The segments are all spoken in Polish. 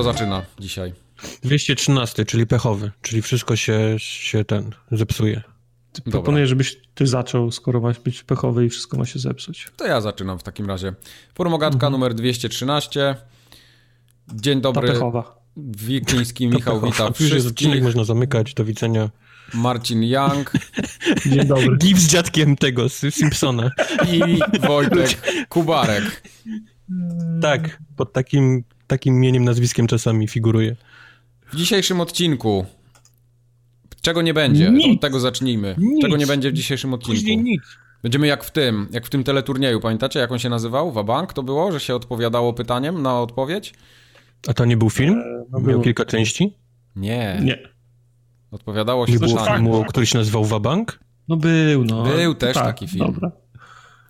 kto zaczyna dzisiaj? 213, czyli pechowy, czyli wszystko się ten zepsuje. Proponuję, żebyś ty zaczął, skoro masz być pechowy i wszystko ma się zepsuć. To ja zaczynam w takim razie. Forumogatka numer 213. Dzień dobry. Ta pechowa. Wikliński Michał, witam wszystkich. Można zamykać, do widzenia. Marcin Young. Dzień dobry. Gif z dziadkiem tego, z Simpsona. I Wojtek Kubarek. Tak, pod takim imieniem, nazwiskiem czasami figuruje. W dzisiejszym odcinku czego nie będzie? Nic. Od tego zacznijmy. Nic. Czego nie będzie w dzisiejszym odcinku? Później nic. Będziemy jak w tym teleturnieju, pamiętacie jak on się nazywał? Wabank to było, że się odpowiadało pytaniem na odpowiedź? A to nie był film? Miał kilka części? Nie. Odpowiadało się... Nie było filmu, który się nazywał Wabank? No był, no. Był też taki film. Dobra.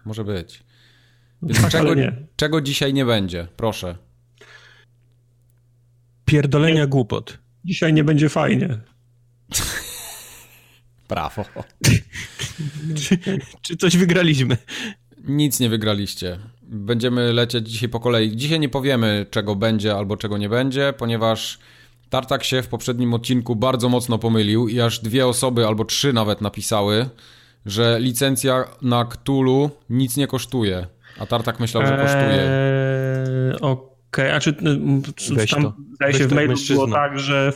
Może być. Więc czego dzisiaj nie będzie? Proszę. Pierdolenia głupot. Dzisiaj nie będzie fajnie. Brawo. Czy coś wygraliśmy? Nic nie wygraliście. Będziemy lecieć dzisiaj po kolei. Dzisiaj nie powiemy, czego będzie albo czego nie będzie, ponieważ Tartak się w poprzednim odcinku bardzo mocno pomylił i aż 2 osoby albo 3 nawet napisały, że licencja na Cthulhu nic nie kosztuje. A Tartak myślał, że kosztuje. Okej, a czy tam zdaje się w mailu było tak, że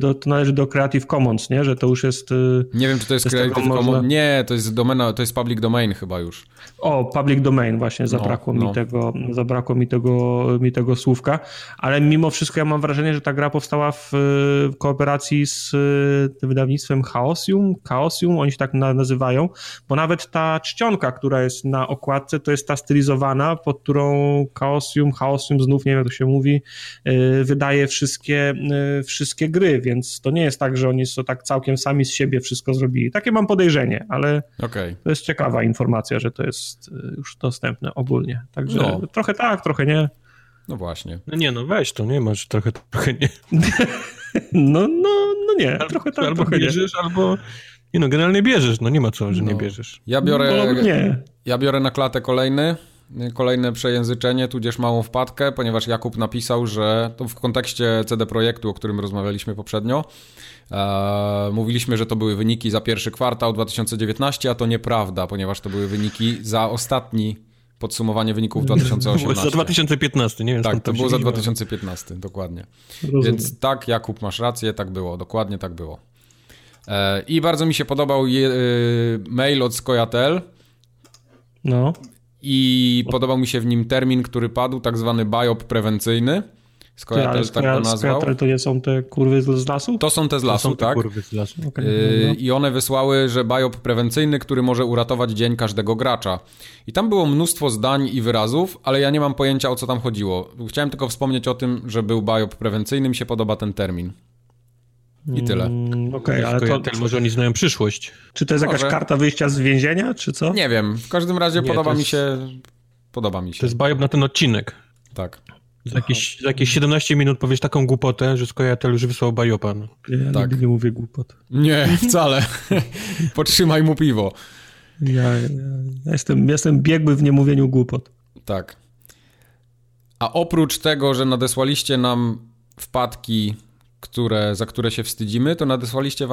to należy do Creative Commons, nie? Że to już jest... Nie wiem, czy to jest Creative Commons. Nie, to jest domena, to jest public domain chyba już. O, public domain właśnie, zabrakło mi tego słówka, ale mimo wszystko ja mam wrażenie, że ta gra powstała w kooperacji z wydawnictwem Chaosium, oni się tak nazywają, bo nawet ta czcionka, która jest na okładce, to jest ta stylizowana, pod którą Chaosium, znów nie wiem jak to się mówi, wydaje wszystkie gry, więc to nie jest tak, że oni tak całkiem sami z siebie wszystko zrobili. Takie mam podejrzenie, ale to jest ciekawa informacja, że to jest już dostępne ogólnie. Także trochę tak, trochę nie. No właśnie. No nie, no weź to, nie masz trochę nie. No nie, trochę tak, albo trochę bierzesz, nie. Albo... Nie no, generalnie bierzesz, no nie ma co, że nie bierzesz. Ja biorę na klatę kolejne przejęzyczenie, tudzież małą wpadkę, ponieważ Jakub napisał, że to w kontekście CD Projektu, o którym rozmawialiśmy poprzednio, mówiliśmy, że to były wyniki za pierwszy kwartał 2019, a to nieprawda, ponieważ to były wyniki za podsumowanie wyników 2018. Za 2015, nie wiem. Tak, to było za 2015, dokładnie. Rozumiem. Więc tak, Jakub, masz rację, tak było, dokładnie tak było. I bardzo mi się podobał mail od Skojatel. No... I podobał mi się w nim termin, który padł, tak zwany biop prewencyjny. Skojatel tak to nazwał. To nie są te kurwy z lasu? To są te z lasu, tak. Okay. I one wysłały, że biop prewencyjny, który może uratować dzień każdego gracza. I tam było mnóstwo zdań i wyrazów, ale ja nie mam pojęcia, o co tam chodziło. Chciałem tylko wspomnieć o tym, że był biop prewencyjny, mi się podoba ten termin. I tyle. Okej, ale Skojatel, może oni znają przyszłość. Czy to jest jakaś karta wyjścia z więzienia, czy co? Nie wiem. W każdym razie podoba mi się. To jest bajop na ten odcinek. Tak. Za jakieś 17 minut powiesz taką głupotę, że Skojatel już wysłał bajopa. No. Ja nigdy nie mówię głupot. Nie, wcale. Potrzymaj mu piwo. Ja jestem biegły w niemówieniu głupot. Tak. A oprócz tego, że nadesłaliście nam wpadki... za które się wstydzimy, to nadesłaliście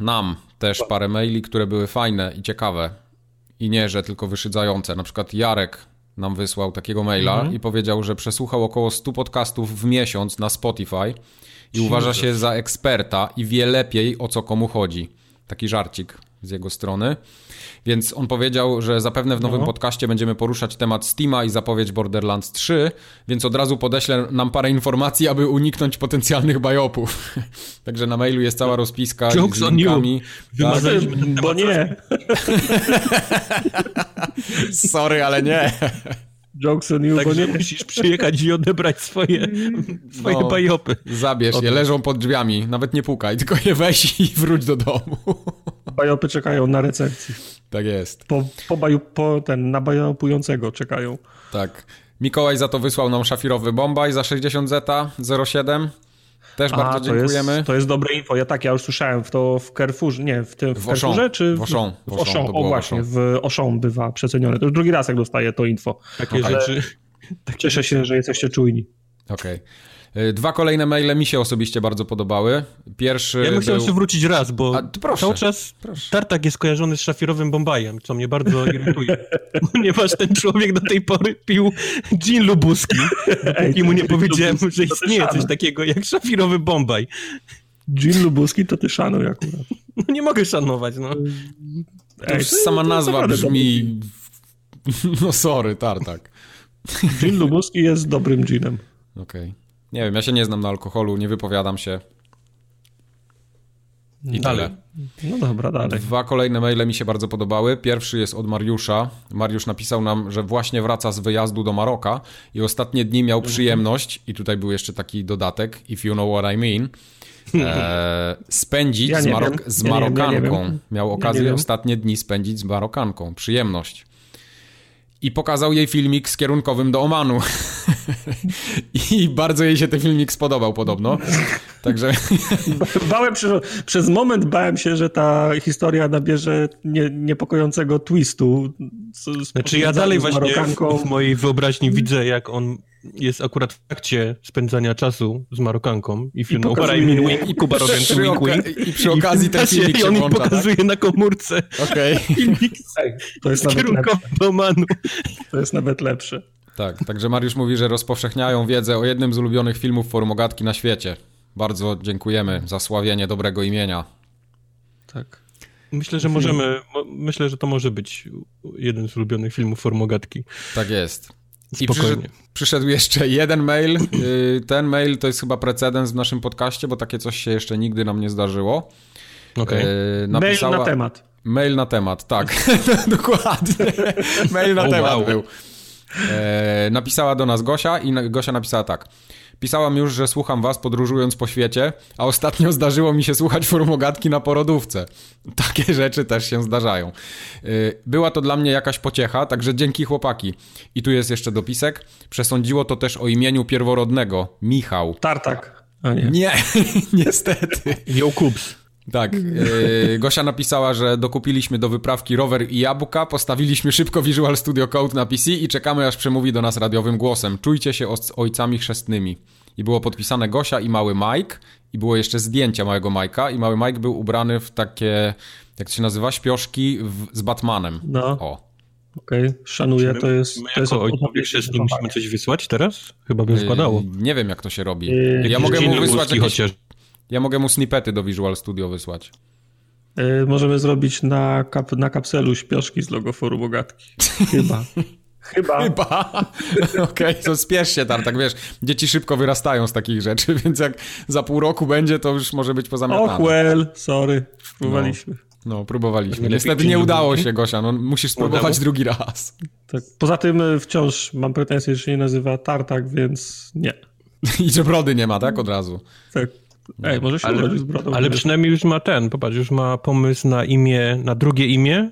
nam też parę maili, które były fajne i ciekawe. I nie, że tylko wyszydzające. Na przykład Jarek nam wysłał takiego maila i powiedział, że przesłuchał około 100 podcastów w miesiąc na Spotify i uważa się za eksperta i wie lepiej, o co komu chodzi. Taki żarcik z jego strony. Więc on powiedział, że zapewne w nowym podcaście będziemy poruszać temat Steama i zapowiedź Borderlands 3, więc od razu podeślę nam parę informacji, aby uniknąć potencjalnych bajopów. Także na mailu jest cała rozpiska z linkami. Tak? Bo nie. Sorry, ale nie. Jokes on you, bo nie musisz przyjechać i odebrać swoje bajopy. Zabierz je, leżą pod drzwiami, nawet nie pukaj, tylko je weź i wróć do domu. Bajopy czekają na recepcji. Tak jest. Na bajopującego czekają. Tak. Mikołaj za to wysłał nam szafirowy Bombaj za 60 zeta 07. Też bardzo dziękujemy. To jest dobre info. Ja już słyszałem to w Carrefourze, nie, w Carrefourze, czy... W Auchan bywa przecenione. To już drugi raz jak dostaję to info. Cieszę się, że jesteście czujni. Okej. Okay. Dwa kolejne maile mi się osobiście bardzo podobały. Pierwszy ja bym chciał się wrócić raz, bo cały czas Tartak jest kojarzony z szafirowym Bombajem, co mnie bardzo irytuje, ponieważ ten człowiek do tej pory pił gin lubuski, dopóki mu nie powiedziałem, że istnieje coś takiego jak szafirowy Bombaj. Gin lubuski to ty szanuj akurat. No nie mogę szanować, no. Już sama nazwa brzmi... No sorry, Tartak. Gin lubuski jest dobrym ginem. Okej. Okay. Nie wiem, ja się nie znam na alkoholu, nie wypowiadam się. I dalej. No dobra, dalej. Dwa kolejne maile mi się bardzo podobały. Pierwszy jest od Mariusza. Mariusz napisał nam, że właśnie wraca z wyjazdu do Maroka i ostatnie dni miał przyjemność, i tutaj był jeszcze taki dodatek, if you know what I mean, spędzić z Marokanką. Miał okazję ostatnie dni spędzić z Marokanką. Przyjemność. I pokazał jej filmik z kierunkowym do Omanu. I bardzo jej się ten filmik spodobał podobno. Także... Przez moment bałem się, że ta historia nabierze niepokojącego twistu. Znaczy ja dalej właśnie w mojej wyobraźni widzę, jak on jest akurat w trakcie spędzania czasu z Marokanką. I przy okazji ten filmik się on włącza, pokazuje tak? Na komórce. Okej. Okay. To jest nawet lepsze. To jest nawet lepsze. Tak, także Mariusz mówi, że rozpowszechniają wiedzę o jednym z ulubionych filmów Forum Ogatki na świecie. Bardzo dziękujemy za sławienie dobrego imienia. Tak. Myślę, że możemy. Myślę, że to może być jeden z ulubionych filmów Forum Ogatki. Tak jest. Spokojnie. I przyszedł jeszcze jeden mail. Ten mail to jest chyba precedens w naszym podcaście, bo takie coś się jeszcze nigdy nam nie zdarzyło. Okay. Napisała... Mail na temat. Mail na temat, tak. Dokładnie. Mail na temat był. Napisała do nas Gosia i Gosia napisała tak. Pisałam już, że słucham was podróżując po świecie, a ostatnio zdarzyło mi się słuchać Forumogatki na porodówce. Takie rzeczy też się zdarzają. Była to dla mnie jakaś pociecha, także dzięki chłopaki. I tu jest jeszcze dopisek. Przesądziło to też o imieniu pierworodnego. Michał. Tartak. Nie, niestety. Jokubs. Tak, Gosia napisała, że dokupiliśmy do wyprawki rower i jabłka, postawiliśmy szybko Visual Studio Code na PC i czekamy, aż przemówi do nas radiowym głosem. Czujcie się ojcami chrzestnymi. I było podpisane Gosia i mały Mike, i było jeszcze zdjęcia małego Mike'a, i mały Mike był ubrany w takie, jak to się nazywa, śpioszki z Batmanem. No. Okej, okay. Szanuję, my, to jest... My jako ojcowie chrzestni musimy coś wysłać teraz? Chyba by składało. Nie wiem, jak to się robi. Ja mogę mu wysłać jakieś... chociaż. Ja mogę mu snippety do Visual Studio wysłać. Możemy zrobić na kapselu śpioszki z logo Forum Ogatki. Chyba. Okej, to spiesz się tam, tak wiesz. Dzieci szybko wyrastają z takich rzeczy, więc jak za pół roku będzie, to już może być pozamiatane. Och, well, sorry. Próbowaliśmy. No, próbowaliśmy. Niestety nie udało się, Gosia. No, musisz spróbować drugi raz. Tak. Poza tym wciąż mam pretensję, że się nie nazywa Tartak, więc nie. I że brody nie ma, tak? Od razu. Tak. Ej, może się urodzić z brodą. Ale przynajmniej już ma popatrz, już ma pomysł na imię, na drugie imię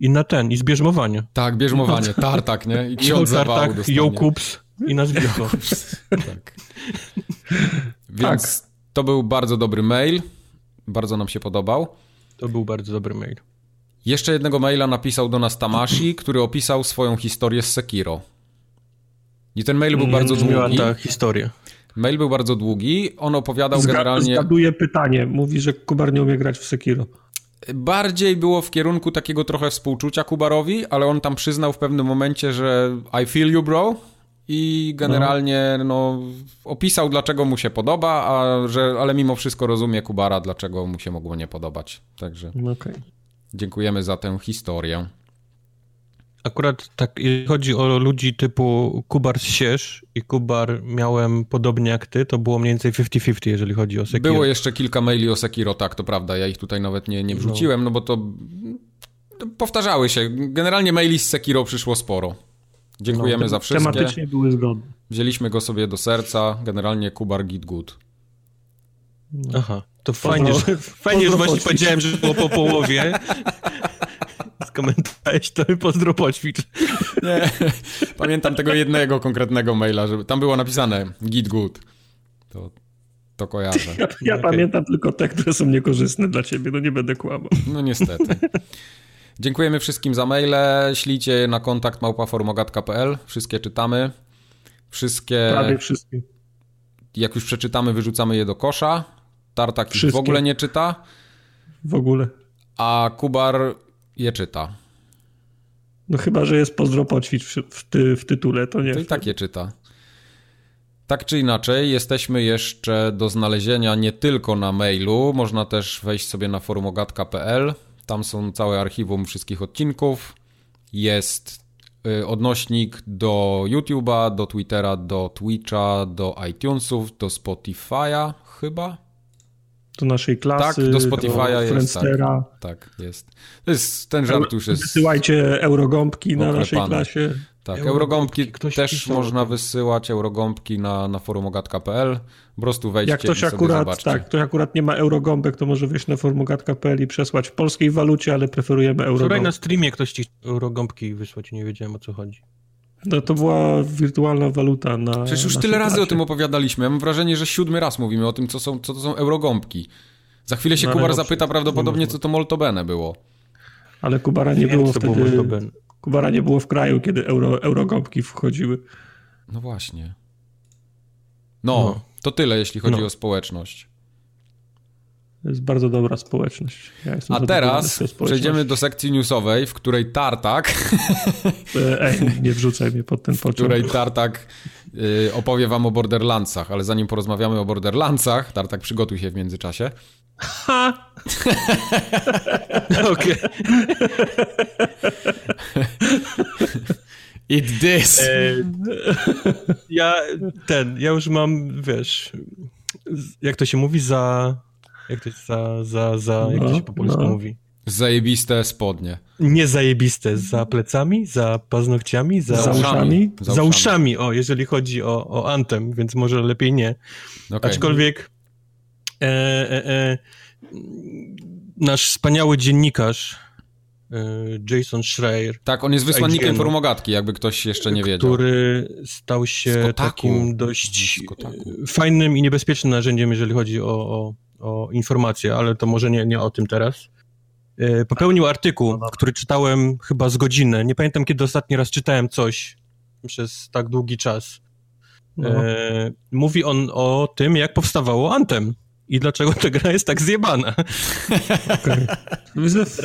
i na i zbierzmowanie. Tak, bierzmowanie, Tartak, nie? I ksiądz zawału dostanie. Jokups i nazwisko. Tak. Więc to był bardzo dobry mail. Bardzo nam się podobał. To był bardzo dobry mail. Jeszcze jednego maila napisał do nas Tamashi, który opisał swoją historię z Sekiro. I ten mail był bardzo długi. Ta historia. Mail był bardzo długi, on opowiadał generalnie... Zgaduję pytanie, mówi, że Kubar nie umie grać w Sekiro. Bardziej było w kierunku takiego trochę współczucia Kubarowi, ale on tam przyznał w pewnym momencie, że I feel you, bro, i generalnie opisał, dlaczego mu się podoba, ale mimo wszystko rozumie Kubara, dlaczego mu się mogło nie podobać. Także dziękujemy za tę historię. Akurat tak, jeżeli chodzi o ludzi typu Kubar Siesz i Kubar miałem podobnie jak ty, to było mniej więcej 50-50, jeżeli chodzi o Sekiro. Było jeszcze kilka maili o Sekiro, tak, to prawda, ja ich tutaj nawet nie wrzuciłem, bo to powtarzały się. Generalnie maili z Sekiro przyszło sporo. Dziękujemy za wszystkie. Tematycznie były zgodne. Wzięliśmy go sobie do serca, generalnie Kubar git good. Aha, to fajnie, że właśnie powiedziałem, że było po połowie. Skomentowałeś to i pozdro poćwicz. Nie, pamiętam tego jednego konkretnego maila, że tam było napisane git good. To kojarzę. Ja pamiętam tylko te, które są niekorzystne dla ciebie, nie będę kłamał. No niestety. Dziękujemy wszystkim za maile, ślijcie na kontakt @forumogatka.pl, wszystkie czytamy. Prawie wszystkie. jak już przeczytamy, wyrzucamy je do kosza. Tartak wszystkie. Ich w ogóle nie czyta. W ogóle. A Kubar je czyta. No chyba, że jest pozdro poćwicz w tytule, to nie. To i tak je czyta. Tak czy inaczej, jesteśmy jeszcze do znalezienia nie tylko na mailu, można też wejść sobie na forumogatka.pl, tam są całe archiwum wszystkich odcinków, jest odnośnik do YouTube'a, do Twittera, do Twitcha, do iTunesów, do Spotify'a chyba? Do naszej klasy, tak, do Spotify'a jest, tak, jest. To jest ten żart już jest. Wysyłajcie eurogąbki na naszej klasie. Tak, eurogąbki też pisał. Można wysyłać eurogąbki na forumogatka.pl. Po prostu wejdźcie i sobie zobaczcie. Jak ktoś akurat nie ma eurogąbek, to może wejść na forumogatka.pl i przesłać w polskiej walucie, ale preferujemy eurogąbki. Wczoraj na streamie ktoś chciał eurogąbki wysłać, nie wiedziałem o co chodzi. No to była wirtualna waluta na... Przecież już tyle razy o tym opowiadaliśmy. Ja mam wrażenie, że 7. raz mówimy o tym, co to są eurogąbki. Za chwilę się Kubar zapyta prawdopodobnie, co to Moltobene było. Ale Kubara nie było wtedy... Kubara nie było w kraju, kiedy eurogąbki wchodziły. No właśnie. No, to tyle, jeśli chodzi o społeczność. To jest bardzo dobra społeczność. Ja jestem społeczność. Przejdziemy do sekcji newsowej, w której Tartak... nie wrzucaj mnie pod ten pociąg. W której Tartak opowie wam o Borderlandsach, ale zanim porozmawiamy o Borderlandsach, Tartak, przygotuj się w międzyczasie. Ha! Okej. Eat this. Ja już mam, wiesz, jak to się mówi, jak to się po polsku mówi? Zajebiste spodnie. Nie zajebiste, za plecami, za paznokciami, za uszami, o, jeżeli chodzi o Anthem, więc może lepiej nie. Okay. Aczkolwiek nasz wspaniały dziennikarz Jason Schreier. Tak, on jest wysłannikiem Forumogatki, jakby ktoś jeszcze nie wiedział. Który stał się takim dość fajnym i niebezpiecznym narzędziem, jeżeli chodzi o informacje, ale to może nie o tym teraz. Popełnił artykuł, który czytałem chyba z godzinę. Nie pamiętam, kiedy ostatni raz czytałem coś przez tak długi czas. Mówi on o tym, jak powstawało Anthem. I dlaczego ta gra jest tak zjebana? Okay.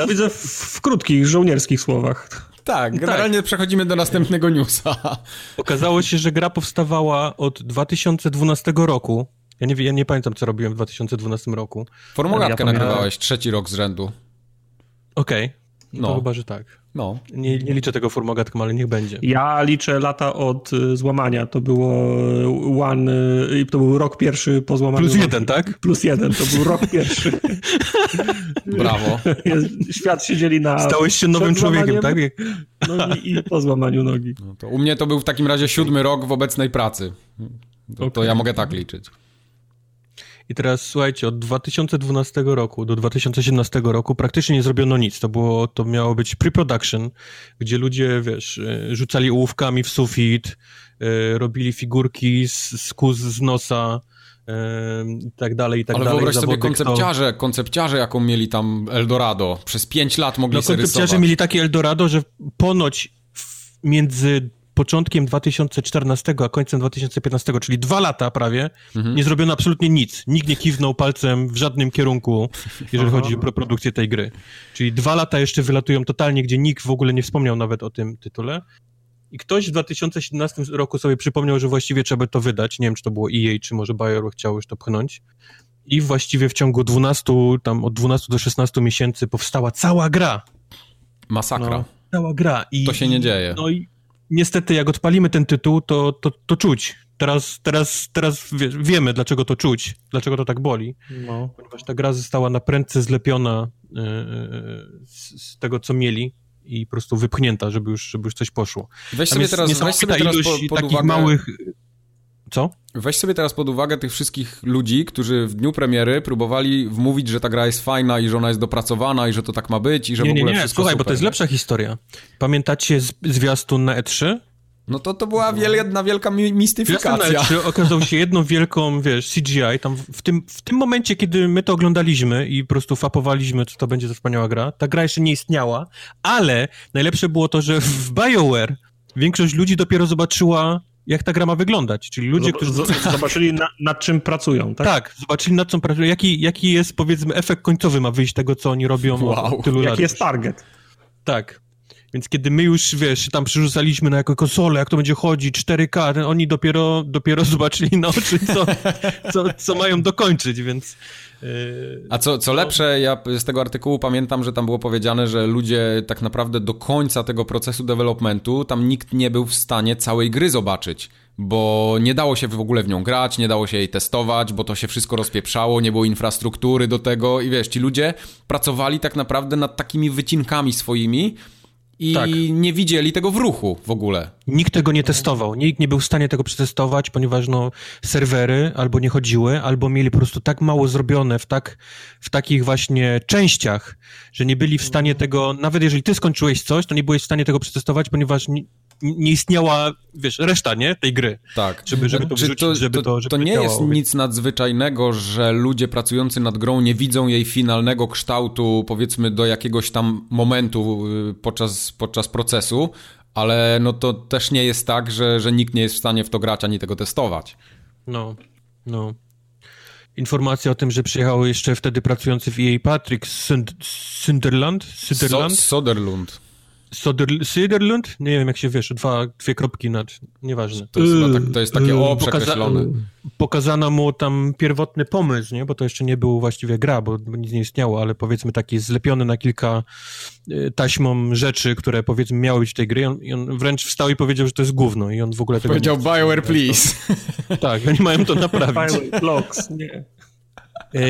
Widzę w krótkich, żołnierskich słowach. Tak, generalnie przechodzimy do następnego newsa. Okazało się, że gra powstawała od 2012 roku. Ja nie pamiętam, co robiłem w 2012 roku. Formogatkę nagrywałeś 3 rok z rzędu. Okej, no. To chyba, że tak. No. Nie liczę tego formogatką, ale niech będzie. Ja liczę lata od złamania. To było to był rok pierwszy po złamaniu. +1, tak? +1, to był rok pierwszy. Brawo. Świat się dzieli na... Stałeś się nowym człowiekiem, tak? No i po złamaniu nogi. No to u mnie to był w takim razie 7 rok w obecnej pracy. To ja mogę tak liczyć. I teraz słuchajcie, od 2012 roku do 2017 roku praktycznie nie zrobiono nic. To miało być pre-production, gdzie ludzie, wiesz, rzucali ołówkami w sufit, robili figurki z kóz z nosa i tak dalej, i tak dalej. Ale wyobraź sobie koncepciarze jaką mieli tam Eldorado. Przez 5 lat mogli sobie rysować. Koncepciarze mieli takie Eldorado, że ponoć między początkiem 2014, a końcem 2015, czyli 2 lata prawie, nie zrobiono absolutnie nic. Nikt nie kiwnął palcem w żadnym kierunku, jeżeli chodzi o produkcję tej gry. Czyli 2 lata jeszcze wylatują totalnie, gdzie nikt w ogóle nie wspomniał nawet o tym tytule. I ktoś w 2017 roku sobie przypomniał, że właściwie trzeba to wydać. Nie wiem, czy to było EA, czy może BioWare chciał już to pchnąć. I właściwie w ciągu 12 do 16 miesięcy powstała cała gra. Masakra. No, cała gra. To się nie dzieje. No i niestety, jak odpalimy ten tytuł, to czuć. Teraz wiemy, dlaczego to czuć, dlaczego to tak boli. No. Ponieważ ta gra została na prędce zlepiona z tego, co mieli i po prostu wypchnięta, żeby już coś poszło. Weź sobie teraz pod uwagę tych wszystkich ludzi, którzy w dniu premiery próbowali wmówić, że ta gra jest fajna i że ona jest dopracowana i że to tak ma być i że w ogóle wszystko słuchaj, super, bo to jest lepsza historia. Pamiętacie zwiastun na E3? No to była jedna wielka mistyfikacja. Okazał się jedną wielką, wiesz, CGI. Tam w tym momencie, kiedy my to oglądaliśmy i po prostu fapowaliśmy, co to będzie za wspaniała gra, ta gra jeszcze nie istniała, ale najlepsze było to, że w BioWare większość ludzi dopiero zobaczyła jak ta gra ma wyglądać, czyli ludzie, którzy... Zobaczyli na czym pracują, tak? Tak, zobaczyli nad czym pracują, jaki jest, powiedzmy, efekt końcowy ma wyjść tego, co oni robią od tylu lat. Jaki jest target. Tak. Więc kiedy my już, wiesz, tam przerzucaliśmy na jako konsolę, jak to będzie chodzić, 4K, oni dopiero zobaczyli na oczy, co mają dokończyć, więc... A co lepsze, ja z tego artykułu pamiętam, że tam było powiedziane, że ludzie tak naprawdę do końca tego procesu developmentu, tam nikt nie był w stanie całej gry zobaczyć, bo nie dało się w ogóle w nią grać, nie dało się jej testować, bo to się wszystko rozpieprzało, nie było infrastruktury do tego i wiesz, ci ludzie pracowali tak naprawdę nad takimi wycinkami swoimi, i tak. Nie widzieli tego w ruchu w ogóle. Nikt tego nie testował, nikt nie był w stanie tego przetestować, ponieważ serwery albo nie chodziły, albo mieli po prostu tak mało zrobione w takich właśnie częściach, że nie byli w stanie tego, nawet jeżeli ty skończyłeś coś, to nie byłeś w stanie tego przetestować, ponieważ nie istniała, wiesz, reszta, nie? Tej gry. Tak. Żeby to wrzucić, żeby to nie działało, jest nic nadzwyczajnego, że ludzie pracujący nad grą nie widzą jej finalnego kształtu, powiedzmy, do jakiegoś tam momentu podczas procesu, ale no to też nie jest tak, że nikt nie jest w stanie w to grać, ani tego testować. No. Informacja o tym, że przyjechał jeszcze wtedy pracujący w EA Patrick Soderlund? Nie wiem, jak się wiesz, dwie kropki nad, nieważne. To jest takie przekreślone. Pokazano mu tam pierwotny pomysł, nie? Bo to jeszcze nie był właściwie gra, bo nic nie istniało, ale powiedzmy taki zlepiony na kilka taśmą rzeczy, które powiedzmy miały być w tej gry. I on wręcz wstał i powiedział, że to jest gówno i on w ogóle tego powiedział, BioWare, please. Tak, oni mają to naprawić. BioWare blocks, nie.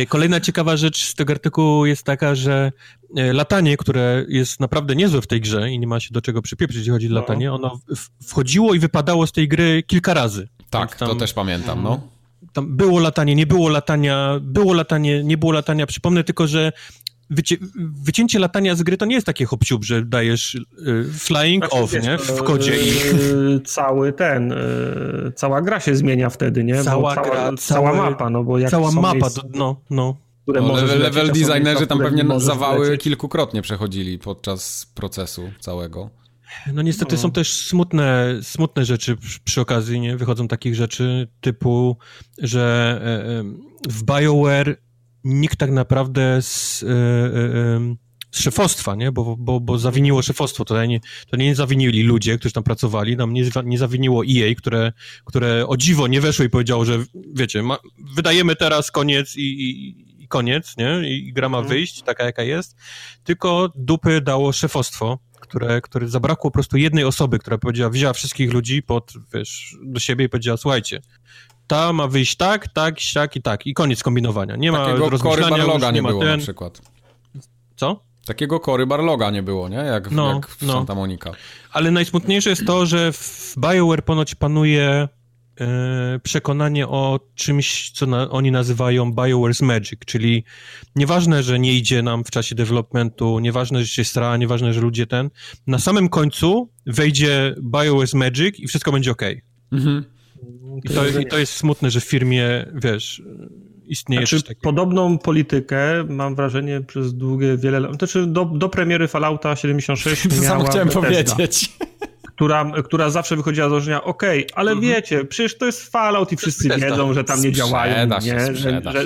Kolejna ciekawa rzecz z tego artykułu jest taka, że latanie, które jest naprawdę niezłe w tej grze i nie ma się do czego przypieprzyć, jeśli chodzi o latanie, ono wchodziło i wypadało z tej gry kilka razy. Tak, tam, to też pamiętam, no. Tam było latanie, nie było latania, było latanie, nie było latania. Przypomnę tylko, że wycięcie latania z gry to nie jest takie hop-ciup, że dajesz flying off, nie? W kodzie. Cała gra się zmienia wtedy, nie? Cała mapa, no bo jak cała mapa, jest... level designerzy tam pewnie zawały kilkukrotnie przechodzili podczas procesu całego. No niestety są też smutne rzeczy przy okazji, nie? Wychodzą takich rzeczy typu, że w BioWare nikt tak naprawdę z szefostwa, nie? Bo zawiniło szefostwo, to nie zawinili ludzie, którzy tam pracowali, nam nie zawiniło EA, które o dziwo nie weszło i powiedziało, że wiecie, wydajemy teraz koniec i koniec, nie? I gra ma wyjść, taka jaka jest, tylko dupy dało szefostwo, które zabrakło po prostu jednej osoby, która powiedziała, wzięła wszystkich ludzi do siebie i powiedziała, słuchajcie, ta ma wyjść tak i tak. I koniec kombinowania. Nie ma rozmyślania, nie ma na przykład. Co? Takiego Barloga nie było, nie? Jak w Santa Monica. Ale najsmutniejsze jest to, że w BioWare ponoć panuje przekonanie o czymś, co oni nazywają BioWare's Magic, czyli nieważne, że nie idzie nam w czasie developmentu, nieważne, że się stara, nieważne, że ludzie na samym końcu wejdzie BioWare's Magic i wszystko będzie okej. Mhm. I to jest smutne, że w firmie, wiesz, istnieje coś takiego. Podobną politykę, mam wrażenie, przez wiele lat, znaczy do premiery Fallouta 76 miała która zawsze wychodziła z założenia, ale wiecie, przecież to jest Fallout i wszyscy wiedzą, że tam nie działają, nie?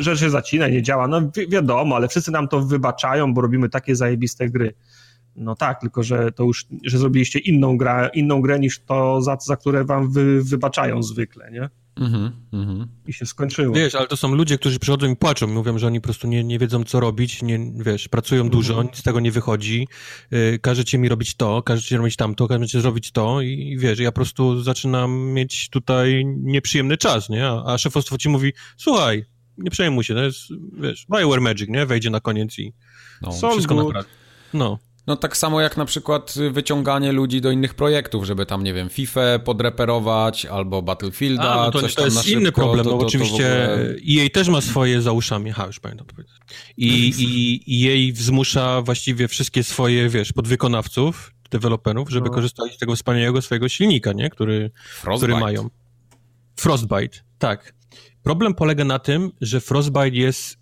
Że się zacina i nie działa, no wiadomo, ale wszyscy nam to wybaczają, bo robimy takie zajebiste gry. No tak, tylko że to już, że zrobiliście inną grę niż to, za które wam wybaczają zwykle, nie? I się skończyło. Wiesz, ale to są ludzie, którzy przychodzą i płaczą, mówią, że oni po prostu nie wiedzą, co robić, pracują dużo, nic z tego nie wychodzi, każecie mi robić to, każecie robić tamto, każecie zrobić to i wiesz, ja po prostu zaczynam mieć tutaj nieprzyjemny czas, nie? A szefostwo ci mówi, słuchaj, nie przejmuj się, to jest, wiesz, BioWare Magic, nie? Wejdzie na koniec i wszystko naprawi. No tak samo jak na przykład wyciąganie ludzi do innych projektów, żeby tam, nie wiem, FIFA podreperować albo Battlefielda, coś tam na szybko. To jest inny problem, bo oczywiście EA też ma swoje za uszami, już pamiętam to powiedzieć. I EA wzmusza właściwie wszystkie swoje, podwykonawców, deweloperów, żeby korzystali z tego wspaniałego swojego silnika, nie? Który mają. Frostbite, tak. Problem polega na tym, że Frostbite jest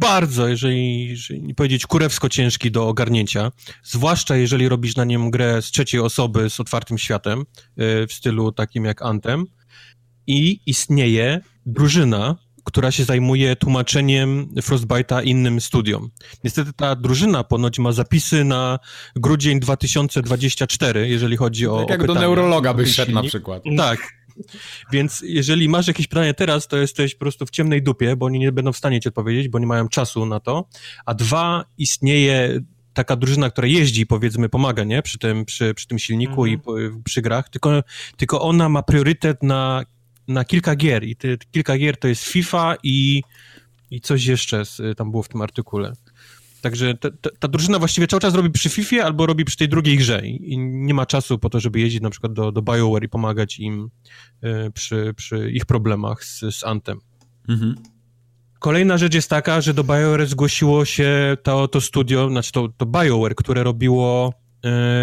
bardzo, jeżeli nie powiedzieć kurewsko ciężki do ogarnięcia, zwłaszcza jeżeli robisz na nim grę z trzeciej osoby z otwartym światem, w stylu takim jak Anthem, i istnieje drużyna, która się zajmuje tłumaczeniem Frostbite'a innym studiom. Niestety ta drużyna ponoć ma zapisy na grudzień 2024, jeżeli chodzi o pytania. Tak jak do neurologa byś szedł na przykład. Tak. Więc jeżeli masz jakieś pytanie teraz, to jesteś po prostu w ciemnej dupie, bo oni nie będą w stanie ci odpowiedzieć, bo nie mają czasu na to. A dwa, istnieje taka drużyna, która jeździ, powiedzmy, pomaga, nie? Przy tym silniku i przy grach, tylko ona ma priorytet na kilka gier i te kilka gier to jest FIFA i coś jeszcze tam było w tym artykule. Także ta drużyna właściwie cały czas robi przy FIFA albo robi przy tej drugiej grze i nie ma czasu po to, żeby jeździć na przykład do BioWare i pomagać im przy ich problemach z Anthem. Mhm. Kolejna rzecz jest taka, że do BioWare zgłosiło się to studio, znaczy to BioWare, które robiło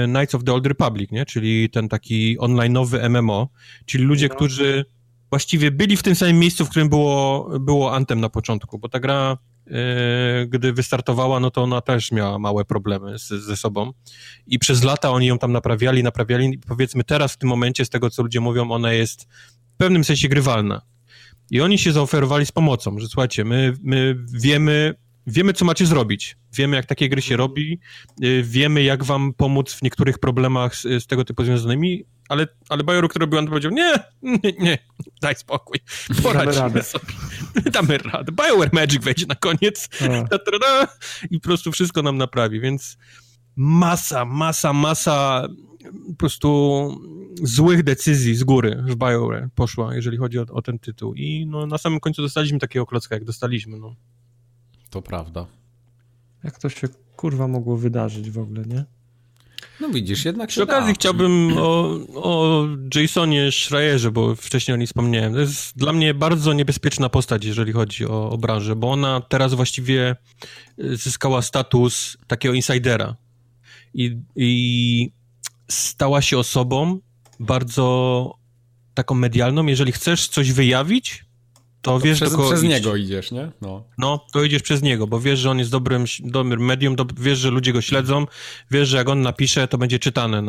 Knights of the Old Republic, nie? Czyli ten taki online'owy MMO, czyli ludzie, którzy właściwie byli w tym samym miejscu, w którym było Anthem na początku, bo ta gra, gdy wystartowała, no to ona też miała małe problemy ze sobą i przez lata oni ją tam naprawiali, powiedzmy teraz w tym momencie, z tego co ludzie mówią, ona jest w pewnym sensie grywalna i oni się zaoferowali z pomocą, że słuchajcie, my wiemy co macie zrobić, wiemy jak takie gry się robi, wiemy jak wam pomóc w niektórych problemach z tego typu związanymi, ale Bajoru, który był, on powiedział, nie, daj spokój, poradźmy sobie, damy radę, BioWare Magic wejdzie na koniec i po prostu wszystko nam naprawi, więc masa po prostu złych decyzji z góry w BioWare poszła, jeżeli chodzi o ten tytuł i no, na samym końcu dostaliśmy takiego klocka, jak dostaliśmy, no. To prawda. Jak to się, kurwa, mogło wydarzyć w ogóle, nie? No widzisz, jednak się Przy okazji chciałbym o Jasonie Schreierze, bo wcześniej o nim wspomniałem. To jest dla mnie bardzo niebezpieczna postać, jeżeli chodzi o branżę, bo ona teraz właściwie zyskała status takiego insidera i stała się osobą bardzo taką medialną. Jeżeli chcesz coś wyjawić, to wiesz, przez niego idziesz, nie? No, to idziesz przez niego, bo wiesz, że on jest dobrym medium, wiesz, że ludzie go śledzą, wiesz, że jak on napisze, to będzie czytane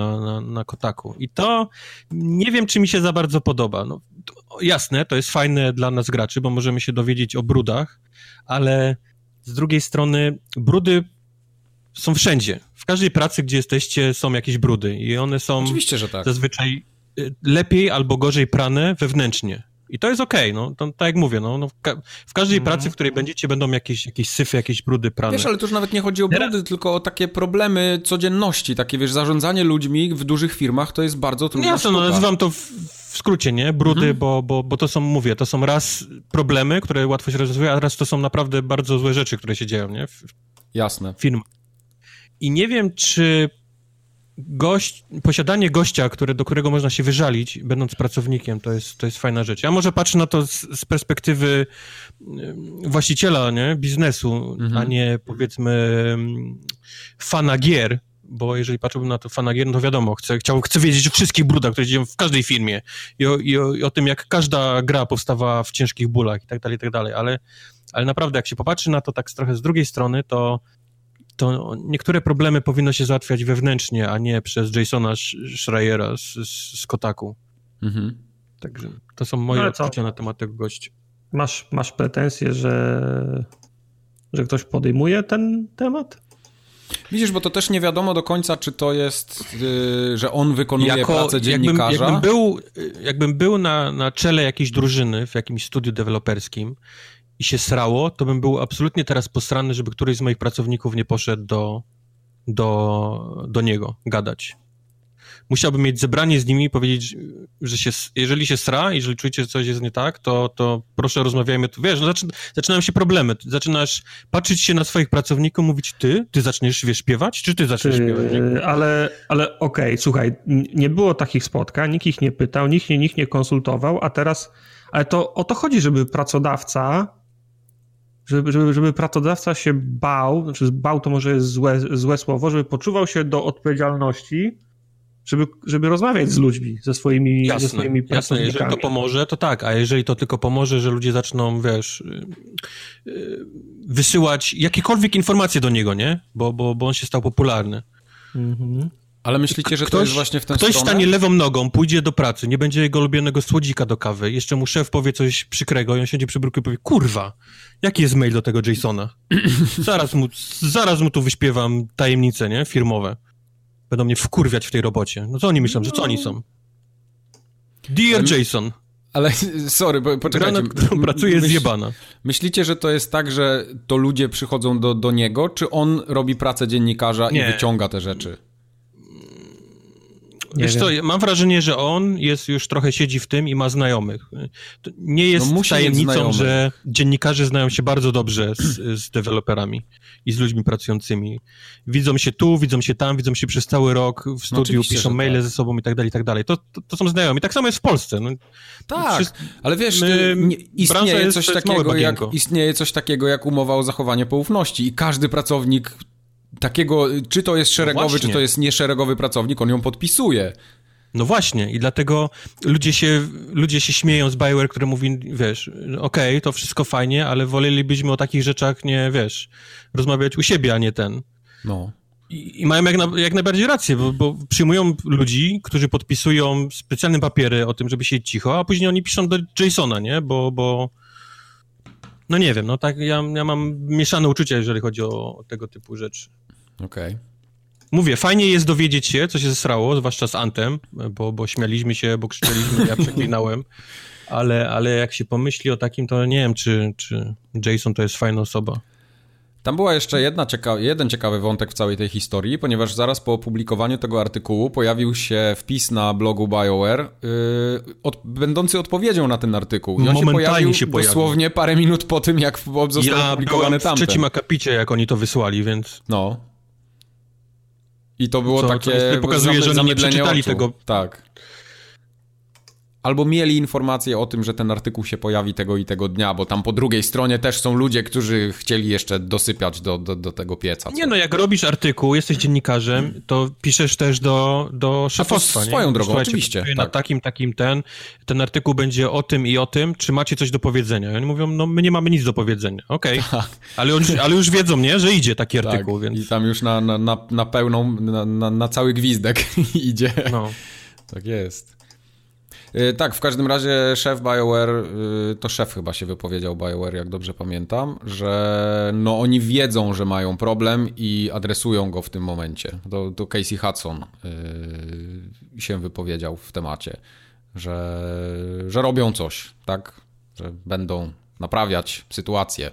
na Kotaku. I to nie wiem, czy mi się za bardzo podoba. No, jasne, to jest fajne dla nas graczy, bo możemy się dowiedzieć o brudach, ale z drugiej strony brudy są wszędzie. W każdej pracy, gdzie jesteście, są jakieś brudy i one są oczywiście, że tak. Zazwyczaj lepiej albo gorzej prane wewnętrznie. I to jest okej, no, to, tak jak mówię, no, w każdej pracy, w której będziecie, będą jakieś syfy, jakieś brudy, prane. Wiesz, ale to już nawet nie chodzi o brudy, tylko o takie problemy codzienności, takie, wiesz, zarządzanie ludźmi w dużych firmach to jest bardzo trudna sztuka. No, nazywam to w skrócie, nie? Brudy, bo to są, mówię, to są raz problemy, które łatwo się rozwiązuje, a raz to są naprawdę bardzo złe rzeczy, które się dzieją, nie? Jasne. Firm. I nie wiem, czy posiadanie gościa, do którego można się wyżalić, będąc pracownikiem, to jest fajna rzecz. Ja może patrzę na to z perspektywy właściciela, nie? Biznesu, a nie powiedzmy fana gier, bo jeżeli patrzyłbym na to fana gier, no to wiadomo, chcę wiedzieć o wszystkich brudach, które dzieją w każdej firmie i o tym, jak każda gra powstawała w ciężkich bólach i tak dalej, ale naprawdę jak się popatrzy na to tak trochę z drugiej strony, to niektóre problemy powinno się załatwiać wewnętrznie, a nie przez Jasona Schreiera z Kotaku. Mhm. Także to są moje odczucia na temat tego gościa. Masz pretensje, że ktoś podejmuje ten temat? Widzisz, bo to też nie wiadomo do końca, czy to jest, że on wykonuje pracę dziennikarza. Jakbym był na czele jakiejś drużyny w jakimś studiu deweloperskim i się srało, to bym był absolutnie teraz posrany, żeby któryś z moich pracowników nie poszedł do niego gadać. Musiałbym mieć zebranie z nimi i powiedzieć, że jeżeli się sra, jeżeli czujecie, że coś jest nie tak, to proszę rozmawiajmy. Wiesz, no zaczynają się problemy. Zaczynasz patrzeć się na swoich pracowników, mówić ty zaczniesz, wiesz, śpiewać? Czy ty zaczniesz śpiewać? Ale okej, słuchaj, nie było takich spotkań, nikt ich nie pytał, nikt nie konsultował, a teraz, ale to o to chodzi, żeby pracodawca żeby pracodawca się bał, znaczy bał to może jest złe słowo, żeby poczuwał się do odpowiedzialności żeby rozmawiać z ludźmi, ze swoimi pracownikami. Jasne, jeżeli to pomoże, to tak, a jeżeli to tylko pomoże, że ludzie zaczną, wiesz, wysyłać jakiekolwiek informacje do niego, nie? Bo on się stał popularny. Mhm. Ale myślicie, że ktoś, to jest właśnie w ten sposób? Ktoś stanie lewą nogą, pójdzie do pracy, nie będzie jego ulubionego słodzika do kawy, jeszcze mu szef powie coś przykrego i on siedzi przy biurku i powie, kurwa, jaki jest mail do tego Jasona? zaraz mu tu wyśpiewam tajemnice, nie? Firmowe. Będą mnie wkurwiać w tej robocie. No co oni myślą, że co oni są? Dear Jason. Ale sorry, bo poczekajcie. Grana, którą pracuje, jest zjebana. Myślicie, że to jest tak, że to ludzie przychodzą do niego, czy on robi pracę dziennikarza i wyciąga te rzeczy? Wiesz co, mam wrażenie, że on jest już trochę siedzi w tym i ma znajomych. Nie jest tajemnicą, że dziennikarze znają się bardzo dobrze z deweloperami i z ludźmi pracującymi. Widzą się tu, widzą się tam, widzą się przez cały rok w studiu, piszą maile ze sobą i tak dalej, i tak dalej. To są znajomi. Tak samo jest w Polsce. No, tak, ale wiesz, istnieje coś takiego jak umowa o zachowaniu poufności i każdy pracownik takiego, czy to jest szeregowy, czy to jest nieszeregowy pracownik, on ją podpisuje. No właśnie i dlatego ludzie się śmieją z BioWare, który mówi, wiesz, okej, to wszystko fajnie, ale wolelibyśmy o takich rzeczach, nie, wiesz, rozmawiać u siebie, a nie ten. No. I mają jak najbardziej rację, bo przyjmują ludzi, którzy podpisują specjalne papiery o tym, żeby siedzieć cicho, a później oni piszą do Jasona, nie, bo no nie wiem, no tak, ja mam mieszane uczucia, jeżeli chodzi o tego typu rzeczy. Okej. Okay. Mówię, fajnie jest dowiedzieć się, co się zesrało, zwłaszcza z Anthem, bo śmialiśmy się, bo krzyczeliśmy, ja przeklinałem, ale jak się pomyśli o takim, to nie wiem, czy Jason to jest fajna osoba. Tam była jeszcze jeden ciekawy wątek w całej tej historii, ponieważ zaraz po opublikowaniu tego artykułu pojawił się wpis na blogu BioWare, będący odpowiedzią na ten artykuł. I on się pojawił dosłownie parę minut po tym, jak został opublikowany tamten. Ja w trzecim akapicie, jak oni to wysłali, więc... No. I to było takie... To pokazuje, że oni nie przeczytali oczu. Tego. Tak. Albo mieli informację o tym, że ten artykuł się pojawi tego i tego dnia, bo tam po drugiej stronie też są ludzie, którzy chcieli jeszcze dosypiać do tego pieca. Co? Nie no, jak robisz artykuł, jesteś dziennikarzem, to piszesz też do szefostwa. A to swoją drogą, oczywiście. Tak. Na ten artykuł będzie o tym, czy macie coś do powiedzenia. I oni mówią, no my nie mamy nic do powiedzenia. Okej, okay. ale już wiedzą, nie, że idzie taki artykuł. Tak. Więc... I tam już na pełną, na cały gwizdek idzie. No. Tak jest. Tak, w każdym razie szef BioWare, to szef chyba się wypowiedział BioWare, jak dobrze pamiętam, że no oni wiedzą, że mają problem i adresują go w tym momencie. To Casey Hudson się wypowiedział w temacie, że robią coś, tak, że będą naprawiać sytuację.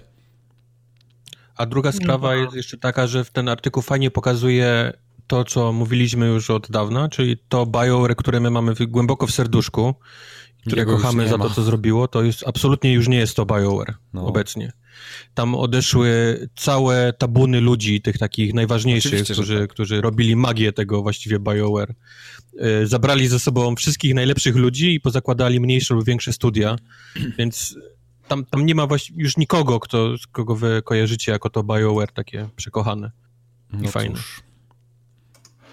A druga sprawa jest jeszcze taka, że w ten artykuł fajnie pokazuje... to, co mówiliśmy już od dawna, czyli to BioWare, które my mamy głęboko w serduszku, które kochamy za to, co zrobiło, to jest absolutnie już nie jest to BioWare obecnie. Tam odeszły całe tabuny ludzi, tych takich najważniejszych, którzy robili magię tego właściwie BioWare. Zabrali ze sobą wszystkich najlepszych ludzi i pozakładali mniejsze lub większe studia, więc tam nie ma już nikogo, kogo wy kojarzycie jako to BioWare takie przekochane i fajne. Cóż.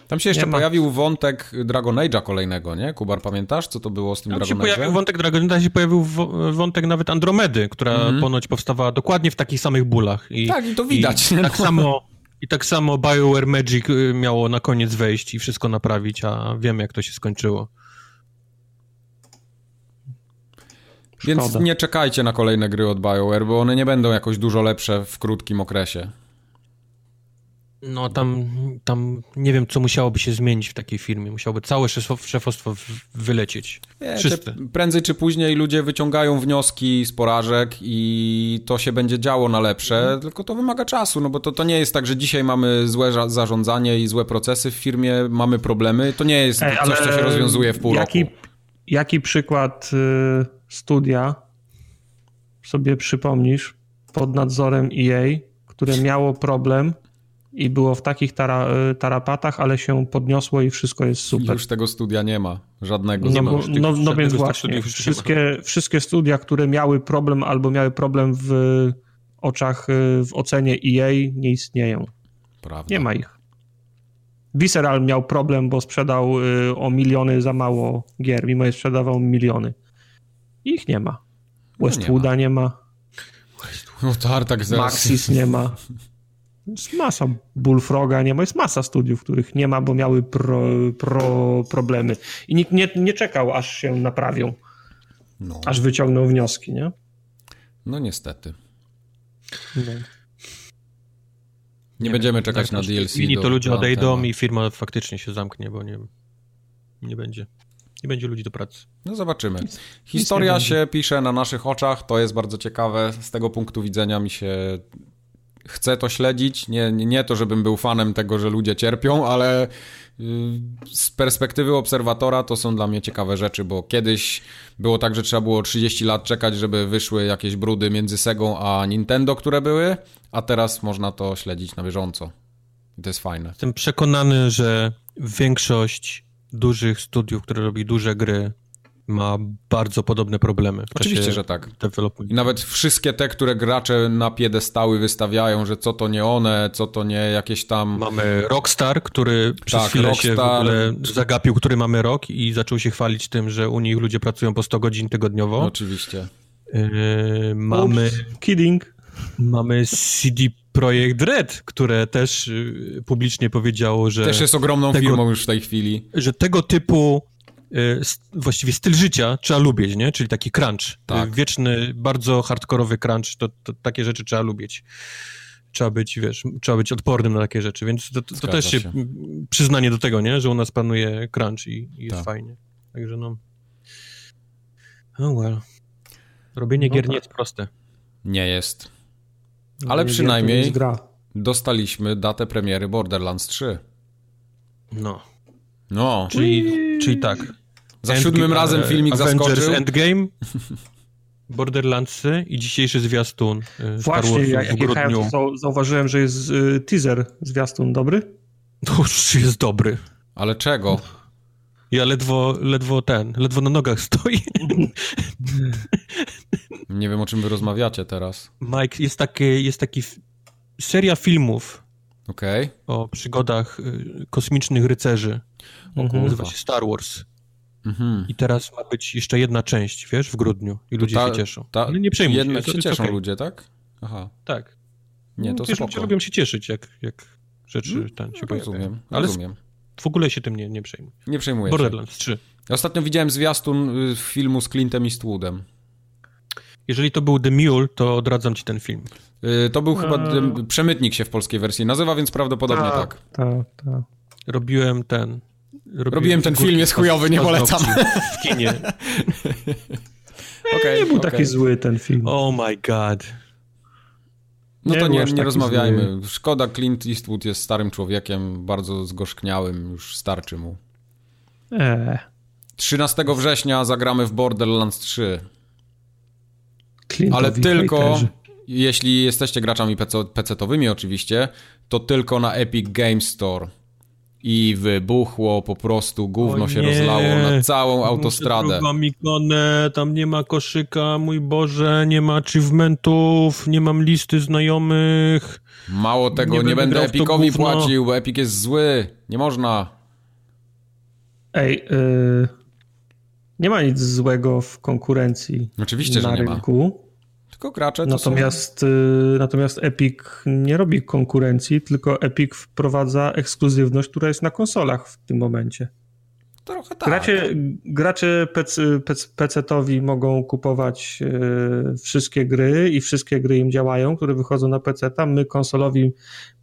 Tam się jeszcze pojawił wątek Dragon Age'a kolejnego, nie? Kubar, pamiętasz, co to było z tym Dragon Age'em? Pojawił wątek nawet Andromedy, która ponoć powstawała dokładnie w takich samych bólach. Tak, i to widać. I tak samo BioWare Magic miało na koniec wejść i wszystko naprawić, a wiemy, jak to się skończyło. Szkoda. Więc nie czekajcie na kolejne gry od BioWare, bo one nie będą jakoś dużo lepsze w krótkim okresie. No tam nie wiem, co musiałoby się zmienić w takiej firmie. Musiałoby całe szefostwo wylecieć. Prędzej czy później ludzie wyciągają wnioski z porażek i to się będzie działo na lepsze, tylko to wymaga czasu, no bo to nie jest tak, że dzisiaj mamy złe zarządzanie i złe procesy w firmie, mamy problemy. To nie jest coś, co się rozwiązuje w pół roku. Jaki przykład studia sobie przypomnisz pod nadzorem EA, które miało problem i było w takich tarapatach, ale się podniosło i wszystko jest super. Już tego studia nie ma, żadnego. No więc właśnie, wszystkie studia, które miały problem albo miały problem w oczach, w ocenie EA, nie istnieją. Prawda. Nie ma ich. Visceral miał problem, bo sprzedał o miliony za mało gier, mimo że sprzedawał miliony. Ich nie ma. Westwooda nie ma. No Tartak zaraz. Maxis nie ma. Jest masa. Bullfroga nie ma. Jest masa studiów, których nie ma, bo miały problemy. I nikt nie czekał, aż się naprawią. No. Aż wyciągnął wnioski, nie? No niestety. No. Nie będziemy czekać na DLC. I to ludzie odejdą i firma faktycznie się zamknie, bo nie będzie. Nie będzie ludzi do pracy. No zobaczymy. Historia się pisze na naszych oczach, to jest bardzo ciekawe. Z tego punktu widzenia mi się chce to śledzić. Nie to, żebym był fanem tego, że ludzie cierpią, ale z perspektywy obserwatora to są dla mnie ciekawe rzeczy, bo kiedyś było tak, że trzeba było 30 lat czekać, żeby wyszły jakieś brudy między Segą a Nintendo, które były, a teraz można to śledzić na bieżąco. I to jest fajne. Jestem przekonany, że większość dużych studiów, które robi duże gry, ma bardzo podobne problemy. Oczywiście, że tak. I nawet wszystkie te, które gracze na piedestały wystawiają, że co to nie one, co to nie jakieś tam... Mamy Rockstar, który przez chwilę Rockstar... się w ogóle zagapił, który mamy rok i zaczął się chwalić tym, że u nich ludzie pracują po 100 godzin tygodniowo. Oczywiście. Mamy... Oops, kidding. Mamy CD Projekt Red, które też publicznie powiedziało, że... Też jest ogromną firmą już w tej chwili. Że tego typu właściwie styl życia trzeba lubić, nie? Czyli taki crunch. Tak. Wieczny, bardzo hardkorowy crunch, to takie rzeczy trzeba lubić. Trzeba być, trzeba być odpornym na takie rzeczy, więc to też się przyznanie do tego, nie? Że u nas panuje crunch i jest fajnie. Także no... Oh well. Robienie gier nie jest proste. Nie jest. Ale przynajmniej dostaliśmy datę premiery Borderlands 3. No. Czyli tak. Za siódmym razem filmik Avengers zaskoczył. Endgame, Borderlands i dzisiejszy zwiastun Star Warsu w grudniu. Właśnie, zauważyłem, że jest teaser zwiastun dobry. To już jest dobry. Ale czego? Ja ledwo na nogach stoję. Nie wiem, o czym wy rozmawiacie teraz. Mike, jest taki seria filmów o przygodach kosmicznych rycerzy. Nazywa się Star Wars. I teraz ma być jeszcze jedna część, wiesz, w grudniu. I ludzie się cieszą. Ale nie przejmuj się. Się cieszą ludzie, tak? Aha. Tak. Nie, to spoko. Ludzie lubią się cieszyć, jak rzeczy się pojawiają. Rozumiem. W ogóle się tym nie przejmuję. Nie przejmuję się. Borderlands 3. Ja ostatnio widziałem zwiastun filmu z Clintem Eastwoodem. Jeżeli to był The Mule, to odradzam ci ten film. To był chyba Przemytnik się w polskiej wersji nazywa, więc prawdopodobnie tak. Tak. Robiłem ten film, jest chujowy, nie polecam. W kinie. Nie był taki zły ten film. Oh my god. No to nie rozmawiajmy. Szkoda, Clint Eastwood jest starym człowiekiem, bardzo zgorzkniałym, już starczy mu. 13 września zagramy w Borderlands 3. Klintowi ale tylko, hejterzy. Jeśli jesteście graczami PC-towymi oczywiście, to tylko na Epic Game Store. I wybuchło po prostu, gówno się rozlało na całą autostradę. Tam nie ma koszyka, mój Boże, nie ma achievementów, nie mam listy znajomych. Mało tego, nie będę Epicowi płacił, bo Epic jest zły, nie można. Nie ma nic złego w konkurencji oczywiście, na rynku. Tylko gracze to natomiast Epic nie robi konkurencji, tylko Epic wprowadza ekskluzywność, która jest na konsolach w tym momencie. Trochę tak. Gracze PC-towi mogą kupować wszystkie gry i wszystkie gry im działają, które wychodzą na PC-ta. My konsolowi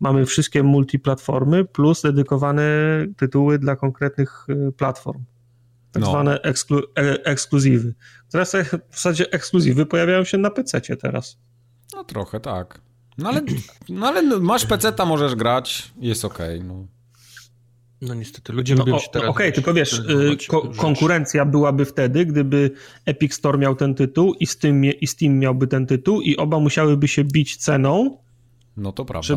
mamy wszystkie multiplatformy plus dedykowane tytuły dla konkretnych platform. Tak zwane ekskluzywy. Teraz w zasadzie ekskluzywy pojawiają się na PC-cie teraz. No trochę tak. No ale masz PC-ta, możesz grać, jest okej. No niestety, ludzie lubią się teraz... Okej, tylko wiesz, konkurencja byłaby wtedy, gdyby Epic Store miał ten tytuł i Steam miałby ten tytuł i oba musiałyby się bić ceną. No to prawda.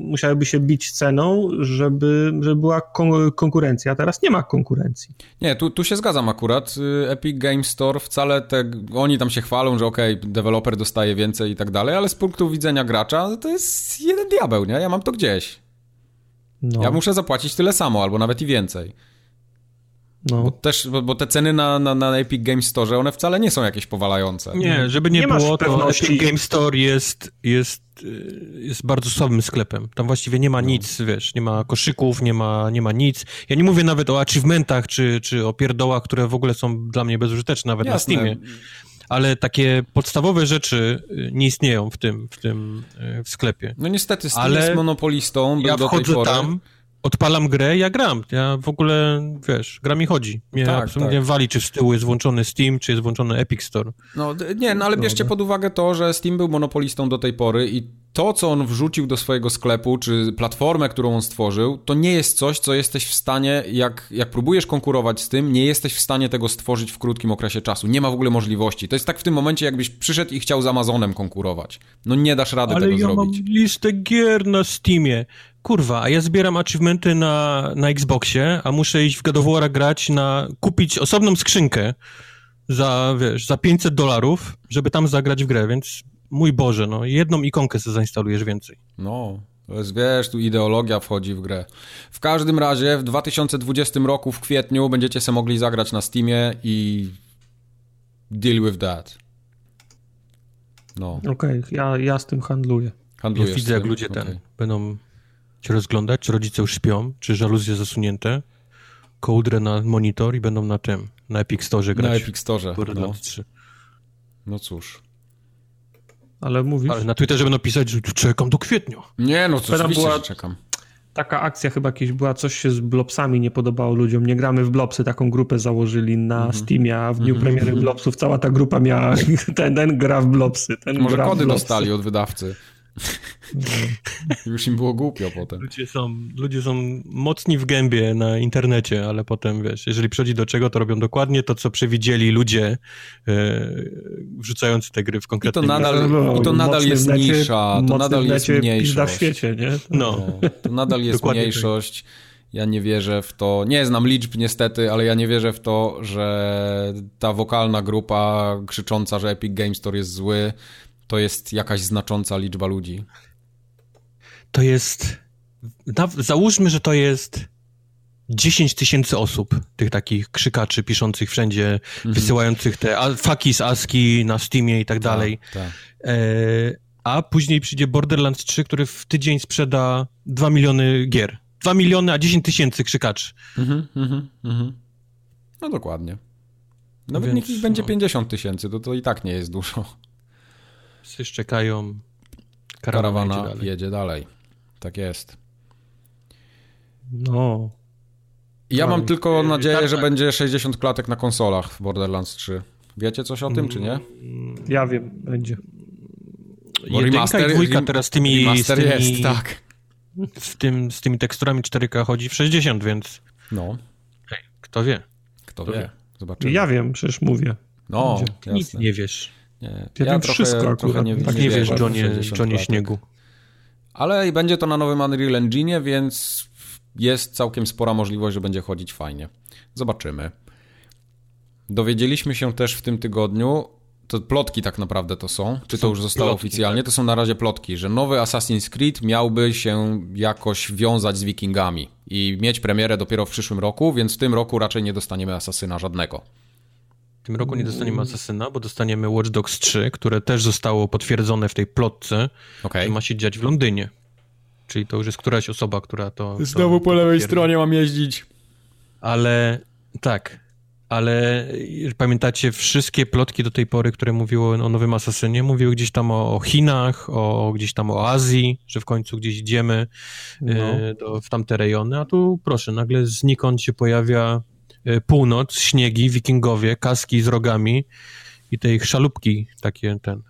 Musiałyby się bić ceną, żeby była konkurencja, a teraz nie ma konkurencji. Nie, tu się zgadzam akurat. Epic Game Store wcale oni tam się chwalą, że deweloper dostaje więcej i tak dalej, ale z punktu widzenia gracza to jest jeden diabeł, nie? Ja mam to gdzieś. No. Ja muszę zapłacić tyle samo, albo nawet i więcej. No. Bo te ceny na Epic Game Store, one wcale nie są jakieś powalające. Nie, żeby nie było, to Epic Game Store jest bardzo słabym sklepem. Tam właściwie nie ma nic, wiesz, nie ma koszyków, nie ma nic. Ja nie mówię nawet o achievementach, czy o pierdołach, które w ogóle są dla mnie bezużyteczne nawet na Steamie. Ale takie podstawowe rzeczy nie istnieją w sklepie. No niestety, Steam jest monopolistą. Ja wchodzę tam, odpalam grę, ja gram. Ja w ogóle, wiesz, gra mi chodzi. Mnie absolutnie wali, czy z tyłu jest włączony Steam, czy jest włączony Epic Store. Ale bierzcie pod uwagę to, że Steam był monopolistą do tej pory i to, co on wrzucił do swojego sklepu, czy platformę, którą on stworzył, to nie jest coś, co jesteś w stanie, jak próbujesz konkurować z tym, nie jesteś w stanie tego stworzyć w krótkim okresie czasu. Nie ma w ogóle możliwości. To jest tak w tym momencie, jakbyś przyszedł i chciał z Amazonem konkurować. No nie dasz rady tego zrobić. Ale ja mam listę gier na Steamie. Kurwa, a ja zbieram achievementy na Xboxie, a muszę iść w God of War'a grać kupić osobną skrzynkę za $500, żeby tam zagrać w grę, więc mój Boże, no jedną ikonkę sobie zainstalujesz więcej. No, to jest, wiesz, tu ideologia wchodzi w grę. W każdym razie w 2020 roku w kwietniu będziecie se mogli zagrać na Steamie i deal with that. No. Okej, ja z tym handluję. Handlujesz ja widzę, jak ludzie będą cię rozglądać, czy rodzice już śpią, czy żaluzje zasunięte, kołdrę na monitor i będą na Epic Store grać. Na Epic Store, Borderlands 3. No cóż. Ale mówisz... Ale na Twitterze będą pisać, że czekam do kwietnia. Nie, no co, oczywiście, że czekam. Taka akcja chyba jakieś była, coś się z Blobsami nie podobało ludziom. Nie gramy w Blobsy, taką grupę założyli na Steamie, a w dniu premiery Blobsów cała ta grupa miała, ten gra w Blobsy. Może kody dostali od wydawcy. Już im było głupio potem. Ludzie są mocni w gębie na internecie, ale potem, wiesz, jeżeli przychodzi do czego, to robią dokładnie to, co przewidzieli ludzie wrzucający te gry w konkretne. I to nadal jest nisza, to nadal jest mniejszość. W świecie, nie? To nadal jest mniejszość. Ja nie wierzę w to, nie znam liczb niestety, ale ja nie wierzę w to, że ta wokalna grupa krzycząca, że Epic Game Store jest zły, to jest jakaś znacząca liczba ludzi. To jest... Załóżmy, że to jest 10,000 osób, tych takich krzykaczy piszących wszędzie, wysyłających te faki z ASCII na Steamie i tak dalej. Tak. A później przyjdzie Borderlands 3, który w tydzień sprzeda 2 miliony gier. 2 miliony, a 10,000 krzykaczy. No dokładnie. Nawet więc, niech ich będzie 50,000, to i tak nie jest dużo. Psy szczekają, karawana jedzie dalej. Tak jest. No. Ja mam tylko nadzieję, że będzie 60 klatek na konsolach w Borderlands 3. Wiecie coś o tym, czy nie? Ja wiem, będzie. Bo jedynka i dwójka teraz z tymi jest, tak. Z tymi teksturami 4K chodzi w 60, więc... No. Hej, kto wie? Zobaczymy. Ja wiem, przecież mówię. No, nic nie wiesz. Nie. Ja wiem wszystko akurat. Nie wiesz, Johnie Śniegu. Ale będzie to na nowym Unreal Engine, więc jest całkiem spora możliwość, że będzie chodzić fajnie. Zobaczymy. Dowiedzieliśmy się też w tym tygodniu, to plotki tak naprawdę to są, czy to już zostało oficjalnie, to są na razie plotki, że nowy Assassin's Creed miałby się jakoś wiązać z Wikingami i mieć premierę dopiero w przyszłym roku, więc w tym roku raczej nie dostaniemy Asasyna żadnego. W tym roku nie dostaniemy Asasyna, bo dostaniemy Watch Dogs 3, które też zostało potwierdzone w tej plotce, że ma się dziać w Londynie. Czyli to już jest któraś osoba, która to... Znowu po lewej stronie mam jeździć. Ale pamiętacie, wszystkie plotki do tej pory, które mówiły o nowym Asasynie, mówiły gdzieś tam o Chinach, gdzieś tam o Azji, że w końcu gdzieś idziemy w tamte rejony, a tu proszę, nagle znikąd się pojawia... Północ, śniegi, wikingowie, kaski z rogami i te ich szalupki, takie ten...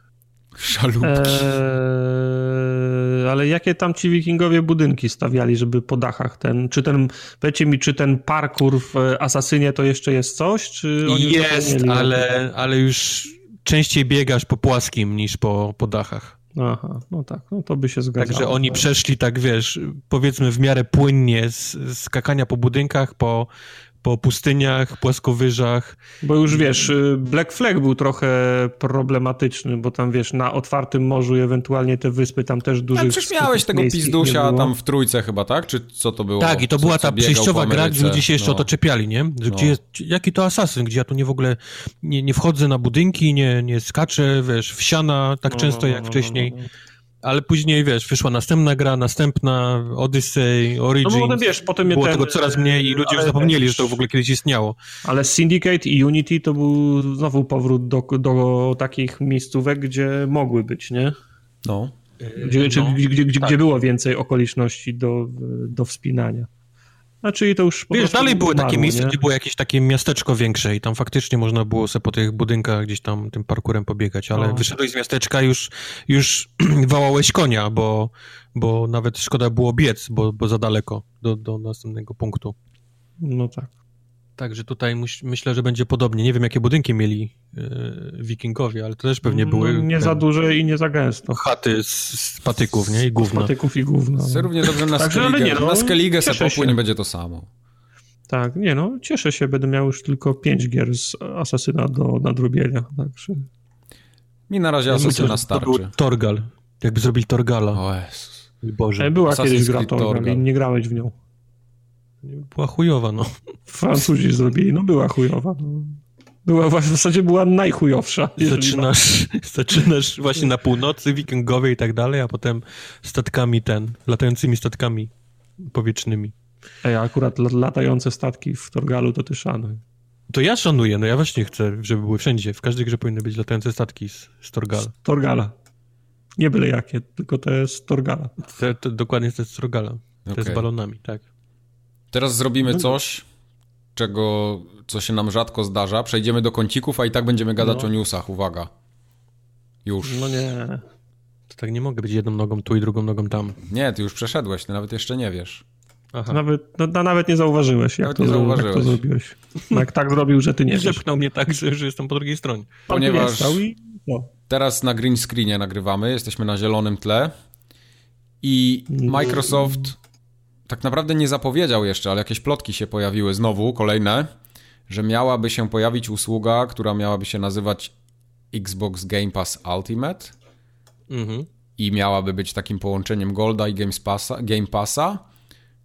Szalupki. Ale jakie tam ci wikingowie budynki stawiali, żeby po dachach powiedzcie mi, czy ten parkour w Asasynie to jeszcze jest coś? Czy oni jest, ale już częściej biegasz po płaskim niż po dachach. Aha, no tak, no to by się zgadzało. Także oni przeszli tak, wiesz, powiedzmy w miarę płynnie z skakania po budynkach, po po pustyniach, płaskowyżach. Bo już wiesz, Black Flag był trochę problematyczny, bo tam wiesz, na otwartym morzu i ewentualnie te wyspy tam też dużych... Przecież miałeś tego pizdusia tam w trójce chyba, tak? Czy co to było? Tak, i to była ta przejściowa gra, gdzie ludzie się jeszcze o to czepiali, nie? Gdzie, jaki to asasyn, gdzie ja tu nie w ogóle nie wchodzę na budynki, nie skaczę, wiesz, w siana tak często jak wcześniej. Ale później, wiesz, wyszła następna gra, następna, Odyssey, Origins. No bo wiesz, potem było tego coraz mniej i ludzie już zapomnieli, że to w ogóle kiedyś istniało. Ale Syndicate i Unity to był znowu powrót do takich miejscówek, gdzie mogły być, nie? No. Gdzie było więcej okoliczności do wspinania. Znaczy to już po wiesz, dalej były takie miejsca, nie? Gdzie było jakieś takie miasteczko większe i tam faktycznie można było sobie po tych budynkach gdzieś tam tym parkurem pobiegać, ale wyszedłeś z miasteczka już wałałeś konia, bo nawet szkoda było biec, bo za daleko do następnego punktu. No tak. Także tutaj myślę, że będzie podobnie. Nie wiem, jakie budynki mieli Wikingowie, ale to też pewnie były... Nie za duże i nie za gęsto. Chaty z patyków, nie? I gówna. Z patyków i gówna. No. Równie dobrze na Skellige. Na Skellige se popłynie, będzie to samo. Tak, nie no, cieszę się. Będę miał już tylko 5 gier z Asasyna do nadrobienia. Także... Mi na razie Asasyna starczy. To był Torgal. Jakby zrobili Torgala. O Jezus. Boże. Była Assassin's kiedyś gra Torgal i nie grałeś w nią. Była chujowa, no. Francuzi zrobili, no była chujowa. Była, w zasadzie była najchujowsza. Zaczynasz właśnie na północy, Wikingowie i tak dalej, a potem statkami latającymi statkami powietrznymi. Ej, a akurat latające statki w Torgalu to ty szanuj. To ja szanuję, no ja właśnie chcę, żeby były wszędzie. W każdej grze powinny być latające statki z Torgala. Z Torgala. Nie byle jakie, tylko te z Torgala. Dokładnie te z Torgala. Te z balonami, tak. Teraz zrobimy coś, co się nam rzadko zdarza. Przejdziemy do kącików, a i tak będziemy gadać o newsach. Uwaga. Już. No nie. To tak nie mogę być jedną nogą tu i drugą nogą tam. Nie, ty już przeszedłeś, ty nawet jeszcze nie wiesz. Aha. Nawet nie zauważyłeś, jak to zrobiłeś. Jak tak zrobił, że ty nie wiesz. Zepchnął mnie tak, że jestem po drugiej stronie. Ponieważ teraz na green screenie nagrywamy, jesteśmy na zielonym tle i Microsoft... Tak naprawdę nie zapowiedział jeszcze, ale jakieś plotki się pojawiły znowu, kolejne, że miałaby się pojawić usługa, która miałaby się nazywać Xbox Game Pass Ultimate i miałaby być takim połączeniem Golda i Game Passa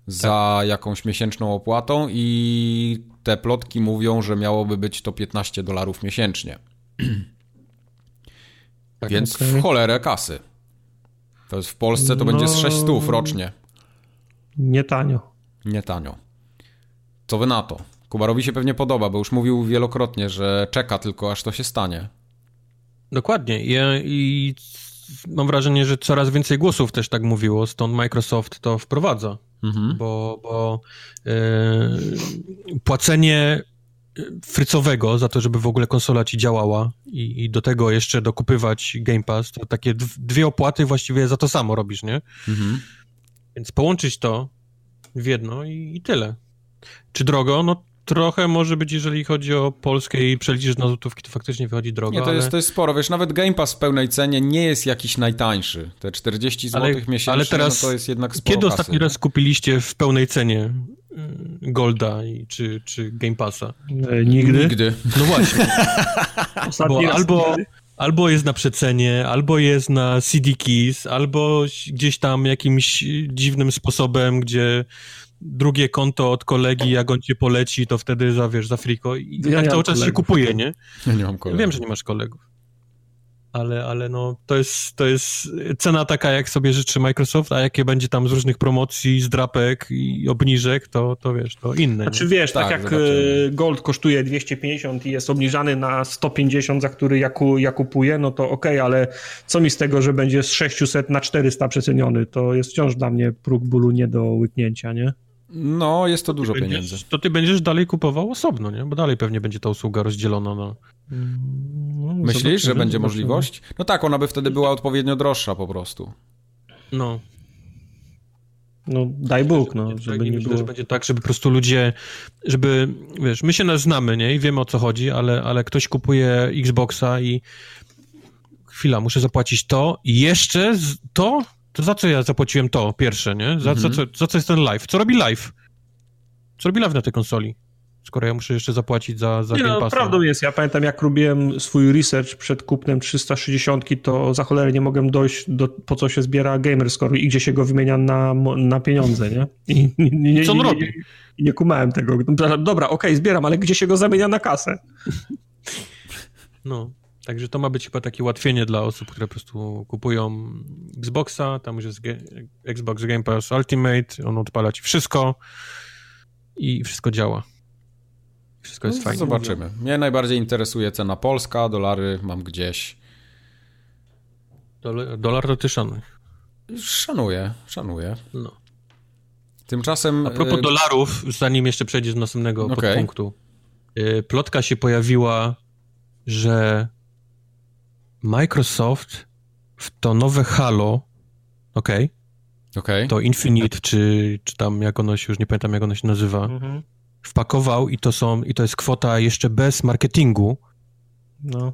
za jakąś miesięczną opłatą i te plotki mówią, że miałoby być to $15 miesięcznie. Tak, więc w cholerę kasy. To jest w Polsce to będzie z 600 rocznie. Nie tanio. Co wy na to? Kubarowi się pewnie podoba, bo już mówił wielokrotnie, że czeka tylko, aż to się stanie. Dokładnie. I mam wrażenie, że coraz więcej głosów też tak mówiło, stąd Microsoft to wprowadza. Mhm. Bo płacenie frycowego za to, żeby w ogóle konsola ci działała i do tego jeszcze dokupywać Game Pass, to takie dwie opłaty właściwie za to samo robisz, nie? Mhm. Więc połączyć to w jedno i tyle. Czy drogo? No trochę może być, jeżeli chodzi o Polskę i przeliczysz na złotówki, to faktycznie wychodzi drogo. Nie, to jest sporo. Wiesz, nawet Game Pass w pełnej cenie nie jest jakiś najtańszy. Te 40 zł miesięcznie, ale teraz, no to jest jednak sporo kiedy kasy. Ostatni raz kupiliście w pełnej cenie Golda czy Game Passa? Nigdy. No właśnie. Albo jest na przecenie, albo jest na CD Keys, albo gdzieś tam jakimś dziwnym sposobem, gdzie drugie konto od kolegi, jak on cię poleci, to wtedy za friko. I tak cały czas się kupuje, nie? Ja nie mam kolegów. Wiem, że nie masz kolegów. Ale no, to jest cena taka, jak sobie życzy Microsoft, a jakie będzie tam z różnych promocji, zdrapek i obniżek, to wiesz, to inne. Znaczy wiesz, tak jak zobaczymy. Gold kosztuje 250 i jest obniżany na 150, za który ja kupuję, no to okej, ale co mi z tego, że będzie z 600 na 400 przeceniony, to jest wciąż dla mnie próg bólu nie do łyknięcia, nie? No, jest to dużo pieniędzy. To ty będziesz dalej kupował osobno, nie? Bo dalej pewnie będzie ta usługa rozdzielona na... Myślisz, że będzie możliwość? No tak, ona by wtedy była odpowiednio droższa po prostu. No. No daj Bóg, no. Żeby nie było. Że będzie tak, żeby po prostu ludzie, żeby, wiesz, my się nas znamy, nie? I wiemy o co chodzi, ale ktoś kupuje Xboxa i chwila, muszę zapłacić to i jeszcze to? To za co ja zapłaciłem to pierwsze, nie? Za co jest ten live? Co robi live na tej konsoli? skoro ja muszę jeszcze zapłacić za Game Passa. No, prawdą jest, ja pamiętam, jak robiłem swój research przed kupnem 360, to za cholerę nie mogłem dojść do po co się zbiera Gamerscore i gdzie się go wymienia na pieniądze, nie? I co on robi? Nie kumałem tego. Dobra, okej, zbieram, ale gdzie się go zamienia na kasę? No, także to ma być chyba takie ułatwienie dla osób, które po prostu kupują Xboxa, tam już jest Xbox Game Pass Ultimate, on odpala ci wszystko i wszystko działa. Wszystko jest fajnie. Zobaczymy. Mnie najbardziej interesuje cena polska, dolary mam gdzieś. Dolar to ty szanuj. Szanuję. No. Tymczasem... A propos dolarów, zanim jeszcze przejdziesz do następnego podpunktu. Plotka się pojawiła, że Microsoft w to nowe Halo, to Infinite, czy tam jak ono się, już nie pamiętam jak ono się nazywa, wpakował i to jest kwota jeszcze bez marketingu. No.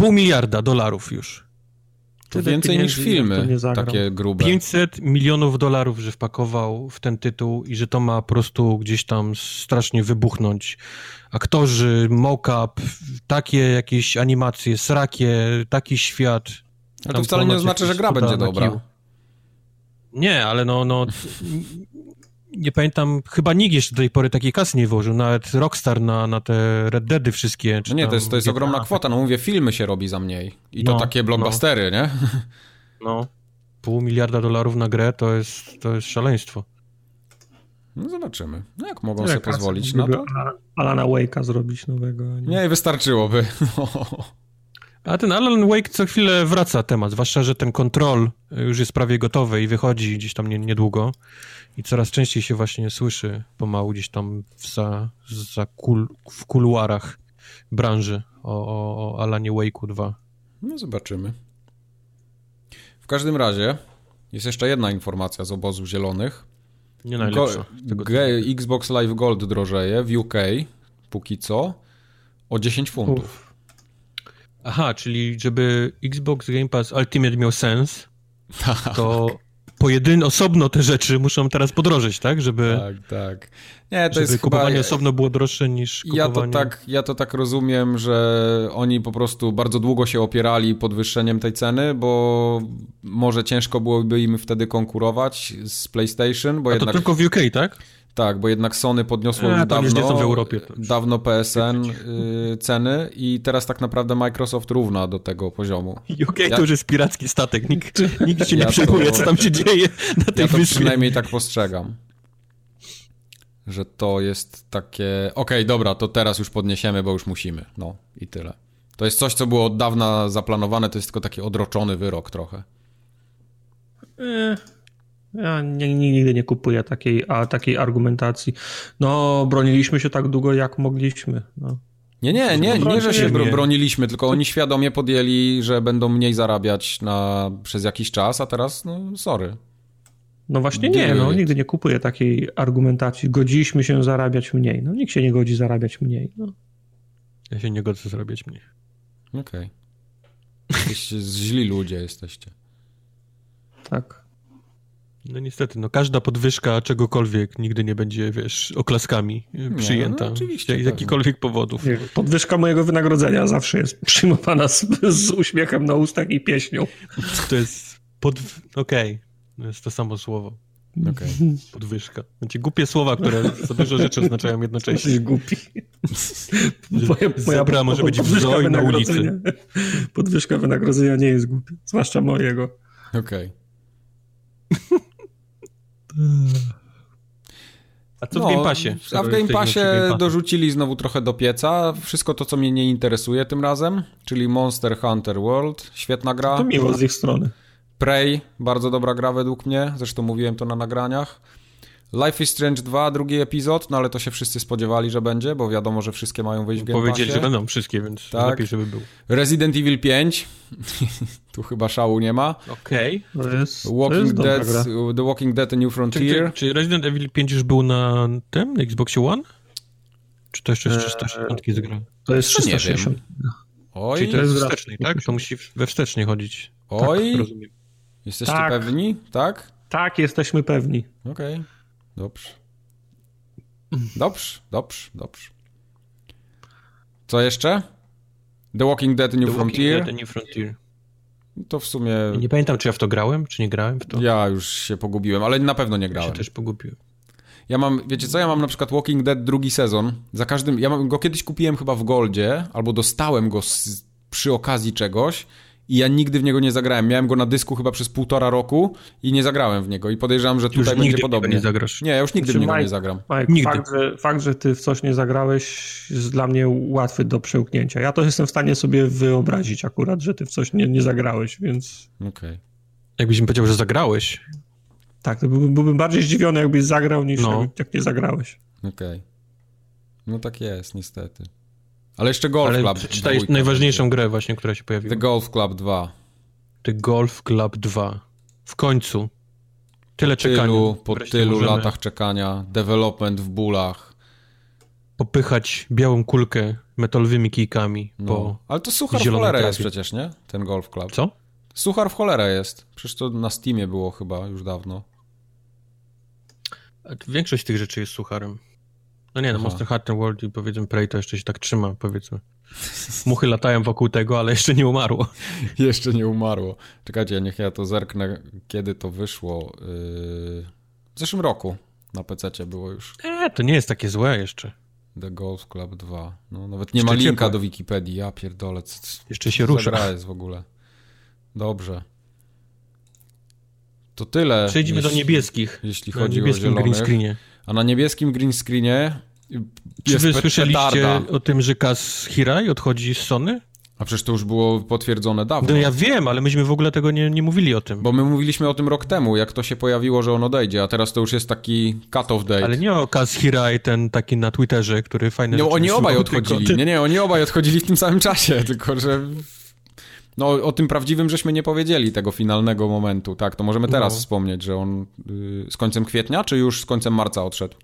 $500 million już. To więcej niż filmy takie grube. $500 milionów, że wpakował w ten tytuł i że to ma po prostu gdzieś tam strasznie wybuchnąć. Aktorzy, mock-up, takie jakieś animacje, srakie, taki świat. A to wcale nie znaczy, że gra będzie dobra. Nie, ale no nie pamiętam, chyba nikt jeszcze do tej pory takiej kasy nie włożył, nawet Rockstar na te Red Deady wszystkie. Czy nie, to jest ogromna kwota, no mówię, filmy się robi za mniej i to takie blockbustery, nie? No, $500 million na grę to jest szaleństwo. No zobaczymy, jak mogą sobie pozwolić na to. Alana Wake'a zrobić nowego. Nie, wystarczyłoby. A ten Alan Wake co chwilę wraca temat, zwłaszcza, że ten Control już jest prawie gotowy i wychodzi gdzieś tam niedługo i coraz częściej się właśnie słyszy pomału gdzieś tam w kuluarach branży o Alanie Wake'u 2. No zobaczymy. W każdym razie jest jeszcze jedna informacja z obozu zielonych. Nie najlepsza. Xbox Live Gold drożeje w UK póki co o $10. Aha, czyli żeby Xbox Game Pass Ultimate miał sens, to osobno te rzeczy muszą teraz podrożeć, tak? Żeby, tak. Nie, to żeby jest kupowanie chyba... osobno było droższe niż kupowanie... Ja to tak rozumiem, że oni po prostu bardzo długo się opierali podwyższeniem tej ceny, bo może ciężko byłoby im wtedy konkurować z PlayStation, bo to tylko w UK, tak? Tak, bo jednak Sony podniosło dawno PSN ceny i teraz tak naprawdę Microsoft równa do tego poziomu. UK to już jest piracki statek, nikt się nie przejmuje, co tam się dzieje na tej wyspie. Ja to przynajmniej tak postrzegam, że to jest takie, dobra, to teraz już podniesiemy, bo już musimy, no i tyle. To jest coś, co było od dawna zaplanowane, to jest tylko taki odroczony wyrok trochę. Ja nigdy nie kupuję takiej argumentacji. No, broniliśmy się tak długo, jak mogliśmy. No. Nie, że się broniliśmy, tylko oni świadomie podjęli, że będą mniej zarabiać przez jakiś czas, a teraz, no, sorry. No właśnie nigdy nie kupuję takiej argumentacji. Godziliśmy się zarabiać mniej. No, nikt się nie godzi zarabiać mniej. No. Ja się nie godzę zarabiać mniej. Okej. Źli ludzie jesteście. Tak. No niestety, każda podwyżka czegokolwiek nigdy nie będzie, oklaskami przyjęta. No oczywiście. Z jakichkolwiek powodów. Nie, podwyżka mojego wynagrodzenia zawsze jest przyjmowana z uśmiechem na ustach i pieśnią. To jest to jest to samo słowo. Okay. Podwyżka. Znaczy głupie słowa, które za dużo rzeczy oznaczają jednocześnie. Jesteś głupi. Moja może być wzoj na ulicy. Podwyżka wynagrodzenia nie jest głupia. Zwłaszcza mojego. Okej. A co w Game Passie? A w Game Passie dorzucili znowu trochę do pieca wszystko to, co mnie nie interesuje tym razem, czyli Monster Hunter World, świetna gra. To miło z ich strony. Prey, bardzo dobra gra według mnie, zresztą mówiłem to na nagraniach. Life is Strange 2, drugi epizod, ale to się wszyscy spodziewali, że będzie, bo wiadomo, że wszystkie mają wejść w Game Passie. Powiedzieli, że będą wszystkie, więc lepiej, żeby był. Resident Evil 5, tu chyba szału nie ma. Okej. The Walking Dead, New Frontier. Czy Resident Evil 5 już był na tym, na Xboxie One? Czy to jeszcze jest 360 zagra? To jest 360. Oj. Czyli to jest wsteczny, tak? To musi we wstecznie chodzić. Oj, tak, rozumiem. Jesteście pewni, tak? Tak, jesteśmy pewni. Okej. Dobrze. Dobrze. Co jeszcze? The Walking Dead New Frontier. To w sumie... Nie pamiętam, czy ja w to grałem, czy nie grałem w to. Ja już się pogubiłem, ale na pewno nie grałem. Ja się też pogubiłem. Ja mam, wiecie co, ja mam na przykład Walking Dead drugi sezon. Za każdym... Ja go kiedyś kupiłem chyba w Goldzie, albo dostałem go przy okazji czegoś i ja nigdy w niego nie zagrałem. Miałem go na dysku chyba przez 1,5 roku i nie zagrałem w niego. I podejrzewam, że tutaj będzie podobnie. Nie zagrasz. Nie, ja już nigdy w niego nie zagram. Mike, fakt, że ty w coś nie zagrałeś, jest dla mnie łatwy do przełknięcia. Ja to jestem w stanie sobie wyobrazić akurat, że ty w coś nie zagrałeś, więc... Okej. Jakbyś mi powiedział, że zagrałeś... Tak, to byłbym bardziej zdziwiony, jakbyś zagrał, niż jak nie zagrałeś. Okej. No tak jest, niestety. Ale jeszcze Golf Club 2. Czytaj najważniejszą grę właśnie, która się pojawiła. The Golf Club 2. W końcu. Tyle czekania. Po tylu latach czekania, development w bólach. Popychać białą kulkę metalowymi kijkami po... Ale to suchar w cholerę jest przecież, nie? Ten Golf Club. Co? Suchar w cholerę jest. Przecież to na Steamie było chyba już dawno. Większość tych rzeczy jest sucharem. No nie, no Monster Hunter World i powiedzmy Prey to jeszcze się tak trzyma, powiedzmy. Muchy latają wokół tego, ale jeszcze nie umarło. Czekajcie, niech ja to zerknę, kiedy to wyszło. W zeszłym roku na PC-cie było już. To nie jest takie złe jeszcze. The Golf Club 2. No, nawet nie ma linka do Wikipedii, ja pierdolę. Jeszcze się rusza. Gra jest w ogóle. Dobrze. To tyle. Przejdźmy do niebieskich. Jeśli chodzi o zielonych. A na niebieskim green screenie czy wy słyszeliście o tym, że Kaz Hirai odchodzi z Sony? A przecież to już było potwierdzone dawno. No ja wiem, ale myśmy w ogóle tego nie mówili o tym. Bo my mówiliśmy o tym rok temu, jak to się pojawiło, że on odejdzie, a teraz to już jest taki cut-off date. Ale nie o Kaz Hirai, ten taki na Twitterze, który fajny... No oni obaj odchodzili. Oni obaj odchodzili w tym samym czasie, tylko że... No o tym prawdziwym żeśmy nie powiedzieli, tego finalnego momentu, tak? To możemy teraz wspomnieć, że on z końcem kwietnia, czy już z końcem marca odszedł?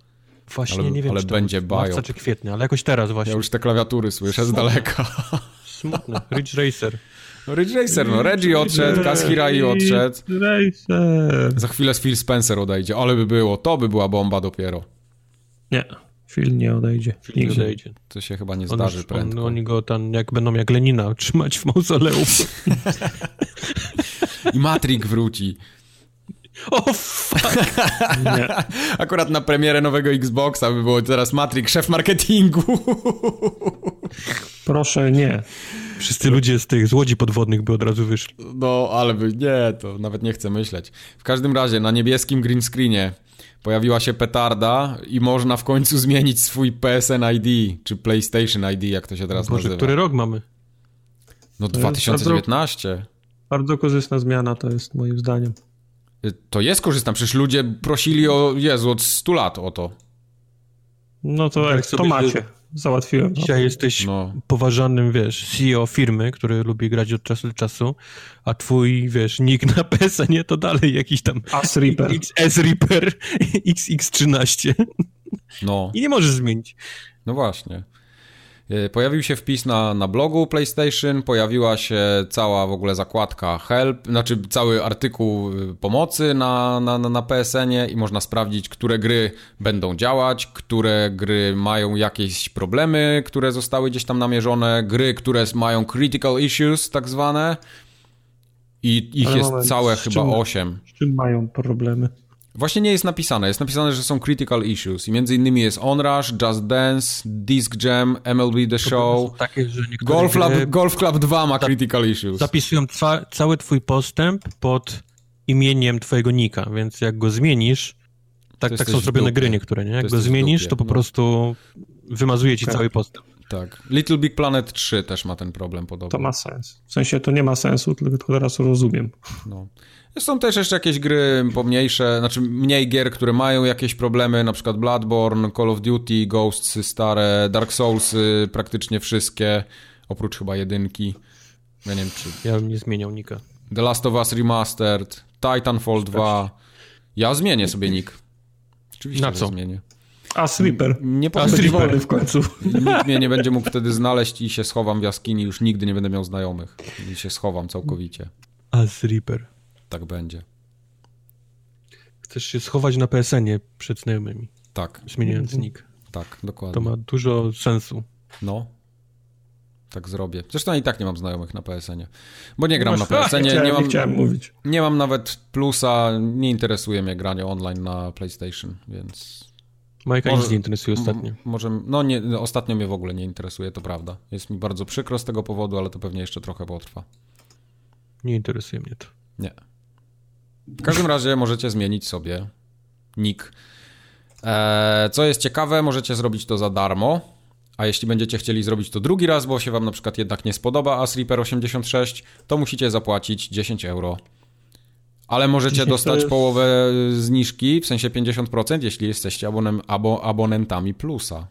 Właśnie ale, nie wiem, ale czy będzie marca czy kwietnia, ale jakoś teraz właśnie. Ja już te klawiatury słyszę z daleka. Smutne. Ridge Racer, no. Reggie odszedł, Kaz Hirai odszedł. Za chwilę Phil Spencer odejdzie, ale by było, to by była bomba dopiero. Nie. Phil nie odejdzie. To się chyba nie zdarzy prędko. Oni go tam, jak Lenina, trzymać w mauzoleum. I Matrix wróci. O fuck! Nie. Akurat na premierę nowego Xboxa by było teraz Matrix, szef marketingu. Proszę, nie. Wszyscy ludzie z tych łodzi podwodnych by od razu wyszli. No, ale by nie, to nawet nie chcę myśleć. W każdym razie, na niebieskim green screenie pojawiła się petarda i można w końcu zmienić swój PSN ID, czy PlayStation ID, jak to się teraz nazywa. Który rok mamy? No 2019. Bardzo korzystna zmiana to jest, moim zdaniem. To jest korzystna, przecież ludzie prosili od 100 lat o to. No to jak to macie, załatwiłem. Dzisiaj jesteś poważanym, CEO firmy, który lubi grać od czasu do czasu, a twój, nick na PSN to dalej jakiś tam... S-Reaper, XX13. No. I nie możesz zmienić. No właśnie. Pojawił się wpis na blogu PlayStation, pojawiła się cała w ogóle zakładka help, znaczy cały artykuł pomocy na PSN-ie i można sprawdzić, które gry będą działać, które gry mają jakieś problemy, które zostały gdzieś tam namierzone, gry, które mają critical issues tak zwane i ich jest całe chyba 8. Z czym mają problemy? Właśnie nie jest napisane. Jest napisane, że są critical issues i między innymi jest Onrush, Just Dance, Disc Jam, MLB The Show. Takie, że Golf Club 2 ma critical issues. Zapisują cały twój postęp pod imieniem twojego nika, więc jak go zmienisz, tak są zrobione gry niektóre, nie? Jak go zmienisz, to po prostu wymazuje ci cały postęp. Tak. Little Big Planet 3 też ma ten problem podobno. To ma sens. W sensie to nie ma sensu, tylko teraz rozumiem. No. Są też jeszcze jakieś gry pomniejsze, znaczy mniej gier, które mają jakieś problemy, na przykład Bloodborne, Call of Duty, Ghostsy stare, Dark Soulsy, praktycznie wszystkie, oprócz chyba 1. Ja nie wiem, czy... Ja bym nie zmieniał nika. The Last of Us Remastered, Titanfall 2. Ja zmienię sobie nick. Oczywiście, na co? Zmienię. A Sleeper. Nie powiem wolny w końcu. Nikt mnie nie będzie mógł wtedy znaleźć i się schowam w jaskini. Już nigdy nie będę miał znajomych. I się schowam całkowicie. A Sleeper. Tak będzie. Chcesz się schować na PSN-ie przed znajomymi. Tak. Zmieniając nick. Tak, dokładnie. To ma dużo sensu. No. Tak zrobię. Zresztą i tak nie mam znajomych na PSN-ie. Bo nie gram na PSN-ie. Nie mam nawet plusa. Nie interesuje mnie granie online na PlayStation, więc... Majka nic nie interesuje ostatnio. Ostatnio mnie w ogóle nie interesuje, to prawda. Jest mi bardzo przykro z tego powodu, ale to pewnie jeszcze trochę potrwa. Nie interesuje mnie to. Nie. W każdym razie możecie zmienić sobie nick. Co jest ciekawe, możecie zrobić to za darmo, a jeśli będziecie chcieli zrobić to drugi raz, bo się wam na przykład jednak nie spodoba Asreeper86, to musicie zapłacić 10 euro. Ale możecie dostać połowę zniżki, w sensie 50%, jeśli jesteście abonentami plusa.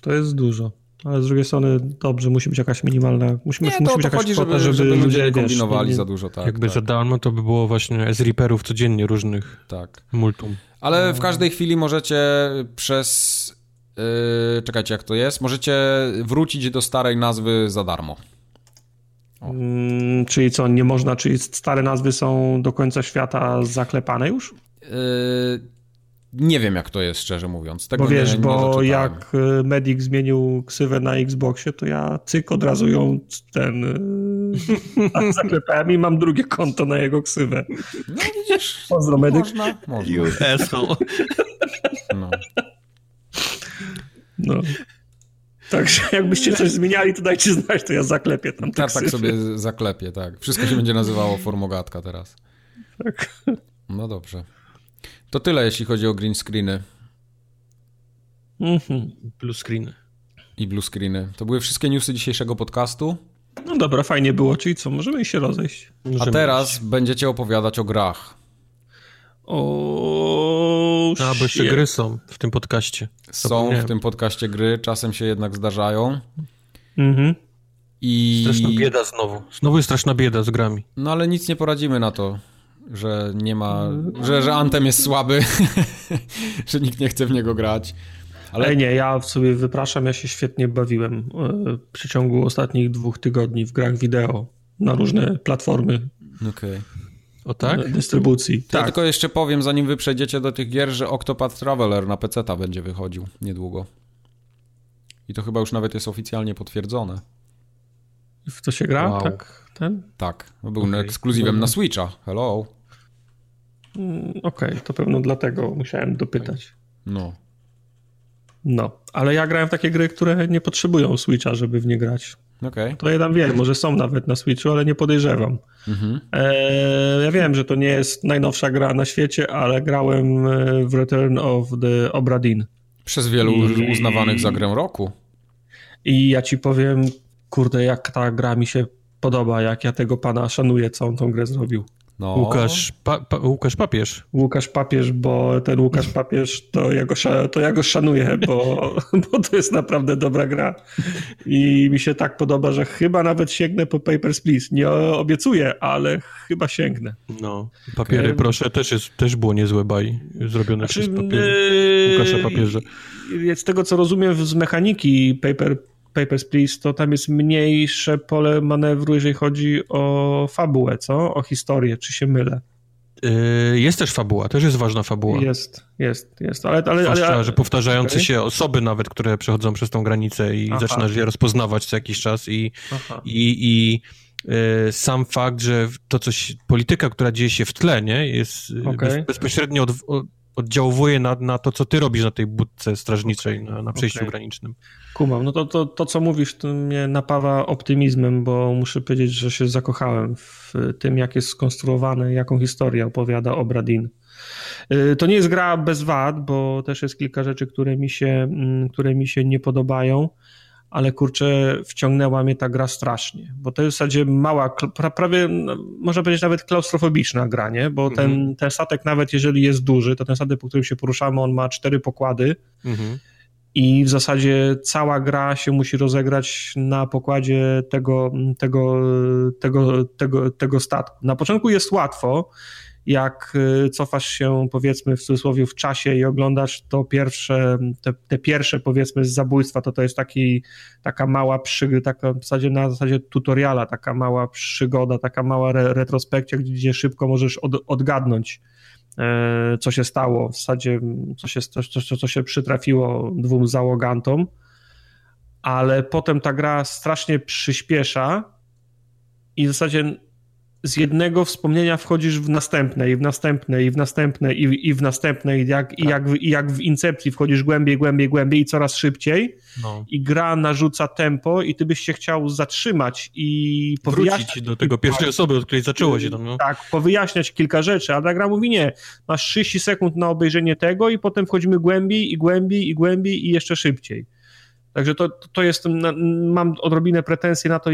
To jest dużo. Ale z drugiej strony dobrze, musi być jakaś minimalna... Musi być jakaś kwota, żeby ludzie nie kombinowali za dużo. Tak, jakby za darmo to by było właśnie z Reaperów codziennie różnych multum. Ale w każdej chwili możecie przez... czekajcie, jak to jest? Możecie wrócić do starej nazwy za darmo. Czyli co, nie można? Czyli stare nazwy są do końca świata zaklepane już? Nie wiem, jak to jest, szczerze mówiąc. Tego bo jak Medic zmienił ksywę na Xboxie, to ja od razu ją zaklepałem i mam drugie konto na jego ksywę. No widzisz, pozdro Medic. Można. No. Także jakbyście coś zmieniali, to dajcie znać, to ja zaklepię tam. Tak sobie zaklepię, tak. Wszystko się będzie nazywało Forumogatka teraz. Tak. No dobrze. To tyle, jeśli chodzi o green screeny. Blue screeny. I blue screeny. To były wszystkie newsy dzisiejszego podcastu. No dobra, fajnie było, czyli co, możemy się rozejść. Możemy teraz będziecie opowiadać o grach. Bo jeszcze gry są w tym podcaście. Są w tym podcaście gry, czasem się jednak zdarzają. I... Straszna bieda znowu. Znowu jest straszna bieda z grami. No ale nic nie poradzimy na to, że nie ma... Że Anthem jest słaby, że nikt nie chce w niego grać. Ale nie, ja w sobie wypraszam, ja się świetnie bawiłem w przeciągu ostatnich 2 tygodni w grach wideo na różne platformy. Okej. O tak? Dystrybucji. Ja tylko jeszcze powiem, zanim wy przejdziecie do tych gier, że Octopath Traveler na PC-ta będzie wychodził niedługo. I to chyba już nawet jest oficjalnie potwierdzone. W co się gra? Wow. Tak. Był ekskluzywem na Switcha. Hello. To pewno dlatego musiałem dopytać. No, ale ja grałem w takie gry, które nie potrzebują Switcha, żeby w nie grać. To ja tam wiem, może są nawet na Switchu, ale nie podejrzewam. Ja wiem, że to nie jest najnowsza gra na świecie, ale grałem w Return of the Obra Dinn. Przez wielu uznawanych za grę roku. I ja ci powiem, kurde, jak ta gra mi się podoba, jak ja tego pana szanuję, co on tą grę zrobił. No. Łukasz Papież. Łukasz Papież, bo ten Łukasz Papież to ja go szanuję, bo to jest naprawdę dobra gra i mi się tak podoba, że chyba nawet sięgnę po Papers, Please. Nie obiecuję, ale chyba sięgnę. No, Papiery proszę też było niezłe baj zrobione przez Łukasza Papieża. Z tego co rozumiem z mechaniki Papers, Please, to tam jest mniejsze pole manewru, jeżeli chodzi o fabułę, co? O historię, czy się mylę? Jest też fabuła, też jest ważna fabuła. Jest. Ale że powtarzające się osoby nawet, które przechodzą przez tą granicę i zaczynasz je rozpoznawać co jakiś czas i sam fakt, że polityka, która dzieje się w tle, nie? Jest bezpośrednio oddziałuje na to, co ty robisz na tej budce strażniczej, na przejściu granicznym. Kumam, no to co mówisz, to mnie napawa optymizmem, bo muszę powiedzieć, że się zakochałem w tym, jak jest skonstruowane, jaką historię opowiada Obra Dinn. To nie jest gra bez wad, bo też jest kilka rzeczy, które mi się nie podobają, ale kurczę, wciągnęła mnie ta gra strasznie, bo to jest w zasadzie mała, prawie można powiedzieć nawet klaustrofobiczna gra, nie? Bo ten statek nawet jeżeli jest duży, to ten statek, po którym się poruszamy, on ma 4 pokłady i w zasadzie cała gra się musi rozegrać na pokładzie tego statku. Na początku jest łatwo, jak cofasz się powiedzmy w cudzysłowie w czasie i oglądasz to te pierwsze powiedzmy zabójstwa, to jest taka mała przygoda, na zasadzie tutoriala, taka mała przygoda, taka mała retrospekcja, gdzie szybko możesz odgadnąć co się stało, w zasadzie co się przytrafiło dwóm załogantom, ale potem ta gra strasznie przyspiesza i w zasadzie z jednego wspomnienia wchodzisz w następne i w następne i w następne i w następne i jak w Incepcji wchodzisz głębiej i coraz szybciej i gra narzuca tempo i ty byś się chciał zatrzymać i wrócić do tego pierwszej osoby, od której zaczęło się tam. No. Tak, powyjaśniać kilka rzeczy, a ta gra mówi nie, masz 30 sekund na obejrzenie tego i potem wchodzimy głębiej i jeszcze szybciej. Także to jest, mam odrobinę pretensji na to,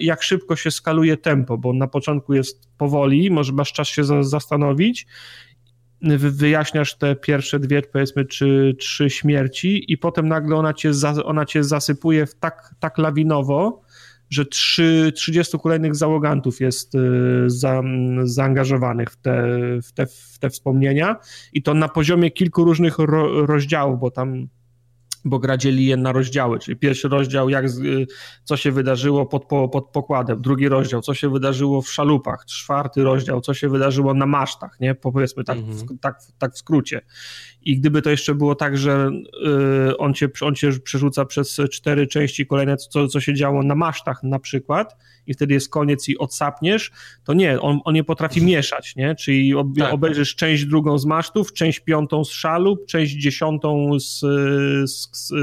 jak szybko się skaluje tempo, bo na początku jest powoli, może masz czas się zastanowić, wyjaśniasz te pierwsze dwie, powiedzmy, czy trzy śmierci i potem nagle ona cię zasypuje tak lawinowo, że 30 kolejnych załogantów jest zaangażowanych w te wspomnienia i to na poziomie kilku różnych rozdziałów, bo gra dzieli je na rozdziały, czyli pierwszy rozdział, co się wydarzyło pod pokładem, drugi rozdział, co się wydarzyło w szalupach, czwarty rozdział, co się wydarzyło na masztach, nie? Powiedzmy tak w skrócie. I gdyby to jeszcze było tak, że on cię przerzuca przez 4 części kolejne, co się działo na masztach na przykład i wtedy jest koniec i odsapniesz, to nie, on nie potrafi mieszać, nie? Czyli obejrzysz część drugą z masztów, część piątą z szalup, część dziesiątą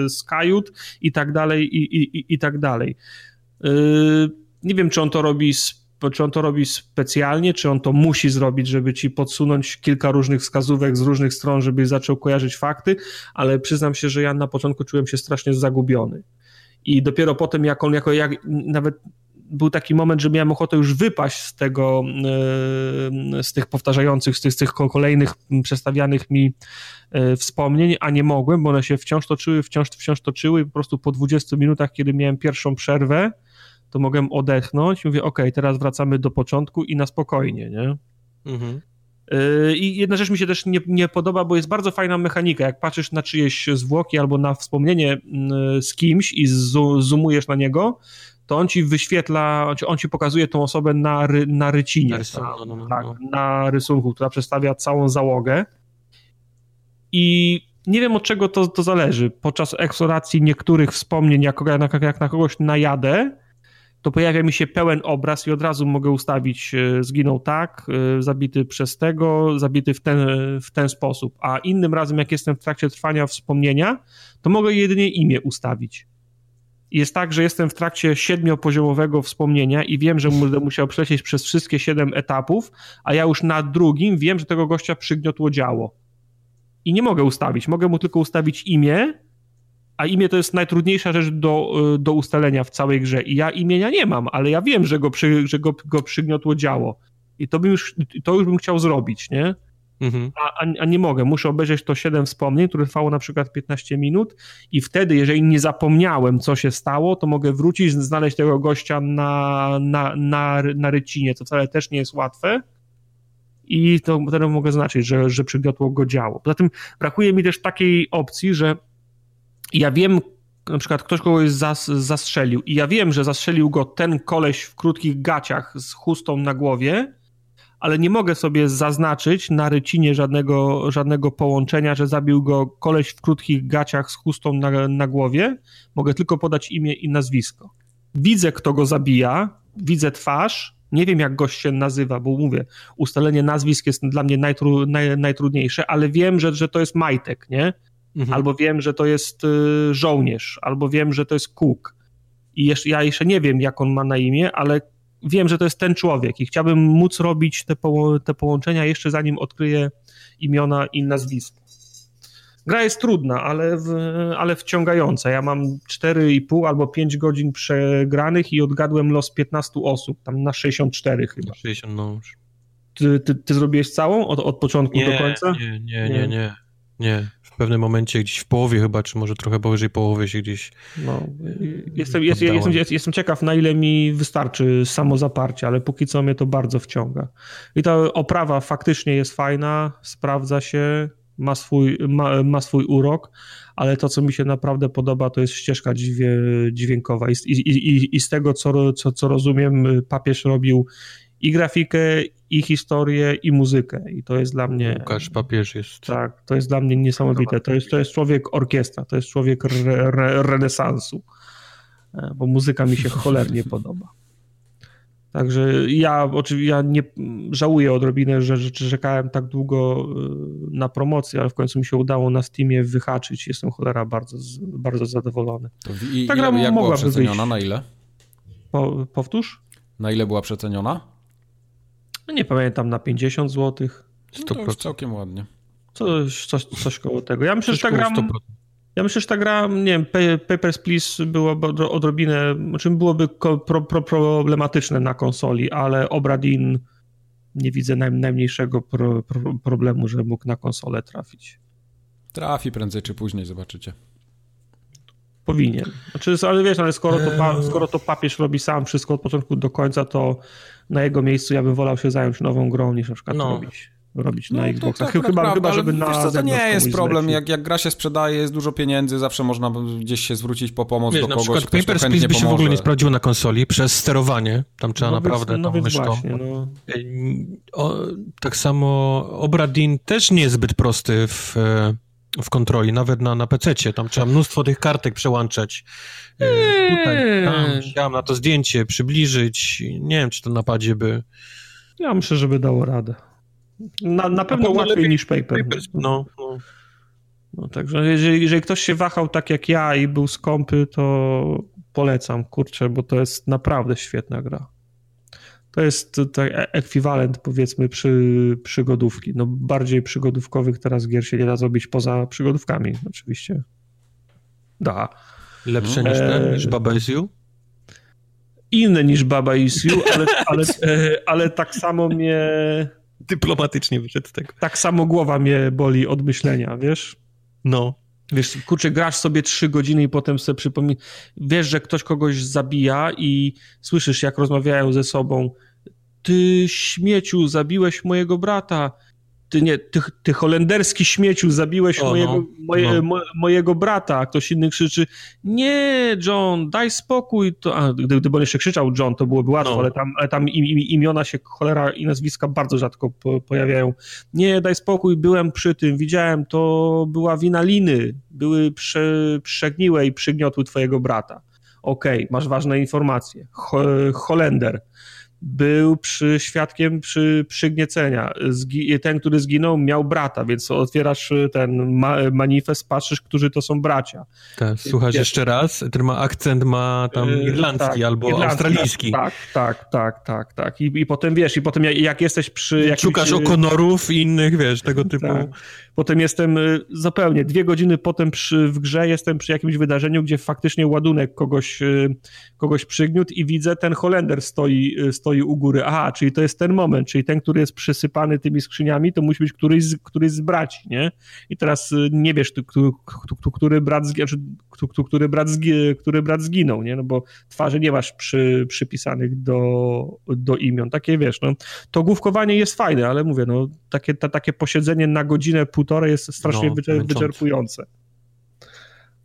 z kajut i tak dalej i tak dalej. Nie wiem, czy on to robi specjalnie, czy on to musi zrobić, żeby ci podsunąć kilka różnych wskazówek z różnych stron, żebyś zaczął kojarzyć fakty, ale przyznam się, że ja na początku czułem się strasznie zagubiony. I dopiero potem, jak nawet był taki moment, że miałem ochotę już wypaść z tego, z tych powtarzających, z tych kolejnych przestawianych mi wspomnień, a nie mogłem, bo one się wciąż toczyły i po prostu po 20 minutach, kiedy miałem pierwszą przerwę, to mogłem odetchnąć i mówię, okej, teraz wracamy do początku i na spokojnie, nie? Mhm. I jedna rzecz mi się też nie podoba, bo jest bardzo fajna mechanika, jak patrzysz na czyjeś zwłoki albo na wspomnienie z kimś i zoomujesz na niego, to on ci wyświetla, on ci pokazuje tą osobę na rycinie, na rysunku, która przedstawia całą załogę i nie wiem, od czego to zależy. Podczas eksploracji niektórych wspomnień, jak na kogoś najadę, to pojawia mi się pełen obraz i od razu mogę ustawić, zginął tak, zabity przez tego, zabity w ten sposób, a innym razem, jak jestem w trakcie trwania wspomnienia, to mogę jedynie imię ustawić. Jest tak, że jestem w trakcie 7-poziomowego wspomnienia i wiem, że będę musiał przelecieć przez wszystkie 7 etapów, a ja już na drugim wiem, że tego gościa przygniotło działo. I nie mogę ustawić, mogę mu tylko ustawić imię, a imię to jest najtrudniejsza rzecz do ustalenia w całej grze. I ja imienia nie mam, ale ja wiem, że go przygniotło działo. I to już bym chciał zrobić, nie? Mhm. A nie mogę, muszę obejrzeć to 7 wspomnień, które trwało na przykład 15 minut i wtedy, jeżeli nie zapomniałem, co się stało, to mogę wrócić, znaleźć tego gościa na rycinie, co wcale też nie jest łatwe i to wtedy mogę znaczyć, że przygniotło go działo. Poza tym brakuje mi też takiej opcji, że ja wiem, na przykład ktoś kogoś zastrzelił i ja wiem, że zastrzelił go ten koleś w krótkich gaciach z chustą na głowie, ale nie mogę sobie zaznaczyć na rycinie żadnego połączenia, że zabił go koleś w krótkich gaciach z chustą na głowie. Mogę tylko podać imię i nazwisko. Widzę, kto go zabija, widzę twarz, nie wiem, jak gość się nazywa, bo mówię, ustalenie nazwisk jest dla mnie najtrudniejsze, ale wiem, że to jest Majtek, nie? Mhm. Albo wiem, że to jest żołnierz, albo wiem, że to jest Cook. I ja jeszcze nie wiem, jak on ma na imię, ale wiem, że to jest ten człowiek i chciałbym móc robić te połączenia jeszcze zanim odkryję imiona i nazwiska. Gra jest trudna, ale wciągająca. Ja mam 4,5 albo 5 godzin przegranych i odgadłem los 15 osób, tam na 64 chyba. 60, no już. Ty zrobiłeś całą od początku do końca? Nie. W pewnym momencie gdzieś w połowie chyba, czy może trochę powyżej połowy się gdzieś Jestem ciekaw, na ile mi wystarczy samozaparcie, ale póki co mnie to bardzo wciąga. I ta oprawa faktycznie jest fajna, sprawdza się, ma swój urok, ale to, co mi się naprawdę podoba, to jest ścieżka dźwiękowa. I z tego, co rozumiem, papież robił i grafikę, i historię, i muzykę. I to jest dla mnie... Łukasz Papież jest... Tak, to jest dla mnie niesamowite. To jest człowiek orkiestra, to jest człowiek renesansu, bo muzyka mi się cholernie podoba. Także ja nie żałuję odrobinę, że czekałem tak długo na promocję, ale w końcu mi się udało na Steamie wyhaczyć. Jestem cholera bardzo zadowolony. Ta gra mogła być przeceniona, na ile? Powtórz? Na ile była przeceniona? Nie pamiętam, na 50 zł. No to już całkiem ładnie. Coś koło tego. Ja myślę, że ta gra, nie wiem, Papers, Please była odrobinę, czym byłoby problematyczne na konsoli, ale Obradin nie widzę najmniejszego problemu, że mógł na konsolę trafić. Trafi prędzej czy później, zobaczycie. Powinien. Znaczy, ale wiesz, ale skoro to papież robi sam wszystko od początku do końca, to na jego miejscu ja bym wolał się zająć nową grą niż na przykład robić na Xboxa. Tak, chyba, żeby na... Wiesz co, to nie jest problem. Jak gra się sprzedaje, jest dużo pieniędzy, zawsze można gdzieś się zwrócić po pomoc do kogoś. Na przykład Papers, Please by się w ogóle nie sprawdziło na konsoli przez sterowanie. Tam trzeba naprawdę myszką. Tak samo Obradin też nie jest zbyt prosty w kontroli, nawet na PC-cie. Tam trzeba mnóstwo tych kartek przełączać. Tutaj, tam, chciałem na to zdjęcie przybliżyć. Nie wiem, czy to na padzie by... Ja myślę, że by dało radę. Na pewno łatwiej lepiej niż Papers. No, także jeżeli ktoś się wahał tak jak ja i był skąpy, to polecam, kurczę, bo to jest naprawdę świetna gra. To jest ekwiwalent, powiedzmy, przygodówki. No, bardziej przygodówkowych teraz gier się nie da zrobić poza przygodówkami, oczywiście. Da. Lepsze niż Baba Is You? Inne niż Baba Is You, ale tak samo mnie... Dyplomatycznie wyszedł tego. Tak samo głowa mnie boli od myślenia, wiesz? No. Wiesz, kurczę, grasz sobie 3 godziny i potem sobie przypominasz, wiesz, że ktoś kogoś zabija i słyszysz, jak rozmawiają ze sobą: ty śmieciu, zabiłeś mojego brata. Ty holenderski śmieciu, zabiłeś mojego brata. A ktoś inny krzyczy: nie, John, daj spokój. Gdyby on jeszcze krzyczał John, to byłoby łatwo, ale tam imiona się, cholera, i nazwiska bardzo rzadko pojawiają. Nie, daj spokój, byłem przy tym, widziałem, to była wina Liny. Były przegniłe i przygniotły twojego brata. Okej, masz ważne informacje. Holender był świadkiem przygniecenia. Ten, który zginął, miał brata, więc otwierasz ten manifest, patrzysz, którzy to są bracia. Tak, słuchasz jeszcze raz, ten ma akcent, ma tam irlandzki, tak, albo australijski. Tak. I potem wiesz, jak jesteś przy... Szukasz O'Connorów i innych, wiesz, tego typu... Tak. Potem jestem zupełnie 2 godziny potem w grze, jestem przy jakimś wydarzeniu, gdzie faktycznie ładunek kogoś przygniótł i widzę, ten Holender stoi u góry. Aha, czyli to jest ten moment, czyli ten, który jest przysypany tymi skrzyniami, to musi być któryś z braci, nie? I teraz nie wiesz, który brat zginął, nie? No bo twarzy nie masz przypisanych do imion. Takie, wiesz, no, to główkowanie jest fajne, ale mówię, no, takie posiedzenie na godzinę, półtorej jest strasznie wyczerpujące.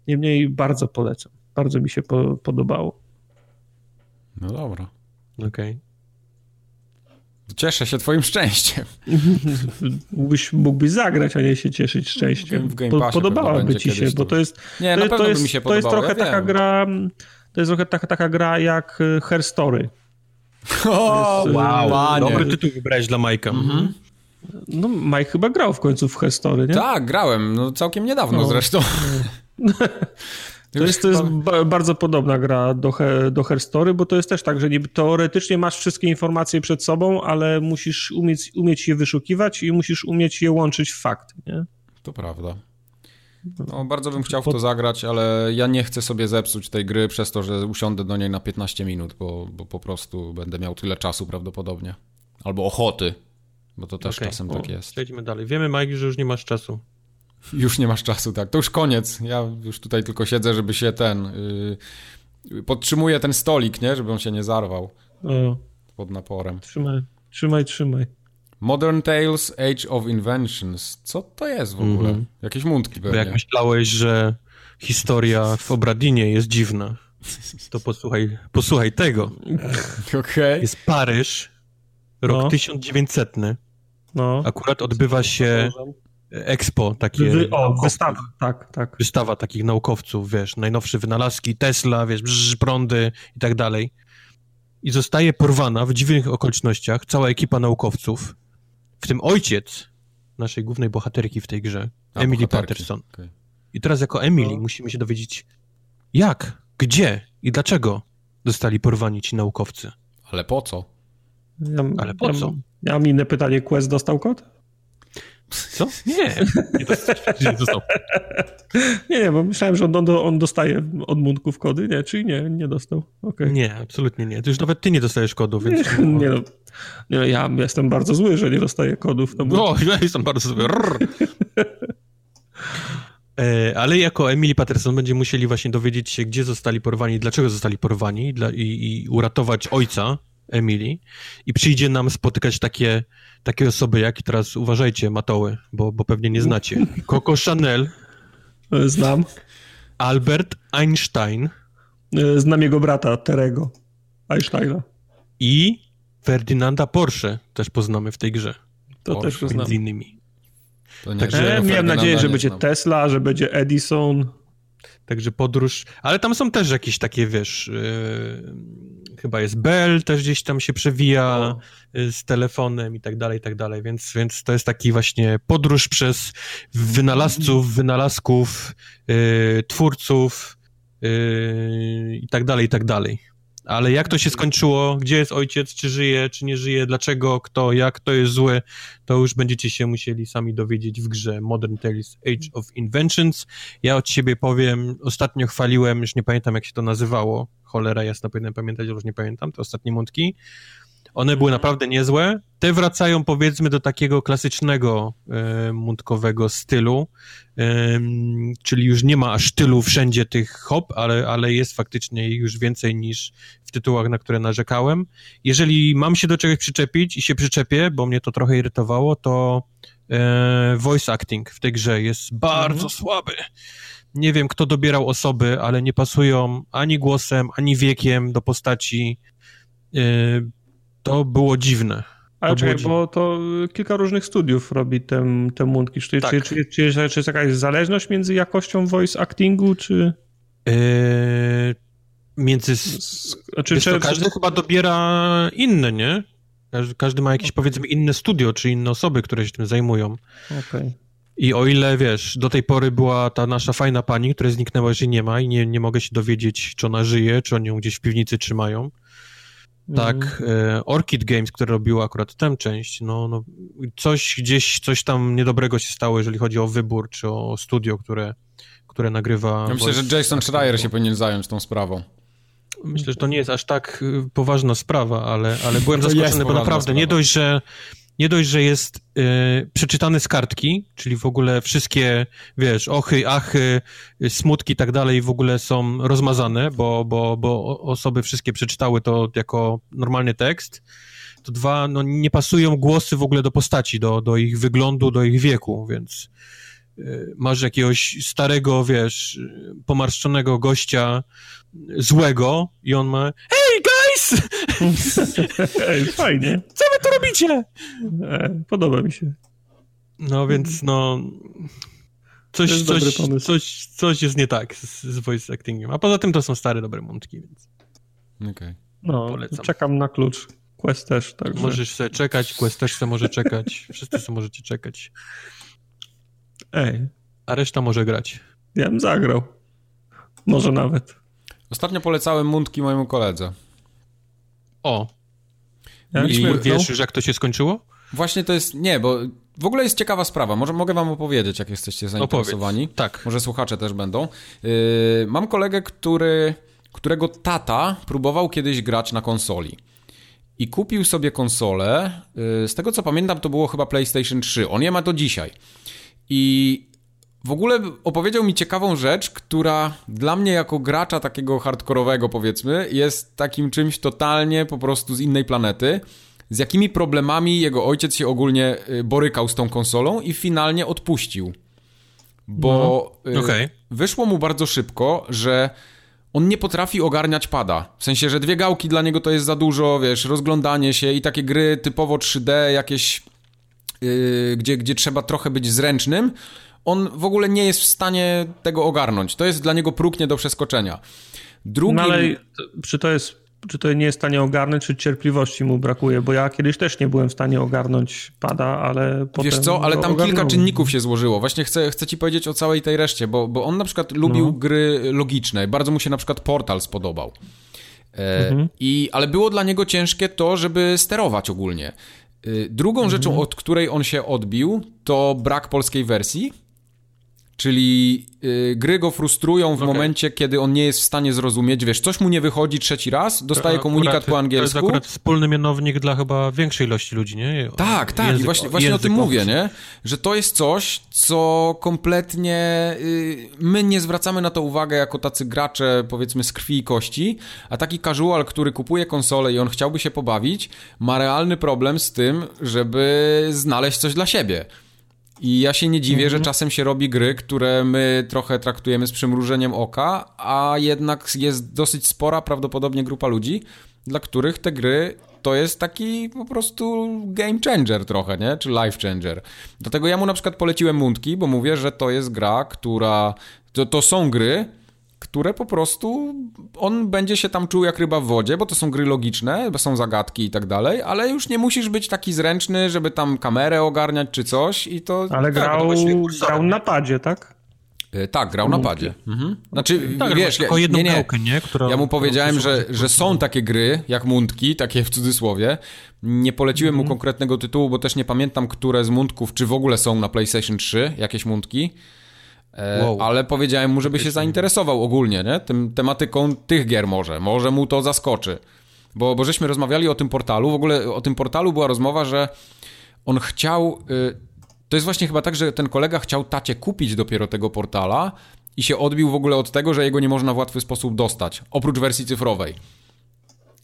Niemniej bardzo polecam. Bardzo mi się podobało. No dobra. Okej. Cieszę się twoim szczęściem. Mógłbyś zagrać, a nie się cieszyć szczęściem. W Game Passie podobałaby ci się, bo to jest... Nie, na pewno by mi się podobało. To jest trochę taka gra... To jest trochę taka gra jak Her Story. Wow. Dobry tytuł wybrałeś dla Majka. Mhm. No, Mike chyba grał w końcu w Herstory, nie? Tak, grałem, no całkiem niedawno zresztą. To jest bardzo podobna gra do Herstory, bo to jest też tak, że teoretycznie masz wszystkie informacje przed sobą, ale musisz umieć je wyszukiwać i musisz umieć je łączyć w fakty, nie? To prawda. No, bardzo bym chciał w to zagrać, ale ja nie chcę sobie zepsuć tej gry przez to, że usiądę do niej na 15 minut, bo po prostu będę miał tyle czasu prawdopodobnie. Albo ochoty. Bo to też czasem tak jest. Przejdźmy dalej. Wiemy, Mike, że już nie masz czasu. Już nie masz czasu, tak. To już koniec. Ja już tutaj tylko siedzę, żeby się podtrzymuję ten stolik, nie? Żeby on się nie zarwał pod naporem. Trzymaj. Modern Tales Age of Inventions. Co to jest w ogóle? Jakieś mundki pewnie. Bo jak myślałeś, że historia w Obradinie jest dziwna, to posłuchaj tego. Jest Paryż, Rok 1900. No. Akurat odbywa się Expo, takie... Wystawa, tak, tak. Wystawa takich naukowców, wiesz, najnowsze wynalazki, Tesla, wiesz, prądy i tak dalej. I zostaje porwana w dziwnych okolicznościach cała ekipa naukowców, w tym ojciec naszej głównej bohaterki w tej grze, Emily Patterson. Okay. I teraz jako Emily musimy się dowiedzieć, jak, gdzie i dlaczego zostali porwani ci naukowcy. Ale po co? Ale po co? Ja mam inne pytanie. Quest dostał kod? Co? Nie dostał. Nie, bo myślałem, że on dostaje od Mundków kody, nie? Czyli nie dostał. Okay. Nie, absolutnie nie. To już nawet ty nie dostajesz kodów, więc... Nie, ja jestem bardzo zły, że nie dostaję kodów. Ja jestem bardzo zły. Ale jako Emily Patterson będziemy musieli właśnie dowiedzieć się, gdzie zostali porwani, dlaczego zostali porwani i uratować ojca Emily. I przyjdzie nam spotykać takie osoby, jak teraz uważajcie, matoły, bo pewnie nie znacie. Coco Chanel. Znam. Albert Einstein. Znam jego brata, Terego Einsteina. I Ferdynanda Porsche też poznamy w tej grze. To Porsche, też poznamy. Między innymi. Także miałem nadzieję, że będzie Tesla, że będzie Edison. Także podróż. Ale tam są też jakieś takie, wiesz... Chyba jest Bell, też gdzieś tam się przewija z telefonem i tak dalej, więc to jest taki właśnie podróż przez wynalazców, wynalazków, twórców i tak dalej. Ale jak to się skończyło, gdzie jest ojciec, czy żyje, czy nie żyje, dlaczego, kto, jak, kto jest zły, to już będziecie się musieli sami dowiedzieć w grze Modern Tales Age of Inventions. Ja od siebie powiem, ostatnio chwaliłem, już nie pamiętam jak się to nazywało, cholera jasna, powinienem pamiętać, już nie pamiętam, te ostatnie mątki. One były naprawdę niezłe. Te wracają, powiedzmy, do takiego klasycznego mundkowego stylu, czyli już nie ma aż tylu wszędzie tych hop, ale jest faktycznie już więcej niż w tytułach, na które narzekałem. Jeżeli mam się do czegoś przyczepić i się przyczepię, bo mnie to trochę irytowało, to voice acting w tej grze jest bardzo słaby. Nie wiem, kto dobierał osoby, ale nie pasują ani głosem, ani wiekiem do postaci. To było dziwne. Ale czekaj, bo to kilka różnych studiów robi te mundki. Czy jest jakaś zależność między jakością voice actingu, czy... Między... Każdy chyba dobiera inne, nie? Każdy ma jakieś, powiedzmy, inne studio, czy inne osoby, które się tym zajmują. Okej. I o ile, wiesz, do tej pory była ta nasza fajna pani, która zniknęła, że nie ma i nie mogę się dowiedzieć, czy ona żyje, czy oni ją gdzieś w piwnicy trzymają. Tak, Orchid Games, które robiło akurat tę część, no coś tam niedobrego się stało, jeżeli chodzi o wybór, czy o studio, które nagrywa... Ja myślę, że Jason Schreier się powinien zająć tą sprawą. Myślę, że to nie jest aż tak poważna sprawa, ale byłem zaskoczony, bo naprawdę sprawa. Nie dość, że jest przeczytany z kartki, czyli w ogóle wszystkie, wiesz, ochy, achy, smutki i tak dalej w ogóle są rozmazane, bo osoby wszystkie przeczytały to jako normalny tekst. To dwa, nie pasują głosy w ogóle do postaci, do ich wyglądu, do ich wieku, więc masz jakiegoś starego, wiesz, pomarszczonego gościa złego i on ma... Hey, guys! Fajnie. Co wy tu robicie? Podoba mi się. No więc coś jest nie tak z voice actingiem. A poza tym to są stare dobre mątki, więc. Okej. Polecam. Czekam na klucz. Quest też, tak. Możesz sobie czekać, Quest też se może czekać. Wszyscy se możecie czekać. A reszta może grać. Ja bym zagrał. Może nawet. Ostatnio polecałem mundki mojemu koledze. I wiesz już, jak to się skończyło? Właśnie to jest... Nie, bo w ogóle jest ciekawa sprawa. Może mogę wam opowiedzieć, jak jesteście zainteresowani. Opowiedz. Tak. Może słuchacze też będą. Mam kolegę, którego tata próbował kiedyś grać na konsoli. I kupił sobie konsolę. Z tego, co pamiętam, to było chyba PlayStation 3. On je ma do dzisiaj. I w ogóle opowiedział mi ciekawą rzecz, która dla mnie jako gracza takiego hardkorowego, powiedzmy, jest takim czymś totalnie po prostu z innej planety, z jakimi problemami jego ojciec się ogólnie borykał z tą konsolą i finalnie odpuścił. Bo wyszło mu bardzo szybko, że on nie potrafi ogarniać pada. W sensie, że dwie gałki dla niego to jest za dużo, wiesz, rozglądanie się i takie gry typowo 3D, jakieś, gdzie trzeba trochę być zręcznym, on w ogóle nie jest w stanie tego ogarnąć. To jest dla niego próg nie do przeskoczenia. Drugi... No ale czy to nie jest w stanie ogarnąć, czy cierpliwości mu brakuje? Bo ja kiedyś też nie byłem w stanie ogarnąć pada, ale potem... Wiesz co, ale tam kilka czynników się złożyło. Właśnie chcę ci powiedzieć o całej tej reszcie, bo on na przykład lubił gry logiczne. Bardzo mu się na przykład Portal spodobał. Ale było dla niego ciężkie to, żeby sterować ogólnie. Drugą rzeczą, od której on się odbił, to brak polskiej wersji. Czyli gry go frustrują w momencie, kiedy on nie jest w stanie zrozumieć, wiesz, coś mu nie wychodzi trzeci raz, dostaje komunikat po angielsku. To jest akurat wspólny mianownik dla chyba większej ilości ludzi, nie? Tak, język, i właśnie o tym mówię, nie? Że to jest coś, co kompletnie my nie zwracamy na to uwagę jako tacy gracze, powiedzmy, z krwi i kości, a taki casual, który kupuje konsolę i on chciałby się pobawić, ma realny problem z tym, żeby znaleźć coś dla siebie. I ja się nie dziwię, że czasem się robi gry, które my trochę traktujemy z przymrużeniem oka, a jednak jest dosyć spora prawdopodobnie grupa ludzi, dla których te gry to jest taki po prostu game changer trochę, nie? Czy life changer. Dlatego ja mu na przykład poleciłem Mundki, bo mówię, że to jest gra, która... To są gry, które po prostu... On będzie się tam czuł jak ryba w wodzie, bo to są gry logiczne, bo są zagadki i tak dalej, ale już nie musisz być taki zręczny, żeby tam kamerę ogarniać czy coś i to... Ale grał na padzie, tak? Tak, grał na padzie. Mhm. Znaczy, tak, wiesz... Tylko jedną gałkę, nie? Która, ja mu powiedziałem, że są takie gry, jak Mundki, takie w cudzysłowie. Nie poleciłem mu konkretnego tytułu, bo też nie pamiętam, które z Mundków, czy w ogóle są na PlayStation 3 jakieś Mundki. Wow. Ale powiedziałem mu, żeby się zainteresował ogólnie, nie? Tym tematyką tych gier może mu to zaskoczy, bo żeśmy rozmawiali o tym portalu, w ogóle o tym portalu była rozmowa, że on chciał, to jest właśnie chyba tak, że ten kolega chciał tacie kupić dopiero tego portala i się odbił w ogóle od tego, że jego nie można w łatwy sposób dostać, oprócz wersji cyfrowej,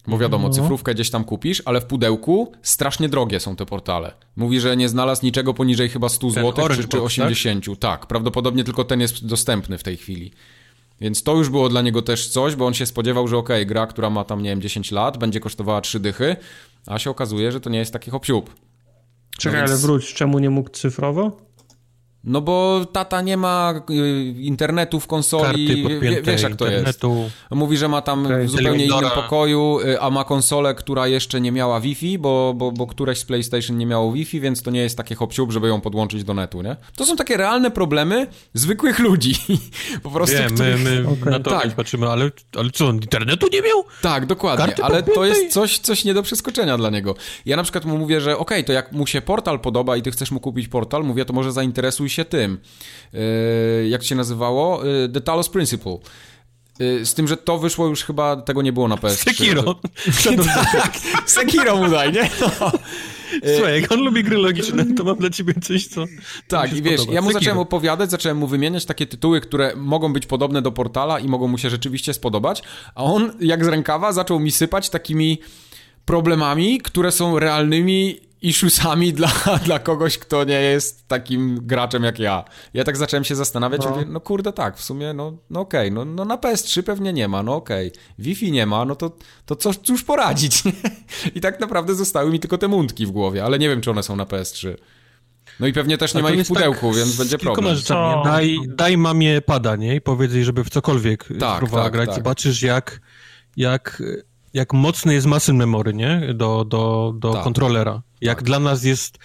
bo wiadomo, cyfrówkę gdzieś tam kupisz, ale w pudełku strasznie drogie są te portale. Mówi, że nie znalazł niczego poniżej chyba 100 zł czy 80, tak? Prawdopodobnie tylko ten jest dostępny w tej chwili. Więc to już było dla niego też coś, bo on się spodziewał, że okej, gra, która ma tam, nie wiem, 10 lat, będzie kosztowała 3 dychy, a się okazuje, że to nie jest taki hop-siup. Czekaj, ale wróć, czemu nie mógł cyfrowo? No bo tata nie ma internetu w konsoli, wiesz jak to jest. Mówi, że ma tam w zupełnie innym pokoju, a ma konsolę, która jeszcze nie miała Wi-Fi, bo któreś z PlayStation nie miało Wi-Fi, więc to nie jest takie hop-siup, żeby ją podłączyć do netu, nie? To są takie realne problemy zwykłych ludzi. Po prostu. Nie, my na to patrzymy, ale co, on internetu nie miał? Tak, dokładnie, ale to jest coś nie do przeskoczenia dla niego. Ja na przykład mu mówię, że okej, to jak mu się portal podoba i ty chcesz mu kupić portal, mówię, to może zainteresuj się tym, jak się nazywało, The Talos Principle, z tym, że to wyszło już chyba, tego nie było na PS3. Sekiro. Tak, Sekiro mu daj, nie? No. Słuchaj, jak on lubi gry logiczne, to mam dla ciebie coś, co... Tak, i wiesz, spodoba. Ja mu zacząłem opowiadać, zacząłem mu wymieniać takie tytuły, które mogą być podobne do portala i mogą mu się rzeczywiście spodobać, a on jak z rękawa zaczął mi sypać takimi problemami, które są realnymi issuesami dla kogoś, kto nie jest takim graczem jak ja. Ja tak zacząłem się zastanawiać, mówię, no kurde tak, w sumie, no okej, no na PS3 pewnie nie ma, no okej, Wi-Fi nie ma, no to cóż poradzić, nie? I tak naprawdę zostały mi tylko te mundki w głowie, ale nie wiem, czy one są na PS3. No i pewnie też nie ma ich w pudełku, tak, więc będzie problem. Daj mamie pada, nie? I powiedz jej, żeby w cokolwiek próbowała grać. Tak. Zobaczysz, jak mocny jest muscle memory, nie? Do kontrolera. Jak dla nas jest...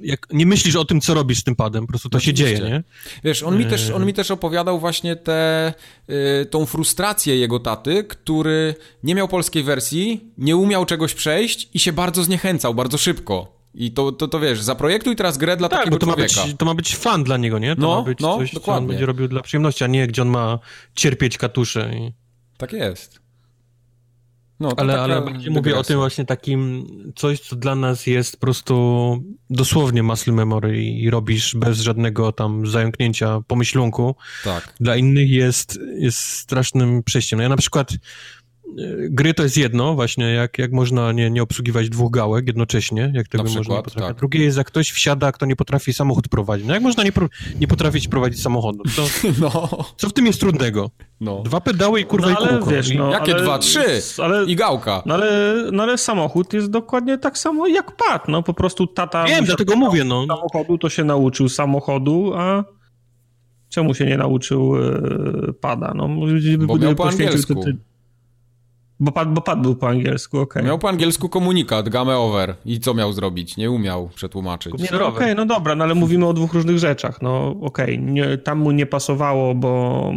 Jak nie myślisz o tym, co robisz z tym padem, po prostu to się dzieje, nie? Wiesz, on mi też opowiadał właśnie tą frustrację jego taty, który nie miał polskiej wersji, nie umiał czegoś przejść i się bardzo zniechęcał, bardzo szybko. I to wiesz, zaprojektuj teraz grę dla takiego człowieka. To ma być fan dla niego, nie? To ma być coś, dokładnie, co on będzie robił dla przyjemności, a nie gdzie on ma cierpieć katusze. I... Tak jest. No, ale mówię o tym właśnie takim, coś, co dla nas jest po prostu dosłownie muscle memory i robisz bez żadnego tam zająknięcia pomyślunku. Tak. Dla innych jest strasznym przejściem. No ja na przykład gry to jest jedno, właśnie, jak można nie obsługiwać dwóch gałek jednocześnie, jak tego przykład, można nie potrafić. Tak. Drugie jest, jak ktoś wsiada, kto nie potrafi samochód prowadzić. No jak można nie potrafić prowadzić samochodu? To, no. Co w tym jest trudnego? No. Dwa pedały i kurwa i kółko. Wiesz, jakie ale, dwa? Trzy! Ale, i gałka. No ale samochód jest dokładnie tak samo jak pad, no po prostu tata... Wiem, dlatego mówię, no. Samochodu to się nauczył samochodu, a... Czemu się nie nauczył pada? No, bo miał po angielsku. Bo pad był po angielsku, okej. Okay. Miał po angielsku komunikat, game over. I co miał zrobić? Nie umiał przetłumaczyć. Nie, no, okej, no dobra, no ale mówimy o dwóch różnych rzeczach. No okej, tam mu nie pasowało, bo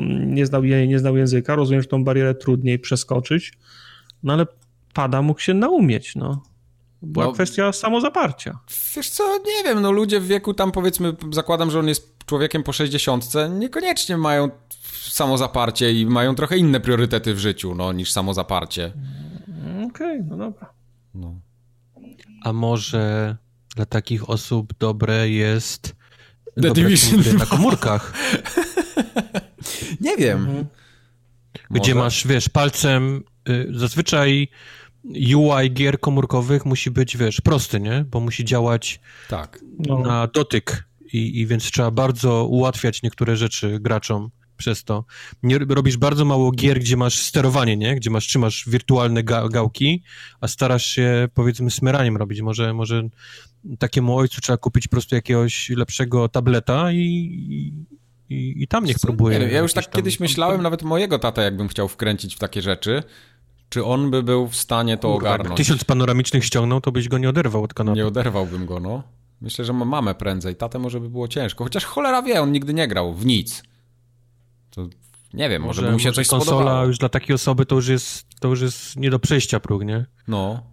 nie znał języka. Rozumiem, że tą barierę trudniej przeskoczyć. No ale pada mógł się naumieć, no. Była kwestia samozaparcia. Wiesz co, nie wiem, no ludzie w wieku tam powiedzmy, zakładam, że on jest człowiekiem po 60, niekoniecznie mają samozaparcie i mają trochę inne priorytety w życiu, no, niż samozaparcie. Okej, no dobra. No. A może dla takich osób dobre jest The Division na komórkach? Nie wiem. Mhm. Gdzie masz, wiesz, palcem zazwyczaj... UI gier komórkowych musi być, wiesz, prosty, nie? Bo musi działać tak, no, na dotyk i więc trzeba bardzo ułatwiać niektóre rzeczy graczom przez to. Nie, robisz bardzo mało gier, gdzie masz sterowanie, nie? Gdzie trzymasz wirtualne gałki, a starasz się, powiedzmy, smyraniem robić. Może takiemu ojcu trzeba kupić po prostu jakiegoś lepszego tableta i tam niech próbuje. Ja już tak kiedyś myślałem, nawet mojego tata, jakbym chciał wkręcić w takie rzeczy, czy on by był w stanie to ogarnąć? 1000 panoramicznych ściągnął, to byś go nie oderwał od kanału. Nie oderwałbym go, no. Myślę, że mamę prędzej. Tatę może by było ciężko. Chociaż cholera wie, on nigdy nie grał w nic. To nie wiem, może by mu się coś spodobało. Konsola już dla takiej osoby to już jest nie do przejścia próg, nie? No.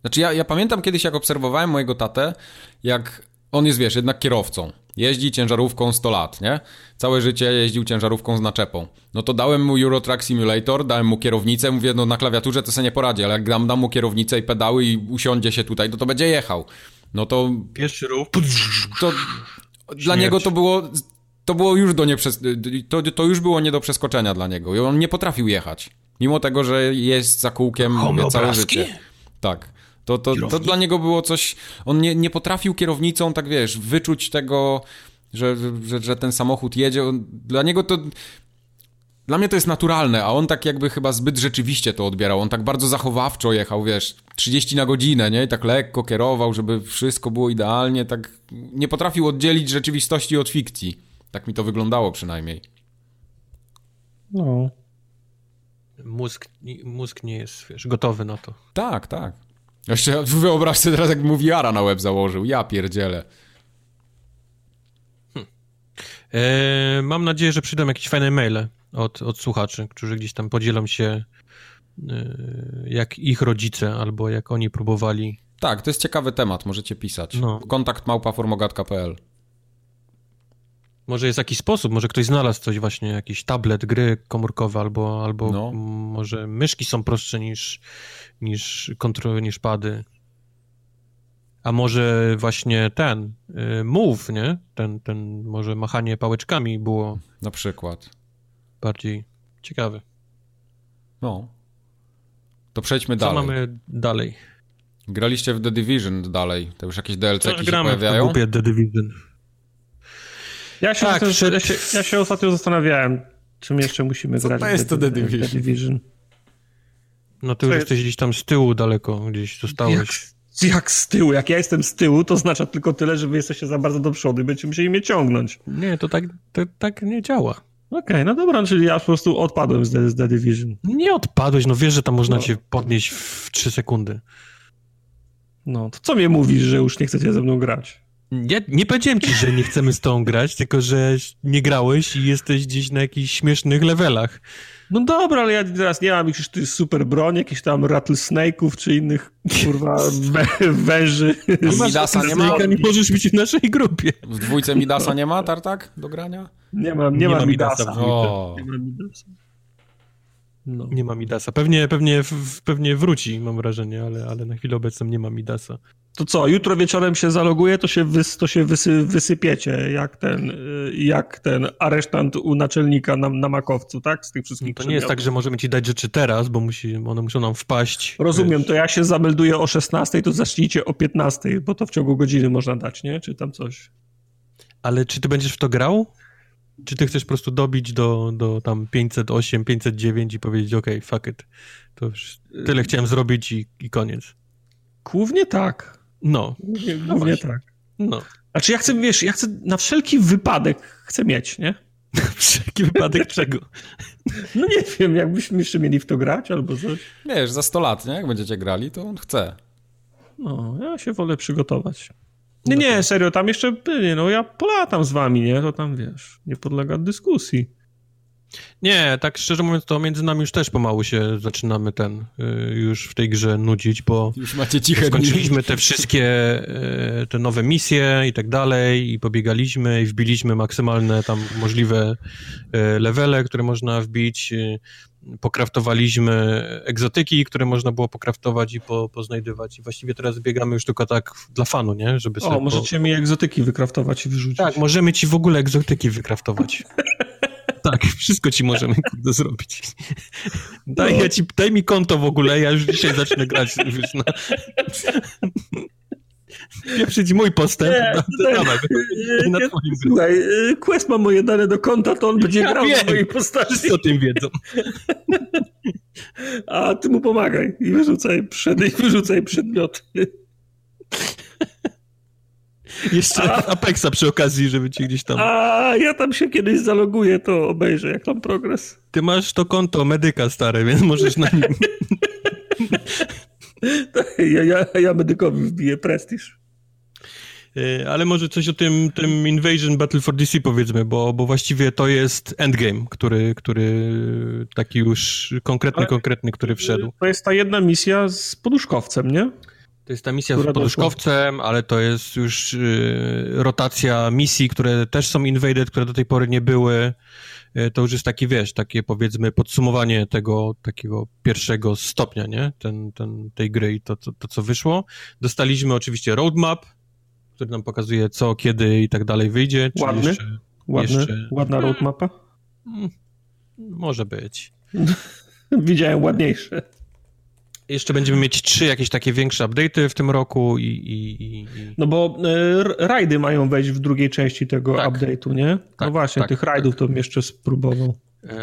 Znaczy ja pamiętam kiedyś, jak obserwowałem mojego tatę, jak on jest, wiesz, jednak kierowcą. Jeździ ciężarówką 100 lat, nie? Całe życie jeździł ciężarówką z naczepą. No to dałem mu Euro Truck Simulator, dałem mu kierownicę, mówię, no na klawiaturze to sobie nie poradzi, ale jak dam mu kierownicę i pedały i usiądzie się tutaj, no to będzie jechał. No to... Pierwszy ruch... To dla niego to było już to już było nie do przeskoczenia dla niego. I on nie potrafił jechać. Mimo tego, że jest za kółkiem całe życie. Tak. To dla niego było coś... On nie potrafił kierownicą, tak wiesz, wyczuć tego, że ten samochód jedzie. Dla niego to... Dla mnie to jest naturalne, a on tak jakby chyba zbyt rzeczywiście to odbierał. On tak bardzo zachowawczo jechał, wiesz, 30 na godzinę, nie? I tak lekko kierował, żeby wszystko było idealnie. Tak nie potrafił oddzielić rzeczywistości od fikcji. Tak mi to wyglądało przynajmniej. No. Mózg nie jest, wiesz, gotowy na to. Tak, tak. Jeszcze wyobraź sobie teraz, jak mu VR-a na łeb założył. Ja pierdzielę. Mam nadzieję, że przyjdą jakieś fajne maile od słuchaczy, którzy gdzieś tam podzielą się jak ich rodzice, albo jak oni próbowali. Tak, to jest ciekawy temat, możecie pisać. No. kontakt@forumogatka.pl. Może jest jakiś sposób, może ktoś znalazł coś właśnie, jakiś tablet, gry komórkowe albo no, może myszki są prostsze niż pady. A może właśnie ten move, nie? Ten może machanie pałeczkami było na przykład bardziej ciekawe. No. To przejdźmy dalej. Co mamy dalej? Graliście w The Division dalej. To już jakieś DLC się pojawiają? Kupię The Division. Ja się ostatnio zastanawiałem, czym jeszcze musimy grać. To jest to The Division. No ty już jesteś gdzieś tam z tyłu daleko, gdzieś zostałeś. Jak z tyłu? Jak ja jestem z tyłu, to oznacza tylko tyle, że wy jesteście za bardzo do przodu i będziecie musieli mnie ciągnąć. Nie, to tak nie działa. Okej, no dobra, czyli ja po prostu odpadłem z The Division. Nie odpadłeś, no wiesz, że tam można cię podnieść w 3 sekundy. No, to co mnie mówisz, że już nie chcecie ze mną grać? Ja nie powiedziałem ci, że nie chcemy z tą grać, tylko że nie grałeś i jesteś gdzieś na jakichś śmiesznych levelach. No dobra, ale ja teraz nie mam jakichś super broni, jakichś tam rattlesnake'ów czy innych, kurwa, węży. Midasa nie ma? Nie możesz być w naszej grupie. W dwójce Midasa nie ma, tartak, do grania? Nie ma Midasa. Nie ma Midasa. No. Nie ma Midasa. Pewnie wróci, mam wrażenie, ale na chwilę obecną nie ma Midasa. To co, jutro wieczorem się zaloguję, to się wysypiecie, jak ten aresztant u naczelnika na Makowcu, tak? Z tych wszystkich no to nie przedmiotów. Jest tak, że możemy ci dać rzeczy teraz, bo one muszą nam wpaść. Rozumiem, wiesz. To ja się zamelduję o 16, to zacznijcie o 15, bo to w ciągu godziny można dać, nie? Czy tam coś. Ale czy ty będziesz w to grał? Czy ty chcesz po prostu dobić do tam 508, 509 i powiedzieć okej, fuck it, to już tyle chciałem zrobić i koniec. Głównie tak. No. Głównie tak. No. Znaczy ja chcę na wszelki wypadek chcę mieć, nie? Na wszelki wypadek czego? No nie wiem, jakbyśmy jeszcze mieli w to grać albo coś. Wiesz, za 100 lat, nie? Jak będziecie grali, to on chce. No, ja się wolę przygotować. Nie, serio, tam jeszcze ja polatam z wami, nie? To tam, wiesz, nie podlega dyskusji. Nie, tak szczerze mówiąc, to między nami już też pomału się zaczynamy już w tej grze nudzić, bo już macie ciche skończyliśmy te wszystkie te nowe misje i tak dalej i pobiegaliśmy i wbiliśmy maksymalne tam możliwe levele, które można wbić, pokraftowaliśmy egzotyki, które można było pokraftować i poznajdywać i właściwie teraz biegamy już tylko tak dla fanu, nie? Żeby sobie możecie mi egzotyki wykraftować i wyrzucić. Tak, możemy ci w ogóle egzotyki wykraftować. Tak, wszystko ci możemy zrobić. Daj mi konto w ogóle, ja już dzisiaj zacznę grać. Wiesz, no. Pieprzyć mój postęp. Słuchaj, Quest ma moje dane do konta, to on będzie grał na mojej postaci. Wszyscy o tym wiedzą. A ty mu pomagaj i wyrzucaj przedmioty. Jeszcze Apexa przy okazji, żeby ci gdzieś tam... A ja tam się kiedyś zaloguję, to obejrzę, jak tam progres. Ty masz to konto medyka, stare, więc możesz na nim... ja medykowi wbiję prestiż. Ale może coś o tym Invasion Battle for DC powiedzmy, bo właściwie to jest endgame, który taki już konkretny, który wszedł. To jest ta jedna misja z poduszkowcem, nie? To jest ta misja z poduszkowcem, ale to jest już rotacja misji, które też są invaded, które do tej pory nie były. To już jest taki, wiesz, takie powiedzmy podsumowanie tego takiego pierwszego stopnia, nie? Tej gry i to, co wyszło. Dostaliśmy oczywiście roadmap, który nam pokazuje co, kiedy i tak dalej wyjdzie. Ładna roadmapa? Może być. Widziałem ładniejsze. Jeszcze będziemy mieć 3 jakieś takie większe update'y w tym roku i... No bo rajdy mają wejść w drugiej części tego update'u, nie? Tak, no właśnie, tych rajdów to bym jeszcze spróbował.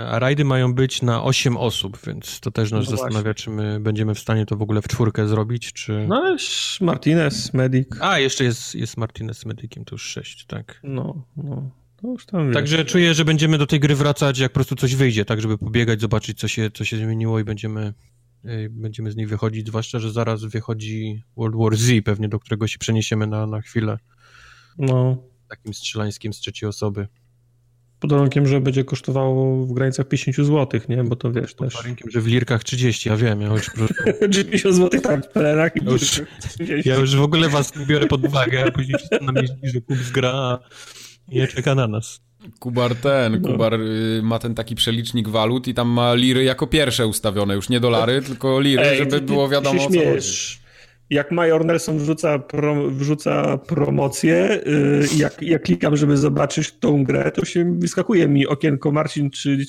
A rajdy mają być na 8 osób, więc to też nas zastanawia, właśnie. Czy my będziemy w stanie to w ogóle w 4 zrobić, czy... No ależ Martinez, Medic. A, jeszcze jest Martinez z Mediciem, to już 6, tak. No. Także czuję, że będziemy do tej gry wracać, jak po prostu coś wyjdzie, tak, żeby pobiegać, zobaczyć, co się zmieniło i będziemy z niej wychodzić, zwłaszcza, że zaraz wychodzi World War Z pewnie, do którego się przeniesiemy na chwilę. No. Takim strzelańskim z trzeciej osoby. Pod warunkiem, że będzie kosztowało w granicach 50 zł, nie? Bo to wiesz też. Pod warunkiem, że w lirkach 30, ja wiem. 50 zł tak, w pelerach i ja już w ogóle was biorę pod uwagę, a później wszyscy nam jeździ, że kup zgra, a nie czeka na nas. Kubar ma ten taki przelicznik walut i tam ma liry jako pierwsze ustawione, już nie dolary, tylko liry, żeby było wiadomo o co chodzi. Jak Major Nelson wrzuca promocję, ja klikam, żeby zobaczyć tą grę, to się wyskakuje mi okienko, Marcin, czy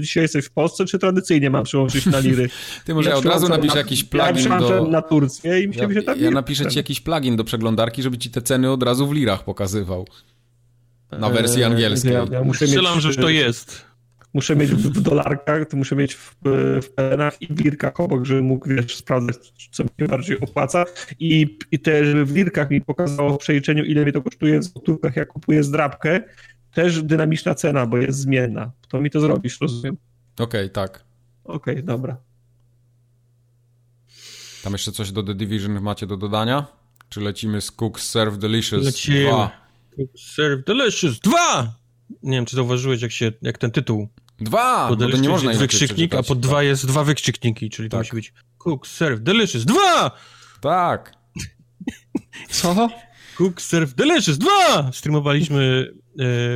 dzisiaj jesteś w Polsce, czy tradycyjnie mam przyłączyć na liry? Ty może ja od razu napiszę jakiś plugin do... na Turcję i się tam... Ja napiszę ci jakiś plugin do przeglądarki, żeby ci te ceny od razu w lirach pokazywał. Na wersji angielskiej. Ja muszę strzelam, że to jest. Muszę mieć w dolarkach, to muszę mieć w penach i w lirkach obok, żeby mógł, wiesz, sprawdzać, co mnie bardziej opłaca. I też w lirkach mi pokazało w przeliczeniu, ile mi to kosztuje w złotówkach, jak kupuję zdrabkę. Też dynamiczna cena, bo jest zmienna. To mi to zrobisz, rozumiem? Okej, tak. Okej, dobra. Tam jeszcze coś do The Division macie do dodania? Czy lecimy z Cook Serve Delicious? Lecimy. 2? Serve Delicious 2! Nie wiem, czy zauważyłeś, jak ten tytuł. 2! Bo to nie można jest wykrzyknik, a po 2 jest 2 wykrzykniki, czyli to musi być Cook, Serve, Delicious 2! Tak. Co? Cook, Serve, Delicious 2! Streamowaliśmy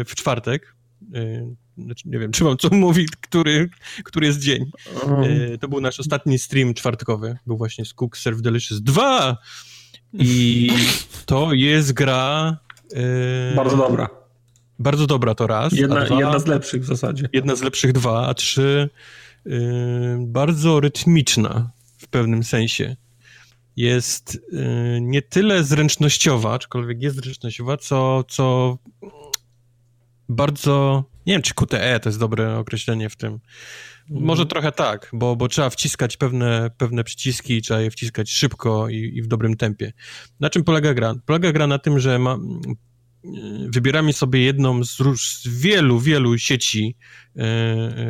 w czwartek. Znaczy, nie wiem, czy mam co mówić, który jest dzień. To był nasz ostatni stream czwartkowy. Był właśnie z Cook, Serve, Delicious 2! I to jest gra... bardzo dobra. Bardzo dobra, to raz. Jedna z lepszych w zasadzie. Jedna z lepszych, dwa, a trzy... bardzo rytmiczna w pewnym sensie. Jest nie tyle zręcznościowa, aczkolwiek jest zręcznościowa, co bardzo... Nie wiem, czy QTE to jest dobre określenie w tym. Może trochę tak, bo trzeba wciskać pewne przyciski, trzeba je wciskać szybko i w dobrym tempie. Na czym polega gra? Polega gra na tym, że wybieramy sobie jedną z wielu sieci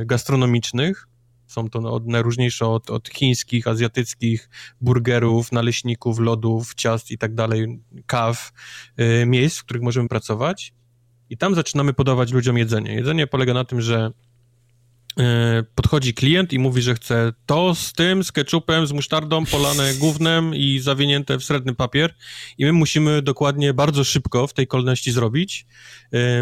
gastronomicznych. Są to najróżniejsze od chińskich, azjatyckich, burgerów, naleśników, lodów, ciast i tak dalej, kaw, miejsc, w których możemy pracować. I tam zaczynamy podawać ludziom jedzenie. Jedzenie polega na tym, że podchodzi klient i mówi, że chce to z tym, z ketchupem, z musztardą, polane gównem i zawinięte w srebrny papier. I my musimy dokładnie bardzo szybko w tej kolejności zrobić,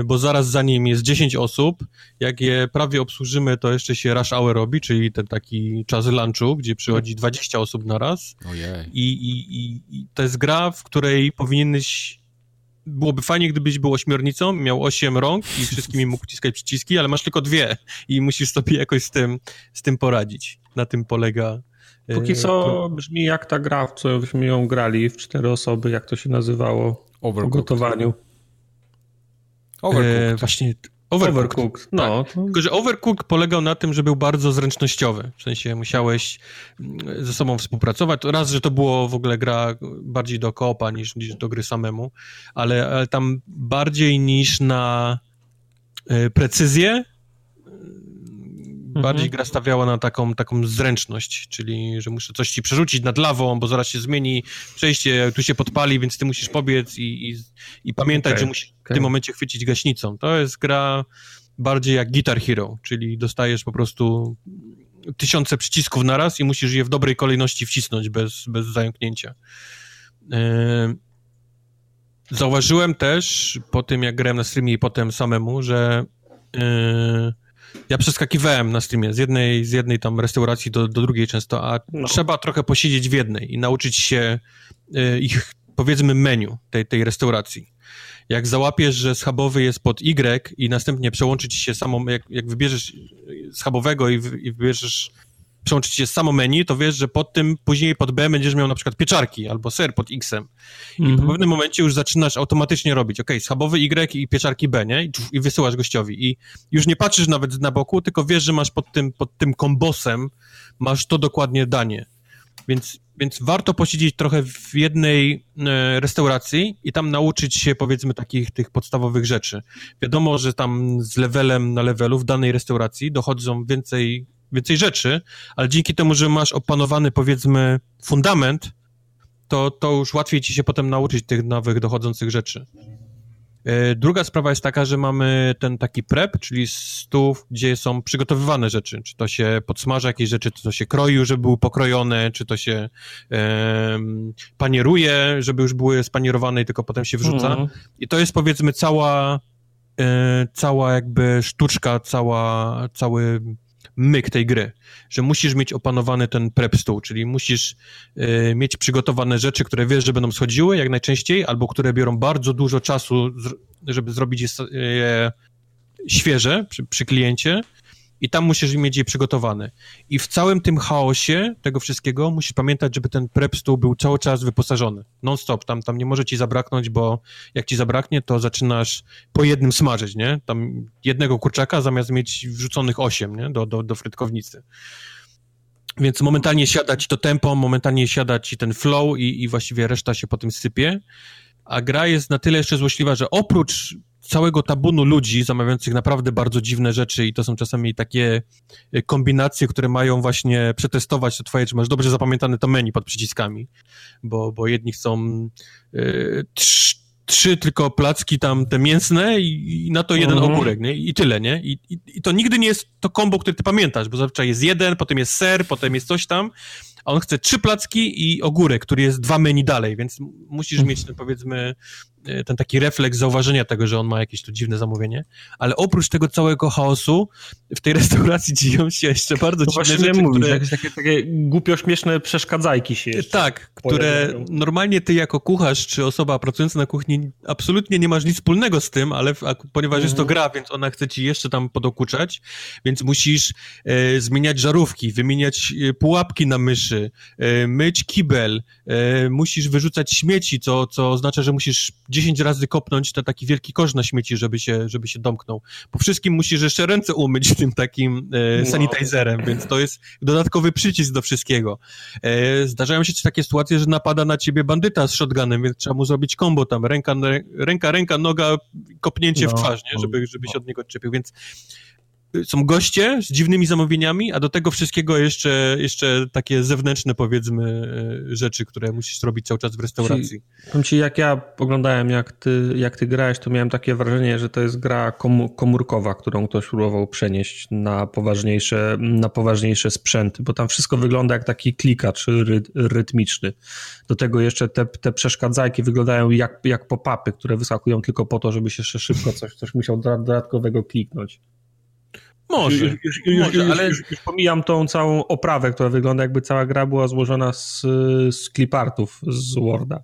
bo zaraz za nim jest 10 osób. Jak je prawie obsłużymy, to jeszcze się rush hour robi, czyli ten taki czas lunchu, gdzie przychodzi 20 osób na raz. Ojej. I to jest gra, w której powinieneś... Byłoby fajnie, gdybyś był ośmiornicą, miał 8 rąk i wszystkimi mógł wciskać przyciski, ale masz tylko 2 i musisz sobie jakoś z tym poradzić. Na tym polega... Póki co brzmi jak ta gra, w co byśmy ją grali w 4 osoby, jak to się nazywało po gotowaniu. Overcooked. Właśnie... Overcooked, no. Tak. Tylko że Overcooked polegał na tym, że był bardzo zręcznościowy. W sensie musiałeś ze sobą współpracować. Raz, że to było w ogóle gra bardziej do koopa niż do gry samemu, ale tam bardziej niż na precyzję, bardziej gra stawiała na taką zręczność, czyli że muszę coś ci przerzucić nad lawą, bo zaraz się zmieni przejście, tu się podpali, więc ty musisz pobiec i pamiętać, że musisz w tym momencie chwycić gaśnicą. To jest gra bardziej jak Guitar Hero, czyli dostajesz po prostu 1000 przycisków na raz i musisz je w dobrej kolejności wcisnąć bez zająknięcia. Zauważyłem też po tym, jak grałem na streamie i potem samemu, że ja przeskakiwałem na streamie z jednej tam restauracji do drugiej często, a trzeba trochę posiedzieć w jednej i nauczyć się ich, powiedzmy, menu tej restauracji. Jak załapiesz, że schabowy jest pod Y i następnie przełączyć się samą, jak wybierzesz schabowego i wybierzesz, przełączyć się samo menu, to wiesz, że pod tym, później pod B będziesz miał na przykład pieczarki albo ser pod X-em. I po pewnym momencie już zaczynasz automatycznie robić, schabowy Y i pieczarki B, nie? I wysyłasz gościowi. I już nie patrzysz nawet na boku, tylko wiesz, że masz pod tym kombosem, masz to dokładnie danie. Więc warto posiedzieć trochę w jednej restauracji i tam nauczyć się, powiedzmy, takich tych podstawowych rzeczy. Wiadomo, że tam z levelem na levelu w danej restauracji dochodzą więcej rzeczy, ale dzięki temu, że masz opanowany, powiedzmy, fundament, to już łatwiej ci się potem nauczyć tych nowych dochodzących rzeczy. Druga sprawa jest taka, że mamy ten taki prep, czyli stół, gdzie są przygotowywane rzeczy, czy to się podsmaża jakieś rzeczy, czy to się kroi, żeby były pokrojone, czy to się panieruje, żeby już były spanierowane i tylko potem się wrzuca. I to jest, powiedzmy, cała jakby sztuczka, cały myk tej gry, że musisz mieć opanowany ten prep stół, czyli musisz mieć przygotowane rzeczy, które wiesz, że będą schodziły jak najczęściej, albo które biorą bardzo dużo czasu, żeby zrobić je świeże przy kliencie, i tam musisz mieć je przygotowane. I w całym tym chaosie tego wszystkiego musisz pamiętać, żeby ten prep stół był cały czas wyposażony. Non stop, tam nie może ci zabraknąć, bo jak ci zabraknie, to zaczynasz po jednym smażyć, nie? Tam jednego kurczaka zamiast mieć wrzuconych 8, nie? Do frytkownicy. Więc momentalnie siada ci to tempo, momentalnie siada ci ten flow i właściwie reszta się po tym sypie. A gra jest na tyle jeszcze złośliwa, że oprócz całego tabunu ludzi zamawiających naprawdę bardzo dziwne rzeczy, i to są czasami takie kombinacje, które mają właśnie przetestować to twoje, czy masz dobrze zapamiętane to menu pod przyciskami, bo jedni chcą trzy tylko placki tam te mięsne i na to jeden ogórek, nie? I tyle, nie? I to nigdy nie jest to kombo, które ty pamiętasz, bo zazwyczaj jest jeden, potem jest ser, potem jest coś tam, a on chce 3 placki i ogórek, który jest 2 menu dalej, więc musisz mieć ten, powiedzmy, ten taki refleks zauważenia tego, że on ma jakieś tu dziwne zamówienie, ale oprócz tego całego chaosu w tej restauracji dzieją się jeszcze bardzo dziwne rzeczy, które... Jakieś takie głupio śmieszne przeszkadzajki się jeszcze pojawiają. Które normalnie ty jako kucharz czy osoba pracująca na kuchni absolutnie nie masz nic wspólnego z tym, ale ponieważ jest to gra, więc ona chce ci jeszcze tam podokuczać, więc musisz zmieniać żarówki, wymieniać pułapki na myszy, myć kibel, musisz wyrzucać śmieci, co oznacza, że musisz 10 razy kopnąć na taki wielki kosz na śmieci, żeby się domknął. Po wszystkim musisz jeszcze ręce umyć tym takim sanitizerem, więc to jest dodatkowy przycisk do wszystkiego. Zdarzają się też takie sytuacje, że napada na ciebie bandyta z shotgunem, więc trzeba mu zrobić combo tam, ręka, noga, kopnięcie w twarz, nie? Żeby się od niego odczepił, więc są goście z dziwnymi zamówieniami, a do tego wszystkiego jeszcze takie zewnętrzne, powiedzmy, rzeczy, które musisz robić cały czas w restauracji. Powiem ci, jak ja oglądałem, jak ty grałeś, to miałem takie wrażenie, że to jest gra komórkowa, którą ktoś próbował przenieść na poważniejsze sprzęty, bo tam wszystko wygląda jak taki klikacz rytmiczny. Do tego jeszcze te przeszkadzajki wyglądają jak pop-upy, które wyskakują tylko po to, żeby się jeszcze szybko coś musiał dodatkowego kliknąć. Już pomijam tą całą oprawę, która wygląda, jakby cała gra była złożona z clipartów z Worda.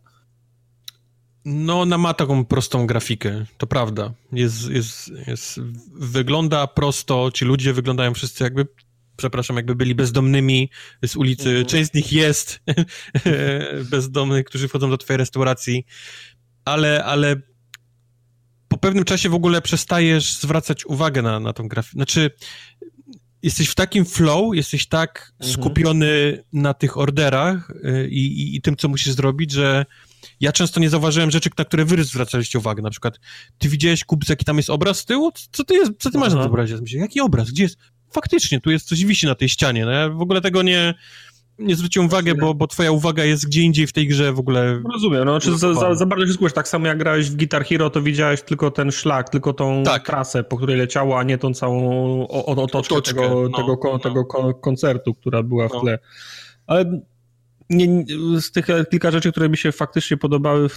No, ona ma taką prostą grafikę, to prawda. Wygląda prosto, ci ludzie wyglądają wszyscy jakby byli bezdomnymi z ulicy. Część z nich jest bezdomnych, którzy wchodzą do twojej restauracji, ale po pewnym czasie w ogóle przestajesz zwracać uwagę na tą grafikę. Znaczy, jesteś w takim flow, jesteś tak skupiony na tych orderach i tym, co musisz zrobić, że ja często nie zauważyłem rzeczy, na które wy zwracaliście uwagę. Na przykład, ty widziałeś, Kubc, jaki tam jest obraz z tyłu? Co ty masz na tym obrazie? Jaki obraz? Gdzie jest? Faktycznie, tu jest coś, wisi na tej ścianie. No, ja w ogóle tego nie zwróciłem uwagi, bo twoja uwaga jest gdzie indziej w tej grze w ogóle. Rozumiem, za bardzo się skupiasz. Tak samo jak grałeś w Guitar Hero, to widziałeś tylko ten szlak, tylko tą trasę, po której leciało, a nie tą całą otoczkę tego koncertu, która była w tle. Ale z tych kilka rzeczy, które mi się faktycznie podobały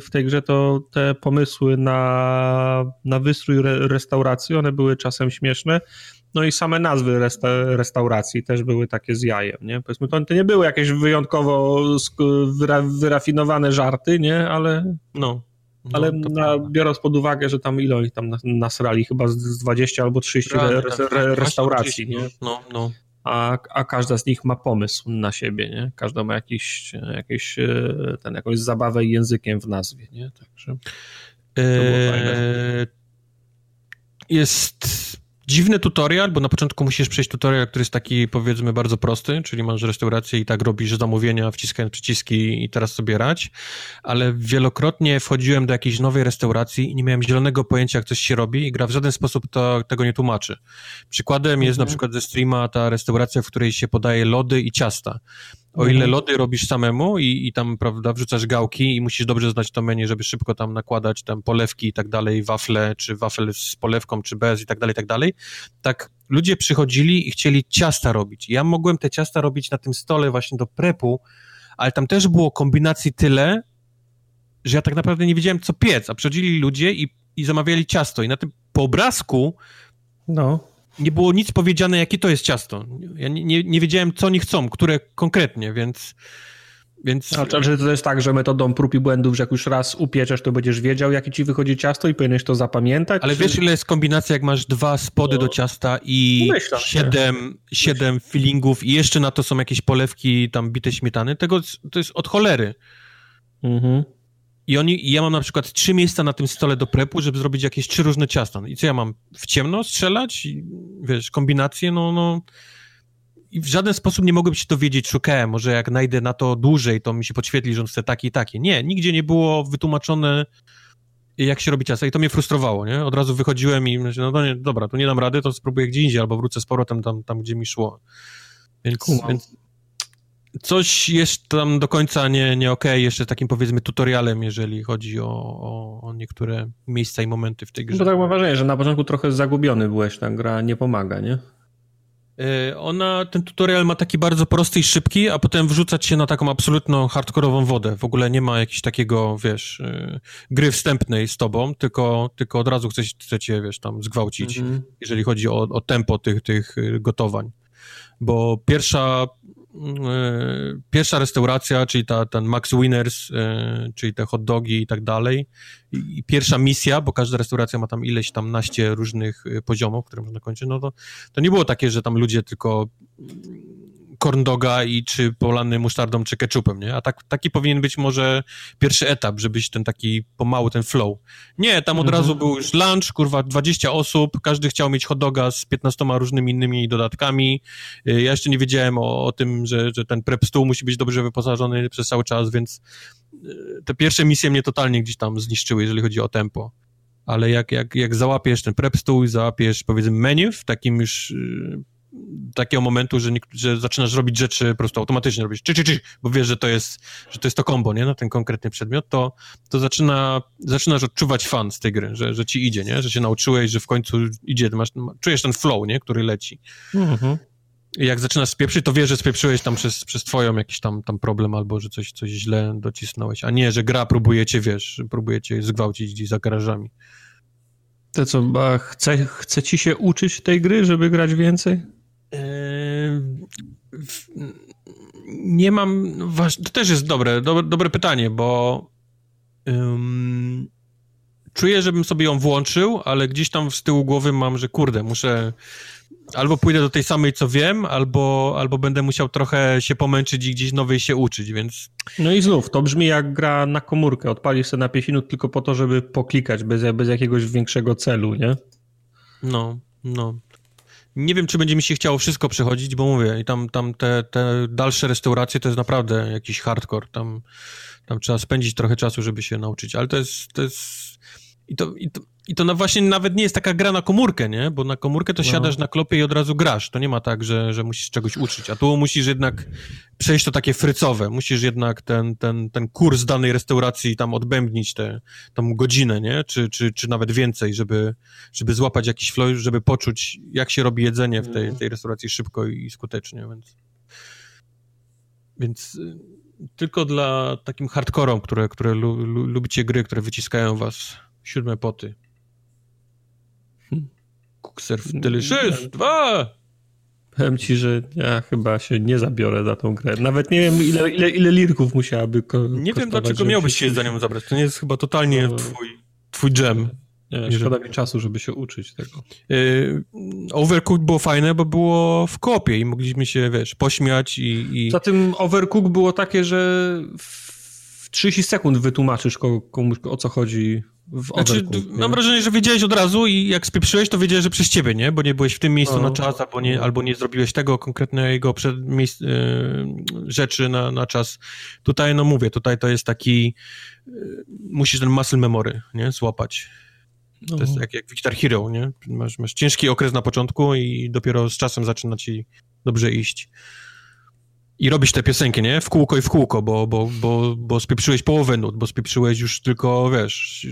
w tej grze, to te pomysły na wystrój restauracji, one były czasem śmieszne. No i same nazwy restauracji też były takie z jajem, nie? Powiedzmy, to nie były jakieś wyjątkowo wyrafinowane żarty, nie? Ale biorąc pod uwagę, że tam ile oni tam nasrali, chyba z 20 albo 30 restauracji, 30, nie? A każda z nich ma pomysł na siebie, nie? Każda ma jakąś zabawę językiem w nazwie, nie? Także to było fajne. Jest dziwny tutorial, bo na początku musisz przejść tutorial, który jest taki, powiedzmy, bardzo prosty, czyli masz restaurację i tak robisz zamówienia, wciskając przyciski i teraz sobie radź, ale wielokrotnie wchodziłem do jakiejś nowej restauracji i nie miałem zielonego pojęcia, jak coś się robi i gra w żaden sposób tego nie tłumaczy. Przykładem jest na przykład ze streama ta restauracja, w której się podaje lody i ciasta. O ile lody robisz samemu i tam, prawda, wrzucasz gałki i musisz dobrze znać to menu, żeby szybko tam nakładać tam polewki i tak dalej, wafle, czy wafel z polewką, czy bez i tak dalej, tak ludzie przychodzili i chcieli ciasta robić. Ja mogłem te ciasta robić na tym stole właśnie do prepu, ale tam też było kombinacji tyle, że ja tak naprawdę nie wiedziałem, co piec, a przychodzili ludzie i zamawiali ciasto i na tym po obrazku nie było nic powiedziane, jakie to jest ciasto. Ja nie wiedziałem, co oni chcą, które konkretnie, więc... Znaczy, to jest tak, że metodą prób i błędów, że jak już raz upieczesz, to będziesz wiedział, jakie ci wychodzi ciasto i powinieneś to zapamiętać. Ale wiesz, ile jest kombinacja, jak masz 2 spody do ciasta i 7 fillingów i jeszcze na to są jakieś polewki, tam bite śmietany? To jest od cholery. Ja mam na przykład 3 miejsca na tym stole do prepu, żeby zrobić jakieś 3 różne ciasta. I co ja mam? W ciemno strzelać? I, wiesz, kombinacje? I w żaden sposób nie mogłem się dowiedzieć, szukałem. Może jak najdę na to dłużej, to mi się podświetli, że on chce takie i takie. Nie, nigdzie nie było wytłumaczone, jak się robi ciasta. I to mnie frustrowało, nie? Od razu wychodziłem i myślałem, dobra, tu nie dam rady, to spróbuję gdzie indziej, albo wrócę z powrotem tam gdzie mi szło. Więc coś jest tam do końca nie okej, jeszcze takim, powiedzmy, tutorialem, jeżeli chodzi o niektóre miejsca i momenty w tej grze. No to tak mam wrażenie, że na początku trochę zagubiony byłeś, ta gra nie pomaga, nie? Ona, ten tutorial ma taki bardzo prosty i szybki, a potem wrzucać się na taką absolutną hardkorową wodę. W ogóle nie ma jakiegoś takiego, wiesz, gry wstępnej z tobą, tylko od razu chcecie, wiesz, tam zgwałcić, jeżeli chodzi o tempo tych gotowań. Bo pierwsza restauracja, czyli ten Max Winners, czyli te hot dogi i tak dalej, i pierwsza misja, bo każda restauracja ma tam ileś tam naście różnych poziomów, które można kończyć, no to nie było takie, że tam ludzie tylko corn doga i czy polany musztardą, czy ketchupem, nie? A taki powinien być może pierwszy etap, żebyś ten taki pomału, ten flow. Nie, tam od razu był już lunch, kurwa, 20 osób, każdy chciał mieć hot doga z 15 różnymi innymi dodatkami. Ja jeszcze nie wiedziałem o tym, że ten prep stół musi być dobrze wyposażony przez cały czas, więc te pierwsze misje mnie totalnie gdzieś tam zniszczyły, jeżeli chodzi o tempo. Ale jak załapiesz ten prep stół i załapiesz, powiedzmy, menu w takim już... takiego momentu, że zaczynasz robić rzeczy, po prostu automatycznie robisz, bo wiesz, że to jest to combo, nie? No, ten konkretny przedmiot, to zaczynasz odczuwać fan z tej gry, że ci idzie, nie? Że się nauczyłeś, że w końcu idzie, czujesz ten flow, nie? Który leci. I jak zaczynasz spieprzyć, to wiesz, że spieprzyłeś tam przez twoją jakiś tam problem, albo że coś źle docisnąłeś, a nie, że gra próbuje cię zgwałcić gdzieś za garażami. To co, chce ci się uczyć tej gry, żeby grać więcej? Nie mam... To też jest dobre pytanie, bo czuję, żebym sobie ją włączył, ale gdzieś tam z tyłu głowy mam, że kurde, muszę... Albo pójdę do tej samej, co wiem, albo będę musiał trochę się pomęczyć i gdzieś nowej się uczyć, więc... No i znów, to brzmi jak gra na komórkę. Odpalisz sobie na 5 minut tylko po to, żeby poklikać, bez jakiegoś większego celu, nie? No. Nie wiem, czy będzie mi się chciało wszystko przechodzić, bo mówię, i tam te dalsze restauracje to jest naprawdę jakiś hardcore. Tam trzeba spędzić trochę czasu, żeby się nauczyć, ale to jest... I to właśnie nawet nie jest taka gra na komórkę, nie? Bo na komórkę to siadasz na klopie i od razu grasz. To nie ma tak, że musisz czegoś uczyć. A tu musisz jednak przejść to takie frycowe. Musisz jednak ten kurs danej restauracji tam odbębnić tą godzinę, nie? Czy nawet więcej, żeby złapać jakiś flow, żeby poczuć, jak się robi jedzenie w tej restauracji szybko i skutecznie. Więc tylko dla takim hardkorom, które lubicie gry, które wyciskają was 7 poty. Kukser w tyle 6, 2! Powiem ci, że ja chyba się nie zabiorę za tą grę. Nawet nie wiem, ile lirków musiałaby nie wiem, dlaczego miałbyś się za nią zabrać. To nie jest chyba totalnie twój dżem. Nie, szkoda mi czasu, żeby się uczyć tego. Overcooked było fajne, bo było w kopie i mogliśmy się, wiesz, pośmiać i... Zatem Overcooked było takie, że w 30 sekund wytłumaczysz komuś, o co chodzi... mam wrażenie, że wiedziałeś od razu i jak spieprzyłeś, to wiedziałeś, że przez ciebie, nie? Bo nie byłeś w tym miejscu na czas, albo nie zrobiłeś tego konkretnego rzeczy na czas. Tutaj, no mówię, to jest taki... musisz ten muscle memory, nie? Złapać. To jest jak w Guitar Hero, nie? Masz ciężki okres na początku i dopiero z czasem zaczyna ci dobrze iść. I robisz te piosenki, nie? W kółko i w kółko, bo spieprzyłeś połowę nut, bo spieprzyłeś już tylko, wiesz,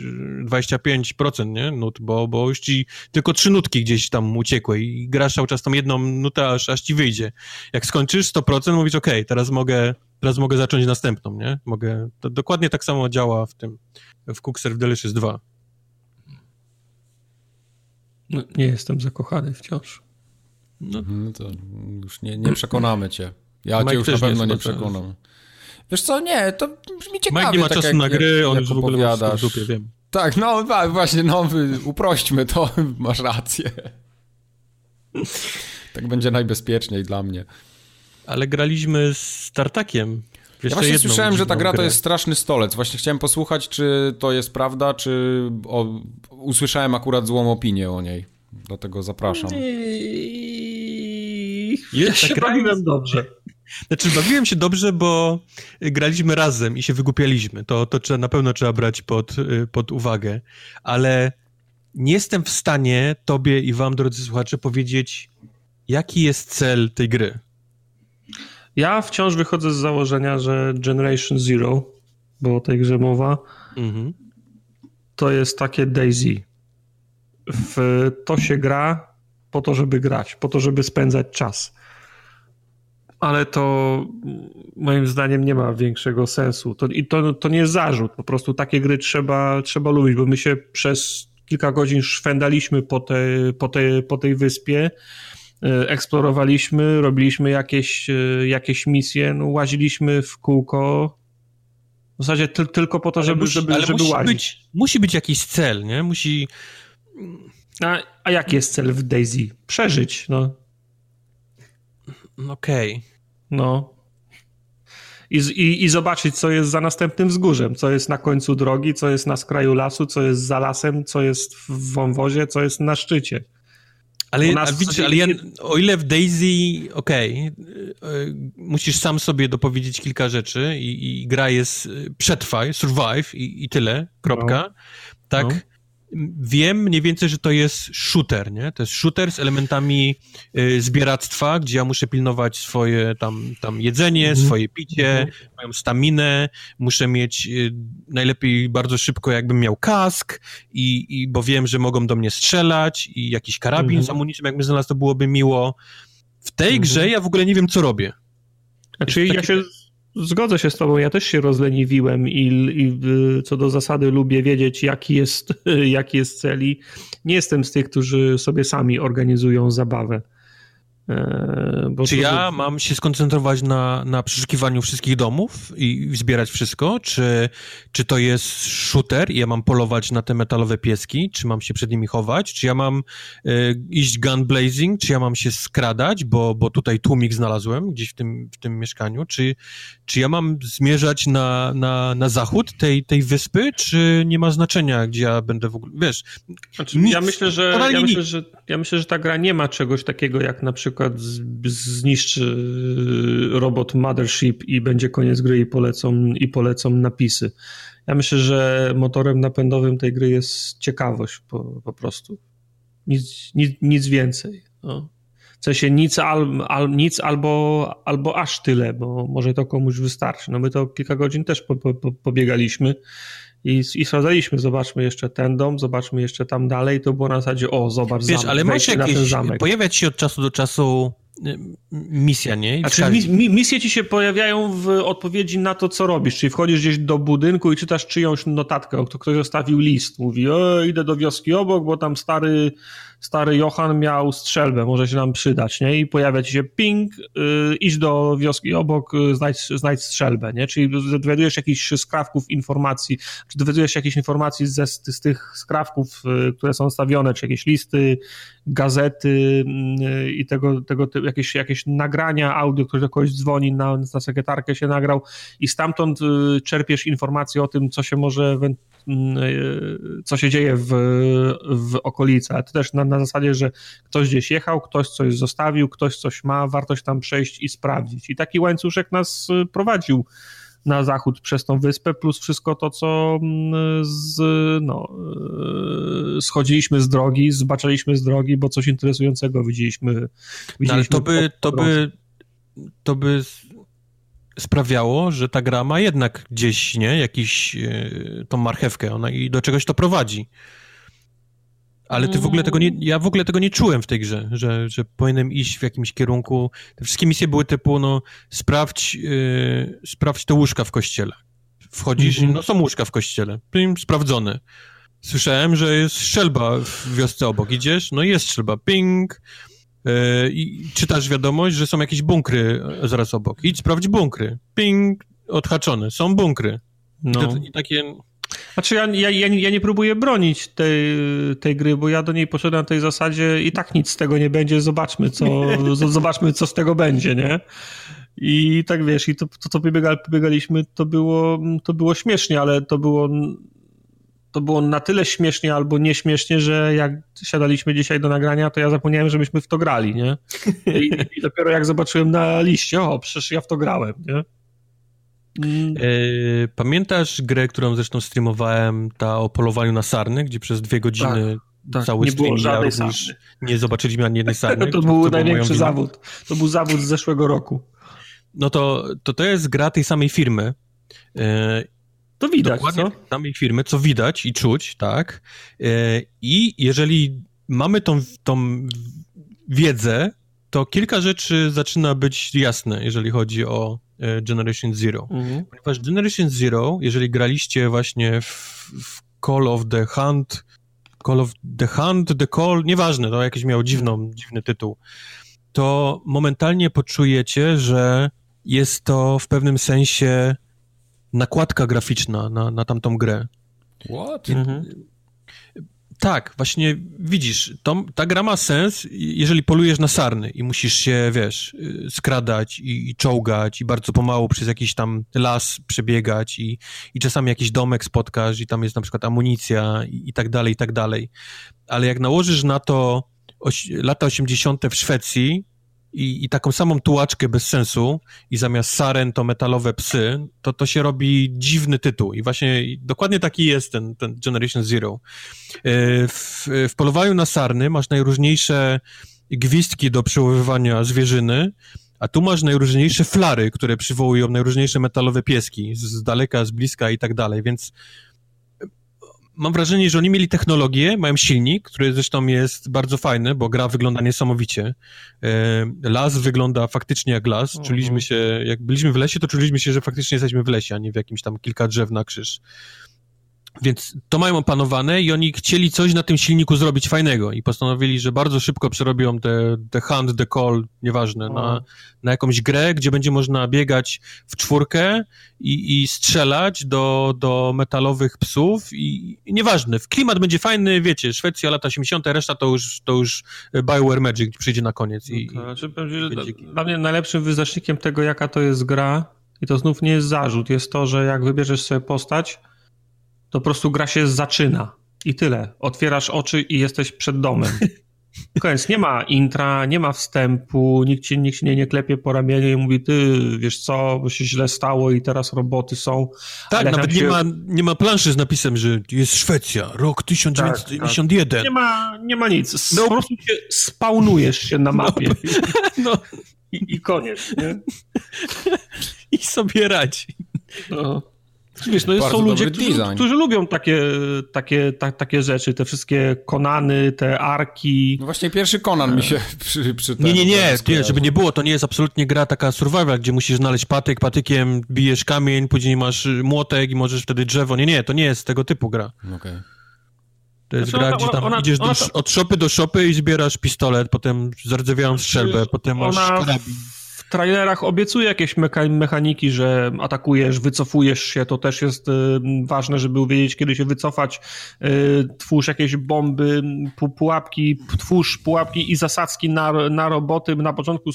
25%, nie? Nut, bo już ci tylko 3 nutki gdzieś tam uciekły i grasz cały czas tą jedną nutę, aż ci wyjdzie. Jak skończysz 100%, mówisz, okej, teraz mogę zacząć następną, nie? Mogę... To dokładnie tak samo działa w Cook Serve Delicious 2. No, nie jestem zakochany wciąż. No to już nie przekonamy cię. Ja Mike cię już na pewno nie przekonam. Wiesz co, nie, to brzmi ciekawie. Mike nie ma tak czasu na gry, on już w ogóle ma w dupie, wiem. Tak, no właśnie, uprośćmy to, masz rację. Tak będzie najbezpieczniej dla mnie. Ale graliśmy z Tartakiem. Ja właśnie słyszałem, że ta gra to jest straszny stolec. Właśnie chciałem posłuchać, czy to jest prawda, czy usłyszałem akurat złą opinię o niej. Dlatego zapraszam. Ja się bawiłem dobrze. Znaczy, bawiłem się dobrze, bo graliśmy razem i się wygłupialiśmy. To na pewno trzeba brać pod uwagę. Ale nie jestem w stanie tobie i wam, drodzy słuchacze, powiedzieć, jaki jest cel tej gry. Ja wciąż wychodzę z założenia, że Generation Zero, bo o tej grze mowa, to jest takie Daisy. W to się gra po to, żeby grać, po to, żeby spędzać czas. Ale to moim zdaniem nie ma większego sensu. To nie jest zarzut, po prostu takie gry trzeba lubić, bo my się przez kilka godzin szwendaliśmy po tej wyspie, eksplorowaliśmy, robiliśmy jakieś misje, no, łaziliśmy w kółko. W zasadzie tylko po to, żeby łazić. Musi być jakiś cel, nie? A jaki jest cel w Daisy? Przeżyć, no. Okej. No. I zobaczyć, co jest za następnym wzgórzem, co jest na końcu drogi, co jest na skraju lasu, co jest za lasem, co jest w wąwozie, co jest na szczycie. O ile w Daisy, musisz sam sobie dopowiedzieć kilka rzeczy i gra jest przetrwaj, survive i tyle, kropka, no. Tak? No. Wiem mniej więcej, że to jest shooter, nie? To jest shooter z elementami zbieractwa, gdzie ja muszę pilnować swoje tam jedzenie, swoje picie, moją staminę, muszę mieć najlepiej bardzo szybko, jakbym miał kask, i bo wiem, że mogą do mnie strzelać, i jakiś karabin z amunicją, jakbym znalazł, to byłoby miło. W tej grze ja w ogóle nie wiem, co robię. Znaczy zgodzę się z tobą, ja też się rozleniwiłem i co do zasady lubię wiedzieć, jaki jest cel, i nie jestem z tych, którzy sobie sami organizują zabawę. Ja mam się skoncentrować na przeszukiwaniu wszystkich domów i zbierać wszystko? Czy to jest shooter i ja mam polować na te metalowe pieski? Czy mam się przed nimi chować? Czy ja mam iść gun blazing? Czy ja mam się skradać, bo tutaj tłumik znalazłem gdzieś w tym mieszkaniu? Czy ja mam zmierzać na zachód tej wyspy? Czy nie ma znaczenia, gdzie ja będę w ogóle... Wiesz, ja myślę, że ta gra nie ma czegoś takiego jak na przykład zniszczy robot Mothership i będzie koniec gry i polecą napisy. Ja myślę, że motorem napędowym tej gry jest ciekawość po prostu. Nic więcej. No. W sensie nic albo aż tyle, bo może to komuś wystarczy. No my to kilka godzin też pobiegaliśmy i sprawdzaliśmy, zobaczmy jeszcze ten dom, zobaczmy jeszcze tam dalej, to było na zasadzie, zobacz, wiesz, zamek, ale masz jakieś, na ten zamek. Pojawia ci się od czasu do czasu misja, nie? Znaczy, misje ci się pojawiają w odpowiedzi na to, co robisz, czyli wchodzisz gdzieś do budynku i czytasz czyjąś notatkę, ktoś zostawił list, mówi, idę do wioski obok, bo tam stary Johan miał strzelbę, może się nam przydać, nie? I pojawia ci się ping, idź do wioski obok, znajdź strzelbę, nie? Czyli dowiadujesz jakichś skrawków informacji, czy dowiadujesz jakichś informacji z tych skrawków, które są stawione, czy jakieś listy, gazety i tego typu, jakieś nagrania, audio, ktoś do kogoś dzwoni, na sekretarkę się nagrał, i stamtąd czerpiesz informacje o tym, co się może, co się dzieje w okolicy, ale to też na zasadzie, że ktoś gdzieś jechał, ktoś coś zostawił, ktoś coś ma, warto się tam przejść i sprawdzić. I taki łańcuszek nas prowadził na zachód przez tą wyspę, plus wszystko to, co schodziliśmy z drogi, zbaczaliśmy z drogi, bo coś interesującego widzieliśmy. No, ale to by sprawiało, że ta gra ma jednak gdzieś, nie, jakiś tą marchewkę, ona i do czegoś to prowadzi. Ale ty w ogóle ja w ogóle tego nie czułem w tej grze, że powinienem iść w jakimś kierunku. Te wszystkie misje były typu, sprawdź te łóżka w kościele. Wchodzisz, są łóżka w kościele, ping, sprawdzone. Słyszałem, że jest strzelba w wiosce obok, idziesz, jest strzelba, ping, i czytasz wiadomość, że są jakieś bunkry zaraz obok. Idź, sprawdź bunkry, ping, odhaczone, są bunkry. No. I takie... Znaczy ja nie próbuję bronić tej gry, bo ja do niej poszedłem na tej zasadzie, i tak nic z tego nie będzie, zobaczmy co z tego będzie, nie? I tak, wiesz, i to co biegaliśmy, to było śmiesznie, ale to było na tyle śmiesznie albo nieśmiesznie, że jak siadaliśmy dzisiaj do nagrania, to ja zapomniałem, że myśmy w to grali, nie? I dopiero jak zobaczyłem na liście, przecież ja w to grałem, nie? Pamiętasz grę, którą zresztą streamowałem, ta o polowaniu na sarny, gdzie przez 2 godziny cały stream ja również nie zobaczyliśmy ani jednej sarny? To był największy zawód. To był zawód z zeszłego roku. No to jest gra tej samej firmy. To widać, dokładnie co? Tej samej firmy, co widać i czuć, tak? I jeżeli mamy tą wiedzę, to kilka rzeczy zaczyna być jasne, jeżeli chodzi o Generation Zero. Mhm. Ponieważ Generation Zero, jeżeli graliście właśnie w Call of the Hunt, nieważne, to jakiś miał dziwny tytuł, to momentalnie poczujecie, że jest to w pewnym sensie nakładka graficzna na tamtą grę. What? Mhm. Tak, właśnie widzisz, ta gra ma sens, jeżeli polujesz na sarny i musisz się, wiesz, skradać i czołgać i bardzo pomału przez jakiś tam las przebiegać i czasami jakiś domek spotkasz i tam jest na przykład amunicja i tak dalej, i tak dalej. Ale jak nałożysz na to lata 80. w Szwecji i taką samą tułaczkę bez sensu i zamiast saren to metalowe psy, to się robi dziwny tytuł. I właśnie dokładnie taki jest ten Generation Zero. W polowaniu na sarny masz najróżniejsze gwizdki do przywoływania zwierzyny, a tu masz najróżniejsze flary, które przywołują najróżniejsze metalowe pieski z daleka, z bliska i tak dalej, więc mam wrażenie, że oni mieli technologię, mają silnik, który zresztą jest bardzo fajny, bo gra wygląda niesamowicie. Las wygląda faktycznie jak las. Czuliśmy się, jak byliśmy w lesie, to czuliśmy się, że faktycznie jesteśmy w lesie, a nie w jakimś tam kilka drzew na krzyż. Więc to mają opanowane i oni chcieli coś na tym silniku zrobić fajnego i postanowili, że bardzo szybko przerobią the hunt, the call, nieważne, na jakąś grę, gdzie będzie można biegać w czwórkę i strzelać do metalowych psów i nieważne, klimat będzie fajny, wiecie, Szwecja, lata 80, reszta to już BioWare Magic przyjdzie na koniec. Dla mnie najlepszym wyznacznikiem tego, jaka to jest gra, i to znów nie jest zarzut, jest to, że jak wybierzesz sobie postać, to po prostu gra się zaczyna i tyle. Otwierasz oczy i jesteś przed domem. Koniec, nie ma intra, nie ma wstępu, nikt ci nie klepie po ramieniu i mówi, ty wiesz co, bo się źle stało i teraz roboty są. Tak, nawet się... nie ma planszy z napisem, że jest Szwecja, rok 1991. Tak. Nie ma nic, po prostu się spawnujesz się na mapie. I koniec. Nie? I sobie radzi. No. Wiesz, no są ludzie, którzy lubią takie rzeczy, te wszystkie Konany, te Arki. No właśnie pierwszy Konan mi się przy nie, żeby nie było, to nie jest absolutnie gra taka survival, gdzie musisz znaleźć patykiem bijesz kamień, później masz młotek i możesz wtedy drzewo. Nie, to nie jest tego typu gra. Okay. To jest gra, gdzie tam idziesz od szopy do szopy i zbierasz pistolet, potem zardzewiałą strzelbę, potem masz karabin. W trailerach obiecuje jakieś mechaniki, że atakujesz, wycofujesz się, to też jest ważne, żeby wiedzieć, kiedy się wycofać, twórz jakieś bomby, pułapki i zasadzki na roboty. Na początku,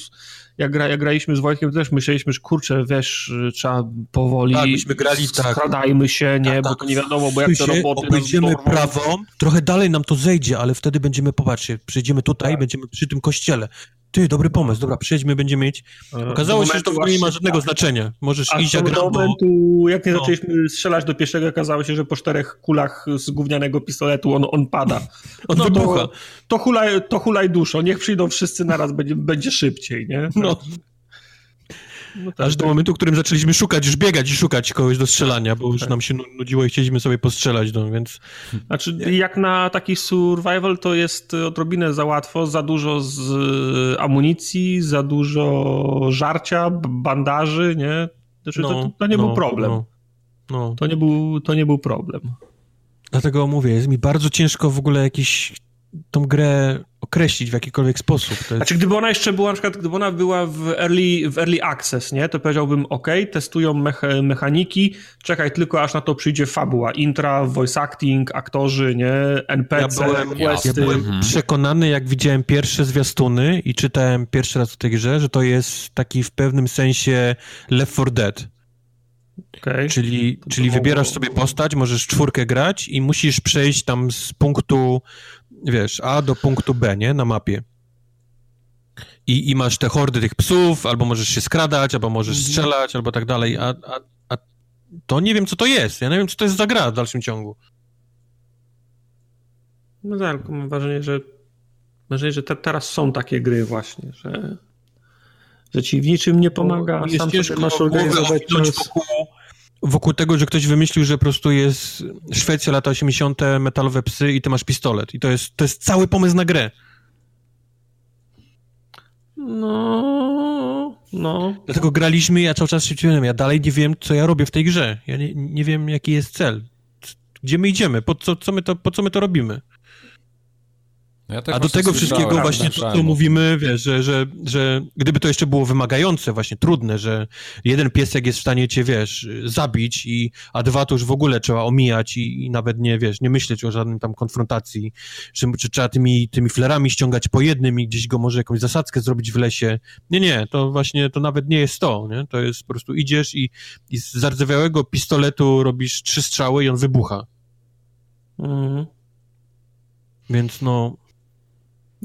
jak graliśmy z Wojtkiem, też myśleliśmy, że kurczę, wiesz, trzeba powoli, tak, myśmy grali, skradajmy się, nie, tak, bo to nie wiadomo, bo jak te roboty... Obejdziemy prawą, trochę dalej nam to zejdzie, ale wtedy będziemy, popatrzcie, przyjdziemy tutaj, tak. Będziemy przy tym kościele. Ty, dobry pomysł, dobra, przejdźmy, będziemy mieć. Okazało się, że to nie ma żadnego znaczenia. Możesz iść jak do momentu, jak nie zaczęliśmy strzelać do pierwszego, okazało się, że po 4 kulach z gównianego pistoletu on pada. On wybucha. To hulaj duszo, niech przyjdą wszyscy naraz, będzie szybciej, nie? No tak. Aż do momentu, w którym zaczęliśmy szukać, już biegać i szukać kogoś do strzelania, bo już nam się nudziło i chcieliśmy sobie postrzelać. No, więc... Znaczy, jak na taki survival to jest odrobinę za łatwo, za dużo z amunicji, za dużo żarcia, bandaży, nie? Znaczy, to nie był problem. No. To nie był problem. Dlatego mówię, jest mi bardzo ciężko w ogóle jakiś... tą grę określić w jakikolwiek sposób. To jest... Znaczy, gdyby ona jeszcze była, na przykład, gdyby ona była w early access, nie, to powiedziałbym, okej, testują mechaniki, czekaj tylko, aż na to przyjdzie fabuła, intra, voice acting, aktorzy, nie, NPC, ja byłem przekonany, jak widziałem pierwsze zwiastuny i czytałem pierwszy raz o tej grze, że to jest taki w pewnym sensie Left 4 Dead. Okay. Czyli wybierasz sobie postać, możesz 4 grać i musisz przejść tam z punktu, wiesz, A do punktu B, nie? Na mapie. I masz te hordy tych psów, albo możesz się skradać, albo możesz strzelać, albo tak dalej, a to nie wiem, co to jest. Ja nie wiem, co to jest za gra w dalszym ciągu. No tak, mam wrażenie, że teraz są takie gry właśnie, że ci w niczym nie pomaga, jest sam ciężko masz organizować wokół tego, że ktoś wymyślił, że po prostu jest Szwecja, lata 80, metalowe psy i ty masz pistolet. I to jest cały pomysł na grę. No. Dlatego graliśmy, ja cały czas się dziwiłem, ja dalej nie wiem, co ja robię w tej grze. Ja nie wiem, jaki jest cel. Gdzie my idziemy? Po co my to robimy? No ja tak. A do tego wszystkiego właśnie to, co mówimy, wiesz, że gdyby to jeszcze było wymagające, właśnie trudne, że jeden piesek jest w stanie cię, wiesz, zabić, a dwa to już w ogóle trzeba omijać i nawet nie, wiesz, nie myśleć o żadnym tam konfrontacji, czy trzeba tymi flerami ściągać po jednym i gdzieś go może jakąś zasadzkę zrobić w lesie. Nie, to właśnie, to nawet nie jest to, nie? To jest po prostu idziesz i z zardzewiałego pistoletu robisz 3 strzały i on wybucha. Mhm. Więc no...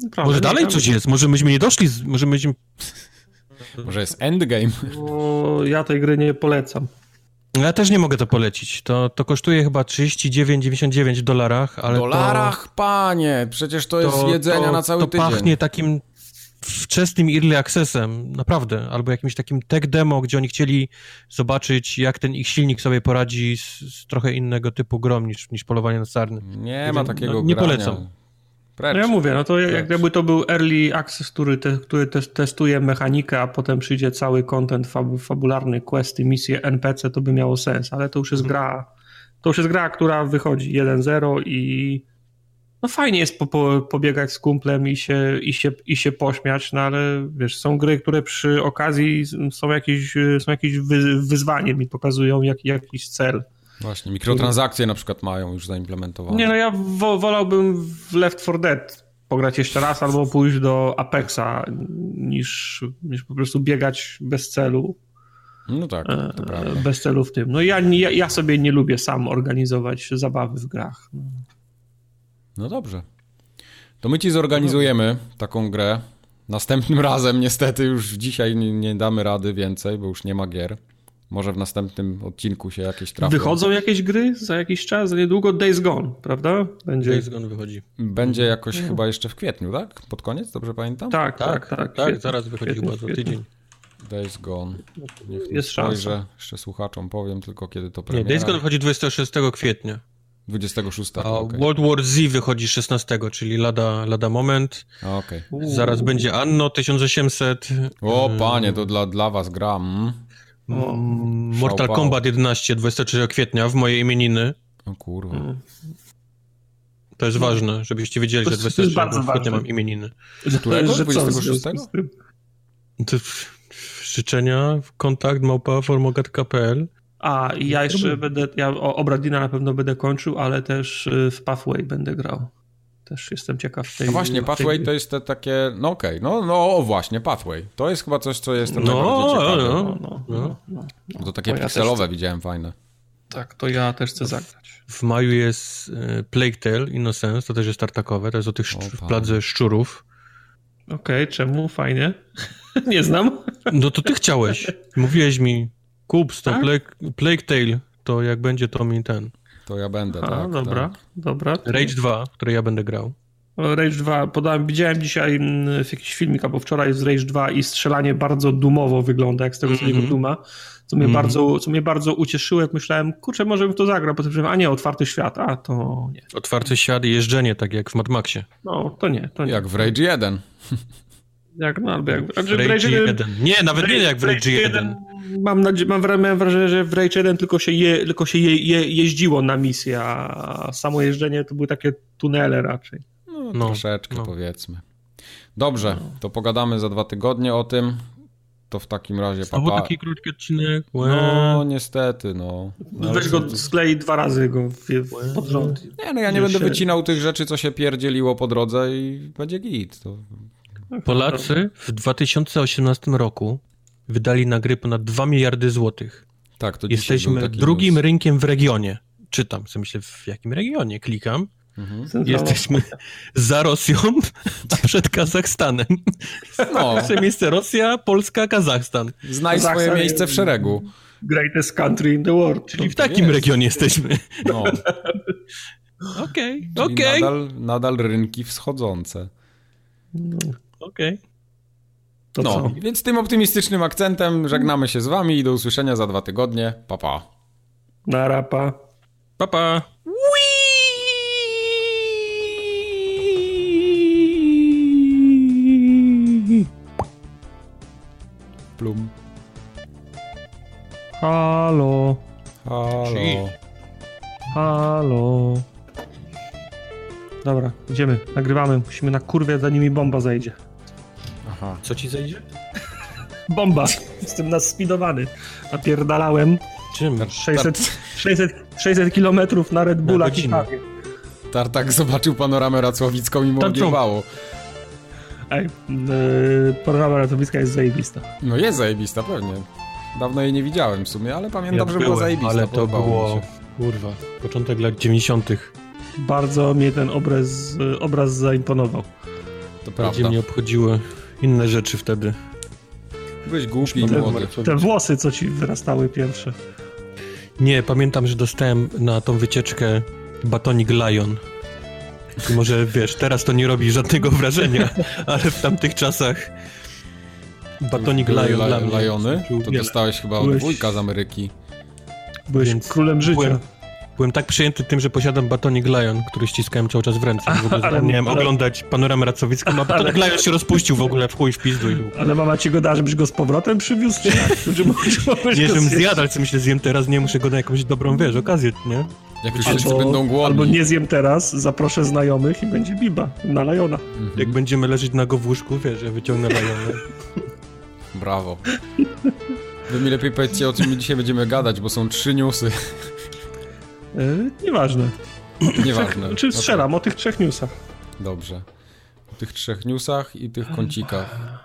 Prawda, może dalej coś jest, może myśmy nie doszli, może myśmy... Może jest endgame. Bo ja tej gry nie polecam. Ja też nie mogę to polecić. To kosztuje chyba $39,99 w dolarach, ale dolarach, panie! Przecież to jest jedzenia na cały tydzień. To pachnie takim wczesnym early accessem, naprawdę. Albo jakimś takim tech demo, gdzie oni chcieli zobaczyć, jak ten ich silnik sobie poradzi z trochę innego typu grom niż polowanie na sarny. Nie ma takiego grania. Nie polecam. No ja mówię, no to jakby to był early access, który testuje mechanikę, a potem przyjdzie cały content fabularny, questy, misje, NPC, to by miało sens, ale to już jest gra, która wychodzi 1.0 i no fajnie jest pobiegać z kumplem i się pośmiać, no ale wiesz, są gry, które przy okazji są jakieś wyzwanie, mi pokazują jakiś cel. Właśnie, mikrotransakcje na przykład mają już zaimplementowane. Nie, no ja wolałbym w Left 4 Dead pograć jeszcze raz albo pójść do Apexa niż po prostu biegać bez celu. No tak, to prawda. Bez celu w tym. No ja sobie nie lubię sam organizować zabawy w grach. No dobrze. To my ci zorganizujemy taką grę. Następnym razem niestety już dzisiaj nie damy rady więcej, bo już nie ma gier. Może w następnym odcinku się jakieś trafią. Wychodzą jakieś gry za jakiś czas, za niedługo Days Gone, prawda? Days Gone wychodzi. Będzie jakoś chyba jeszcze w kwietniu, tak? Pod koniec, dobrze pamiętam? Tak, zaraz wychodzi chyba za tydzień. Days Gone. Jest szansa. Jeszcze słuchaczom powiem tylko, kiedy to premiera. Nie, Days Gone wychodzi 26 kwietnia. 26. A okay. World War Z wychodzi 16, czyli lada moment. Okay. Zaraz będzie Anno 1800. O panie, to dla was gram. Mortal Kombat 11, 23 kwietnia w mojej imieniny. O kurwa. To jest ważne, żebyście wiedzieli, że 23 kwietnia mam imieniny. Z którego? 26? To życzenia, kontakt @forumogatka.pl. A ja jeszcze będę, Obradina na pewno będę kończył, ale też w Pathway będę grał. Też jestem ciekaw tej... No właśnie, Pathway to jest te takie... No okej, właśnie, Pathway. To jest chyba coś, co jestem najbardziej ciekawy. To takie to pikselowe widziałem fajne. Tak, to ja też chcę zagrać. W maju jest Plague Tale Innocence, to też jest tartakowe, to jest o tych pladze szczurów. Okej, czemu? Fajnie. Nie znam. No to ty chciałeś. Mówiłeś mi, kup to Plague Tale, to jak będzie, to mi ten... To ja będę, Dobra. Rage 2, który ja będę grał. Rage 2, widziałem dzisiaj jakiś filmik, albo wczoraj z Rage 2 i strzelanie bardzo dumowo wygląda, jak z tego samego Duma, co mnie bardzo ucieszyło, jak myślałem, kurczę, może bym to zagrał, potem myślałem, a nie, otwarty świat, a to nie. Otwarty świat i jeżdżenie, tak jak w Mad Maxie. No, to nie. Jak w Rage 1. Jak w Rage 1. Mam wrażenie, że w Rage 1 tylko się jeździło na misję, a samo jeżdżenie to były takie tunele raczej. Troszeczkę powiedzmy. Dobrze, to pogadamy za 2 tygodnie o tym. To w takim razie papa. Był taki krótki odcinek. No niestety, no. Weź go, sklej 2 razy go pod rząd. Nie, no ja nie będę wycinał tych rzeczy, co się pierdzieliło po drodze i będzie git. To... Polacy w 2018 roku wydali na gry ponad 2 miliardy złotych. Tak, to jesteśmy drugim rynkiem w regionie. Czytam, sobie myślę, w jakim regionie? Klikam. Jesteśmy za Rosją, a przed Kazachstanem. Nasze miejsce Rosja, Polska, Kazachstan. Znaj swoje miejsce w szeregu. Greatest country in the world. Czyli w takim regionie jesteśmy. No. Okej. Nadal rynki wschodzące. Okej. Więc tym optymistycznym akcentem żegnamy się z wami i do usłyszenia za 2 tygodnie. Pa, pa. Nara, pa. Pa, pa. Plum. Halo. Halo. Halo. Dobra, idziemy, nagrywamy. Musimy na kurwie, zanim mi bomba zejdzie. Aha. Co ci zejdzie? Bomba. Jestem naspidowany. Napierdalałem. Czym? 600 km na Red Bulla. Tartak zobaczył panoramę racławicką i mu odjebało. Ej, panorama ratownicka jest zajebista. No jest zajebista, pewnie. Dawno jej nie widziałem w sumie, ale pamiętam, że była zajebista. Ale to było, kurwa, początek lat 90. Bardzo mnie ten obraz zaimponował. To prawda. Gdzie mnie obchodziły inne rzeczy wtedy. Byłeś głupi i młody. Te włosy, co ci wyrastały pierwsze. Nie, pamiętam, że dostałem na tą wycieczkę batonik Lion. Może, wiesz, teraz to nie robi żadnego wrażenia, ale w tamtych czasach batonik Lion. Liony? To dostałeś chyba od wujka z Ameryki. Byłeś królem życia. Byłem tak przyjęty tym, że posiadam batonik Lion, który ściskałem cały czas w ręce. W ogóle zapomniałem oglądać panoramę racowicką, a batonik Lion się rozpuścił w ogóle w chuj, w pizdu. Ale mama ci go da, żebyś go z powrotem przywiózł? Nie, żebym zjadł, ale co myślę, zjem teraz, nie muszę go na jakąś dobrą, wiesz, okazję, nie? Jak już wszyscy będą głodni. Albo nie zjem teraz, zaproszę znajomych i będzie biba na Lajona. Mhm. Jak będziemy leżeć nago w łóżku, wiesz, ja wyciągnę Lajona. Brawo. Wy mi lepiej powiedzcie, o czym my dzisiaj będziemy gadać, bo są 3 newsy. Nieważne. Nieważne. Czy strzelam o tych 3 newsach. Dobrze. O tych 3 newsach i tych kącikach.